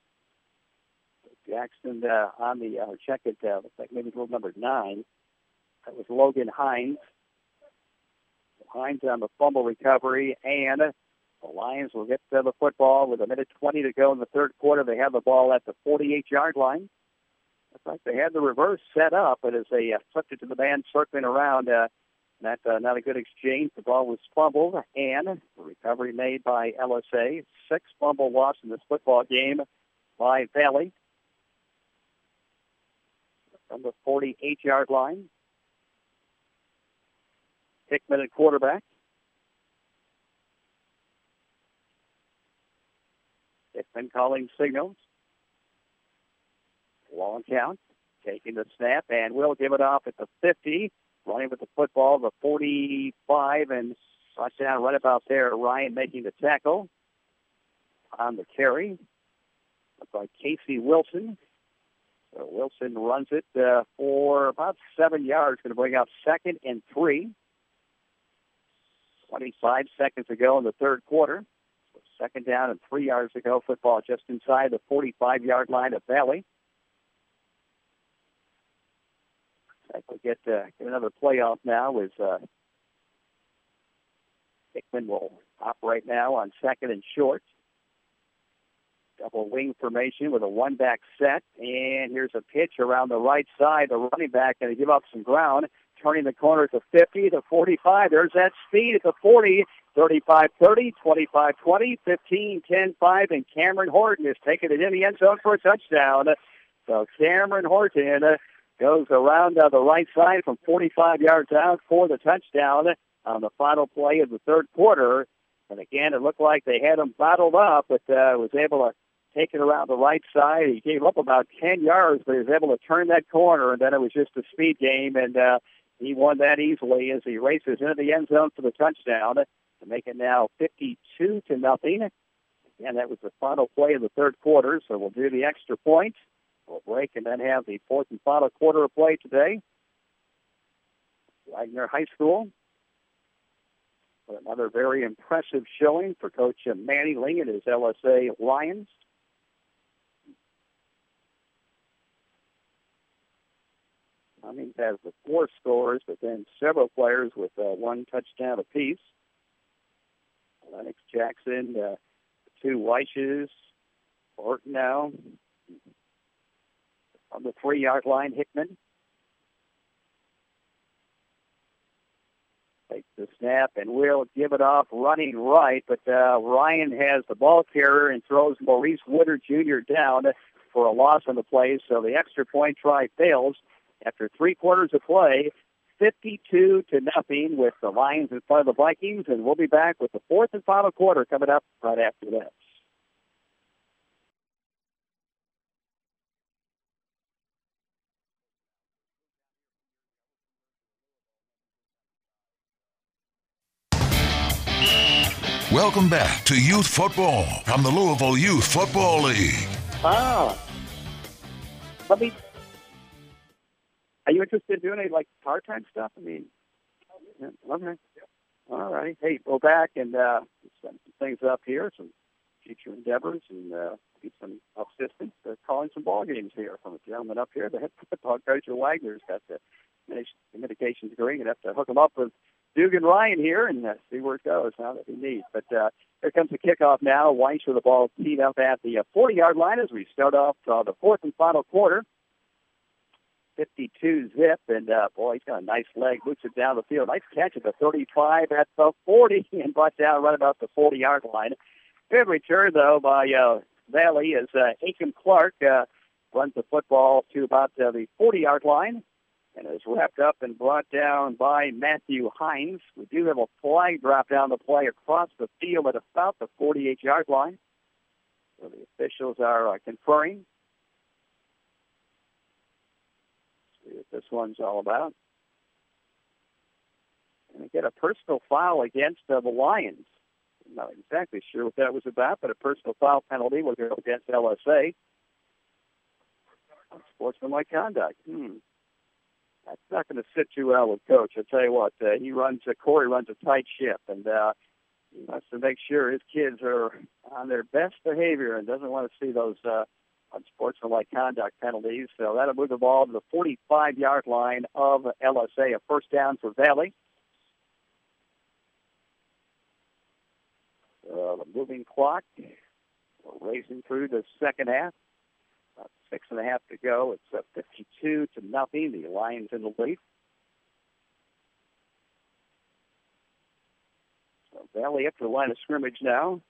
Jackson on the check it, looks like maybe goal number 9. That was Logan Hines. Hines on the fumble recovery, and the Lions will get to the football with a minute 20 to go in the third quarter. They have the ball at the 48-yard line. Looks like they had the reverse set up, but as they flipped it to the man circling around, not a good exchange. The ball was fumbled, and the recovery made by LSA. 6 fumble loss in this football game by Valley. From the 48-yard line, Hickman at quarterback. Hickman calling signals. Long count, taking the snap, and will give it off at the 50, running with the football, the 45, and Touchdown so right about there. Ryan making the tackle on the carry by Casey Wilson. So Wilson runs it for about 7 yards. Going to bring out 2nd and 3. 25 seconds to go in the third quarter. 2nd down and 3 yards to go. Football just inside the 45-yard line of Valley. We'll get another playoff now as Hickman will operate now on 2nd and short. Double wing formation with a one-back set. And here's a pitch around the right side. The running back going to give up some ground. Turning the corner at the 50, the 45. There's that speed at the 40. 35-30, 25-20, 15-10-5. And Cameron Horton is taking it in the end zone for a touchdown. So Cameron Horton goes around the right side from 45 yards out for the touchdown on the final play of the third quarter. And again, it looked like they had him bottled up, but was able to take it around the right side. He gave up about 10 yards, but he was able to turn that corner, and then it was just a speed game, and he won that easily as he races into the end zone for the touchdown to make it now 52-0. Again, that was the final play of the third quarter, so we'll do the extra point. We'll break and then have the fourth and final quarter of play today. Wagner High School. Another very impressive showing for Coach Manny Ling and his LSA Lions. Cummings has the 4 scores, but then several players with 1 touchdown apiece. Lennox Jackson, 2 Weishes, Horton now. On the 3-yard line, Hickman takes the snap and will give it off running right, but Ryan has the ball carrier and throws Maurice Woodard Jr. down for a loss on the play, so the extra point try fails. After 3 quarters of play, 52-0 with the Lions in front of the Vikings, and we'll be back with the fourth and final quarter coming up right after this. Welcome back to Youth Football from the Louisville Youth Football League. Are you interested in doing any, part-time stuff? Yeah, okay. All right. Hey, go back and set some things up here, some future endeavors, and get some assistance calling some ball games here from a gentleman up here. The head football coach of Wagner's got the communications degree. You'd have to hook him up with Dugan Ryan here and see where it goes now that he needs. But here comes the kickoff now. Weiss with the ball teed up at the 40-yard line as we start off the fourth and final quarter. 52-0, and boy, he's got a nice leg. Boots it down the field. Nice catch at the 35, at the 40, and brought down right about the 40-yard line. Good return, though, by Valley as Aiken Clark runs the football to about the 40-yard line. And is wrapped up and brought down by Matthew Hines. We do have a flag drop down the play across the field at about the 48-yard line. So the officials are conferring. Let's see what this one's all about. And we get a personal foul against the Lions. I'm not exactly sure what that was about, but a personal foul penalty will go against LSA. Sportsmanlike conduct. That's not going to sit too well with Coach. I'll tell you what, Corey runs a tight ship, and he wants to make sure his kids are on their best behavior and doesn't want to see those unsportsmanlike conduct penalties. So that'll move the ball to the 45-yard line of LSA, a first down for Valley. The moving clock, we're racing through the second half. 6.5 to go. It's 52-0. The Lions in the lead. So Valley up to the line of scrimmage now.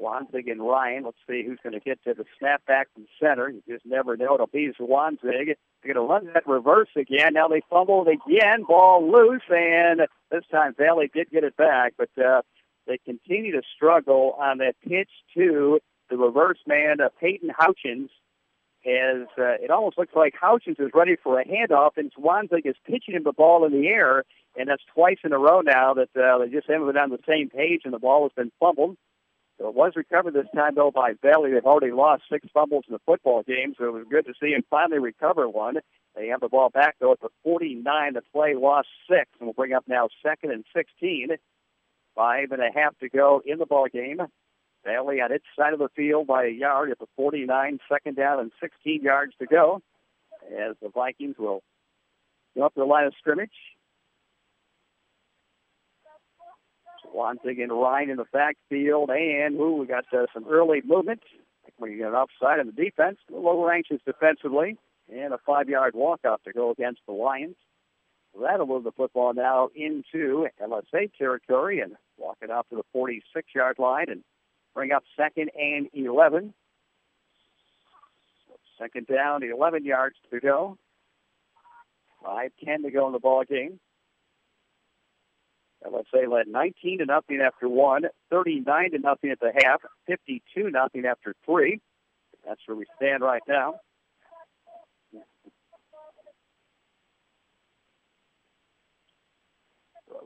Zwanzig and Ryan. Let's see who's going to get to the snap back from center. You just never know. It'll be Zwanzig. They're going to run that reverse again. Now they fumbled again. Ball loose, and this time Valley did get it back, but they continue to struggle on that pitch too. The reverse man, Peyton Houchins, as it almost looks like Houchins is ready for a handoff, and Zwanzig is pitching him the ball in the air, And that's twice in a row now that they just haven't been on the same page and the ball has been fumbled. So it was recovered this time, though, by Valley. They've already lost 6 fumbles in the football game, so it was good to see them finally recover one. They have the ball back, though, at the 49. The play lost 6, and will bring up now 2nd and 16. 5.5 to go in the ball game. Valley on its side of the field by a yard at the 49, 2nd down and 16 yards to go, as the Vikings will go up to the line of scrimmage. Zwanzig and Ryan in the backfield, and we got some early movement. We got an offside on the defense, a little anxious defensively, and a 5-yard walk-off to go against the Lions. That'll move the football now into LSA territory and walk it off to the 46-yard line and bring up 2nd and 11. 2nd down, 11 yards to go. 5:10 to go in the ball game. LSA led 19-0 after 1, 39-0 at the half, 52-0 after 3. That's where we stand right now.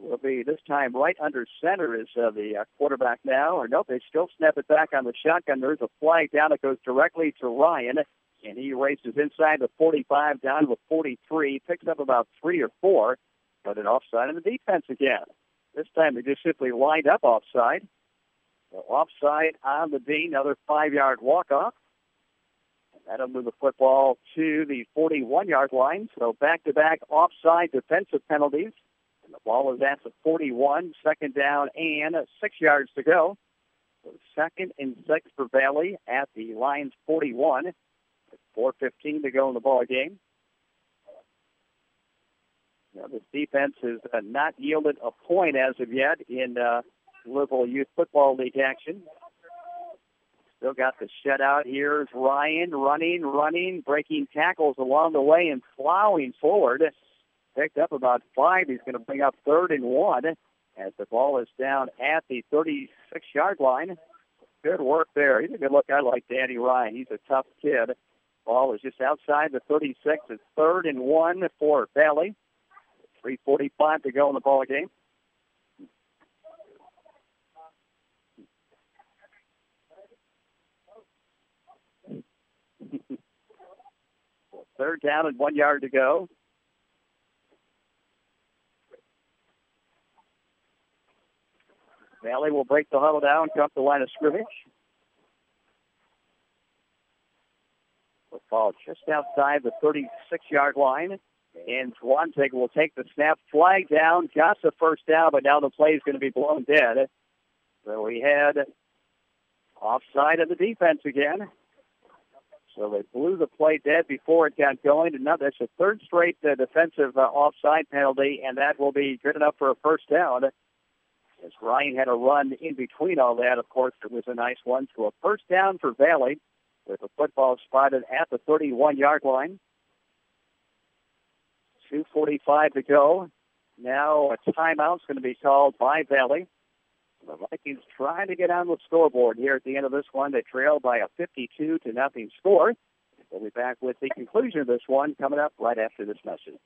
Will be this time right under center is the quarterback now. Or nope, they still snap it back on the shotgun. There's a flag down that goes directly to Ryan, and he races inside the 45 down to the 43, picks up about 3 or 4, but an offside on the defense again. This time they just simply lined up offside. So offside on the D, another 5-yard walk-off. That'll move the football to the 41-yard line. So back-to-back offside defensive penalties. And the ball is at the 41, 2nd down, and 6 yards to go. So 2nd and 6 for Valley at the Lions 41. It's 4:15 to go in the ball game. Now, this defense has not yielded a point as of yet in Louisville Youth Football League action. Still got the shutout. Here's Ryan running, breaking tackles along the way and plowing forward. Picked up about 5. He's going to bring up 3rd and 1 as the ball is down at the 36-yard line. Good work there. He's a good look. I like Danny Ryan. He's a tough kid. Ball is just outside the 36. It's 3rd and 1 for Valley. 3:45 to go in the ball game. Well, 3rd down and 1 yard to go. Valley will break the huddle down, come up the line of scrimmage. The ball just outside the 36-yard line. And Zwanzig will take the snap, flag down, got the 1st down, but now the play is going to be blown dead. So we had offside of the defense again. So they blew the play dead before it got going. And now that's a 3rd straight defensive offside penalty, and that will be good enough for a 1st down. As Ryan had a run in between all that, of course, it was a nice one. So a 1st down for Valley with the football spotted at the 31-yard line. 2:45 to go. Now a timeout's going to be called by Valley. The Vikings trying to get on the scoreboard here at the end of this one. They trail by a 52-0 score. We'll be back with the conclusion of this one coming up right after this message.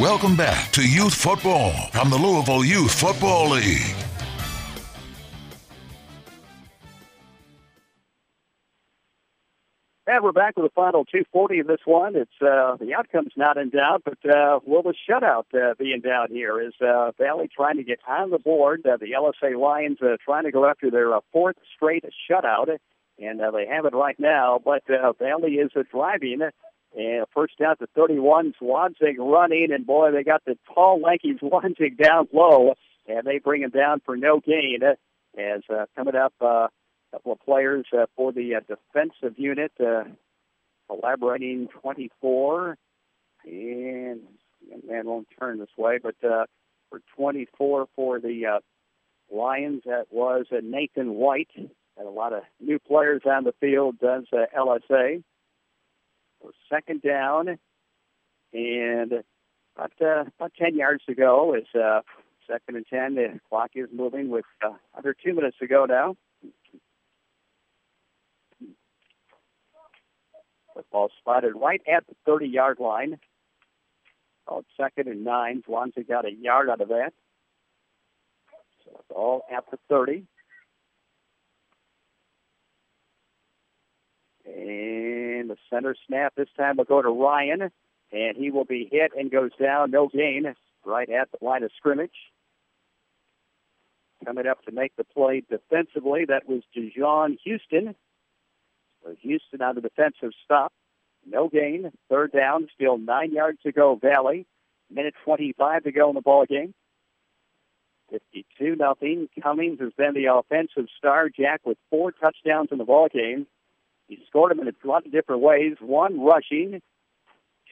Welcome back to Youth Football from the Louisville Youth Football League. And we're back with the final 2:40 of this one. It's the outcome's not in doubt, but will the shutout be in doubt here? Is Valley trying to get on the board? The LSA Lions trying to go after their 4th straight shutout, and they have it right now, but Valley is driving. And 1st down to 31, Zwanzig running, and boy, they got the tall, lanky Zwanzig down low, and they bring him down for no gain. As coming up, a couple of players for the defensive unit, collaborating 24, and man won't turn this way, but for 24 for the Lions, that was Nathan White. Had a lot of new players on the field, does LSA. 2nd down, and about 10 yards to go as Second and 10. The clock is moving with under 2 minutes to go now. Football spotted right at the 30-yard line. Oh, second and 9. Swansea got a yard out of that. So it's all at the 30. And the center snap this time will go to Ryan, and he will be hit and goes down. No gain right at the line of scrimmage. Coming up to make the play defensively, that was DeJohn Houston. So Houston on the defensive stop. No gain. Third down, still 9 yards to go, Valley. Minute 25 to go in the ballgame. 52-0. Cummings has been the offensive star, Jack, with 4 touchdowns in the ballgame. He scored them in a lot of different ways. 1 rushing,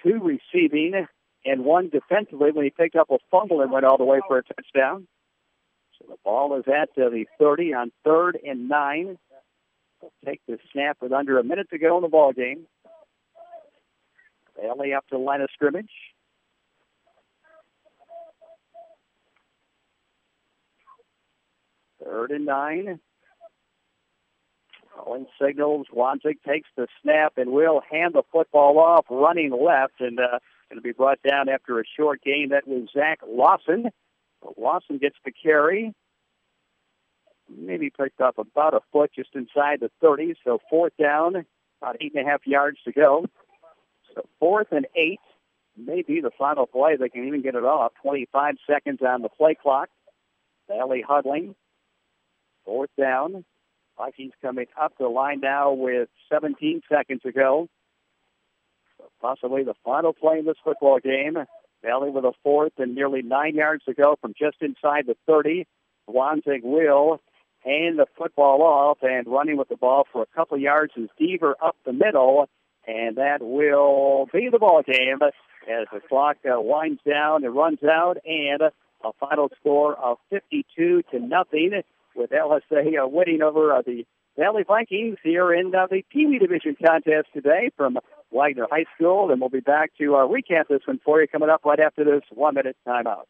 2 receiving, and 1 defensively when he picked up a fumble and went all the way for a touchdown. So the ball is at the 30 on 3rd and 9. They'll take the snap with under a minute to go in the ballgame. Valley up to the line of scrimmage. Third and 9. Calling signals. Wanzig takes the snap and will hand the football off, running left, and going to be brought down after a short gain. That was Zach Lawson. But Lawson gets the carry. Maybe picked up about a foot just inside the 30, so 4th down, about 8.5 yards to go. So 4th and 8, maybe the final play. They can even get it off. 25 seconds on the play clock. Valley huddling. 4th down. Vikings coming up the line now with 17 seconds to go. So possibly the final play in this football game. Valley with a 4th and nearly 9 yards to go from just inside the 30. Zwanzig will hand the football off, and running with the ball for a couple yards is Deaver up the middle, and that will be the ball game as the clock winds down and runs out, and a final score of 52-0. With LSA winning over the Valley Vikings here in the Pee Wee Division contest today from Wagner High School. And we'll be back to recap this one for you coming up right after this 1-minute timeout.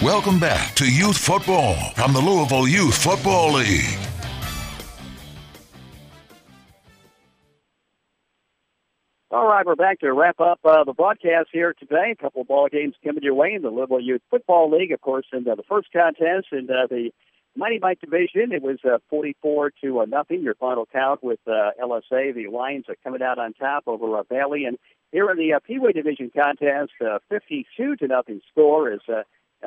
Welcome back to Youth Football from the Louisville Youth Football League. All right, we're back to wrap up the broadcast here today. A couple of ball games coming your way in the Louisville Youth Football League, of course, in the first contest in the Mighty Mike division. It was 44-0. Your final count with LSA. The Lions are coming out on top over Valley, and here in the P-Way division contest, 52-0 score is.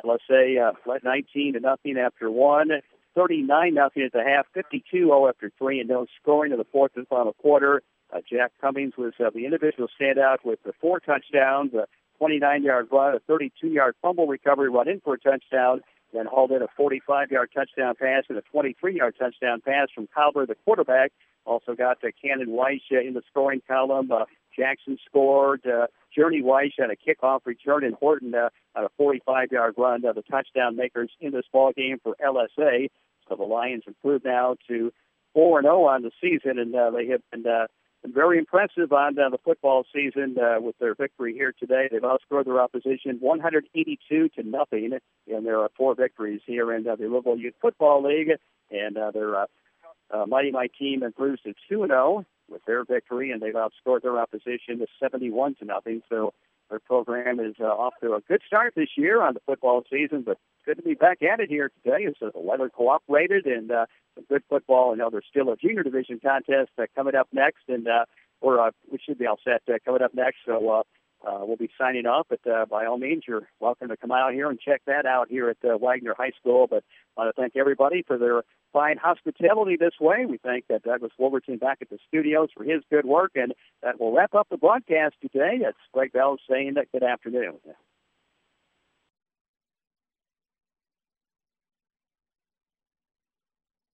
LSA led 19-0 after 1, 39-0 at the half, 52-0 after 3, and no scoring in the fourth and final quarter. Jack Cummings was the individual standout with the 4 touchdowns, a 29-yard run, a 32-yard fumble recovery run in for a touchdown, then hauled in a 45-yard touchdown pass and a 23-yard touchdown pass from Cobbler, the quarterback. Also got Cannon Weiss in the scoring column. Jackson scored. Journey Weiss had a kickoff return, and Horton on a 45-yard run. The touchdown makers in this ballgame for LSA. So the Lions improved now to 4-0 on the season, and they have been very impressive on the football season with their victory here today. They've outscored their opposition 182-0 in their 4 victories here in the Louisville Youth Football League, and their Mighty Mike team improves to 2-0. With their victory, and they've outscored their opposition to 71-0. So their program is off to a good start this year on the football season, but good to be back at it here today. It's the weather cooperated and some good football. I know there's still a junior division contest coming up next, and we should be all set coming up next. So we'll be signing off, but by all means, you're welcome to come out here and check that out here at Wagner High School. But I want to thank everybody for their fine hospitality this way. We thank Douglas Wolverton back at the studios for his good work, and that will wrap up the broadcast today. That's Greg Bell saying that good afternoon.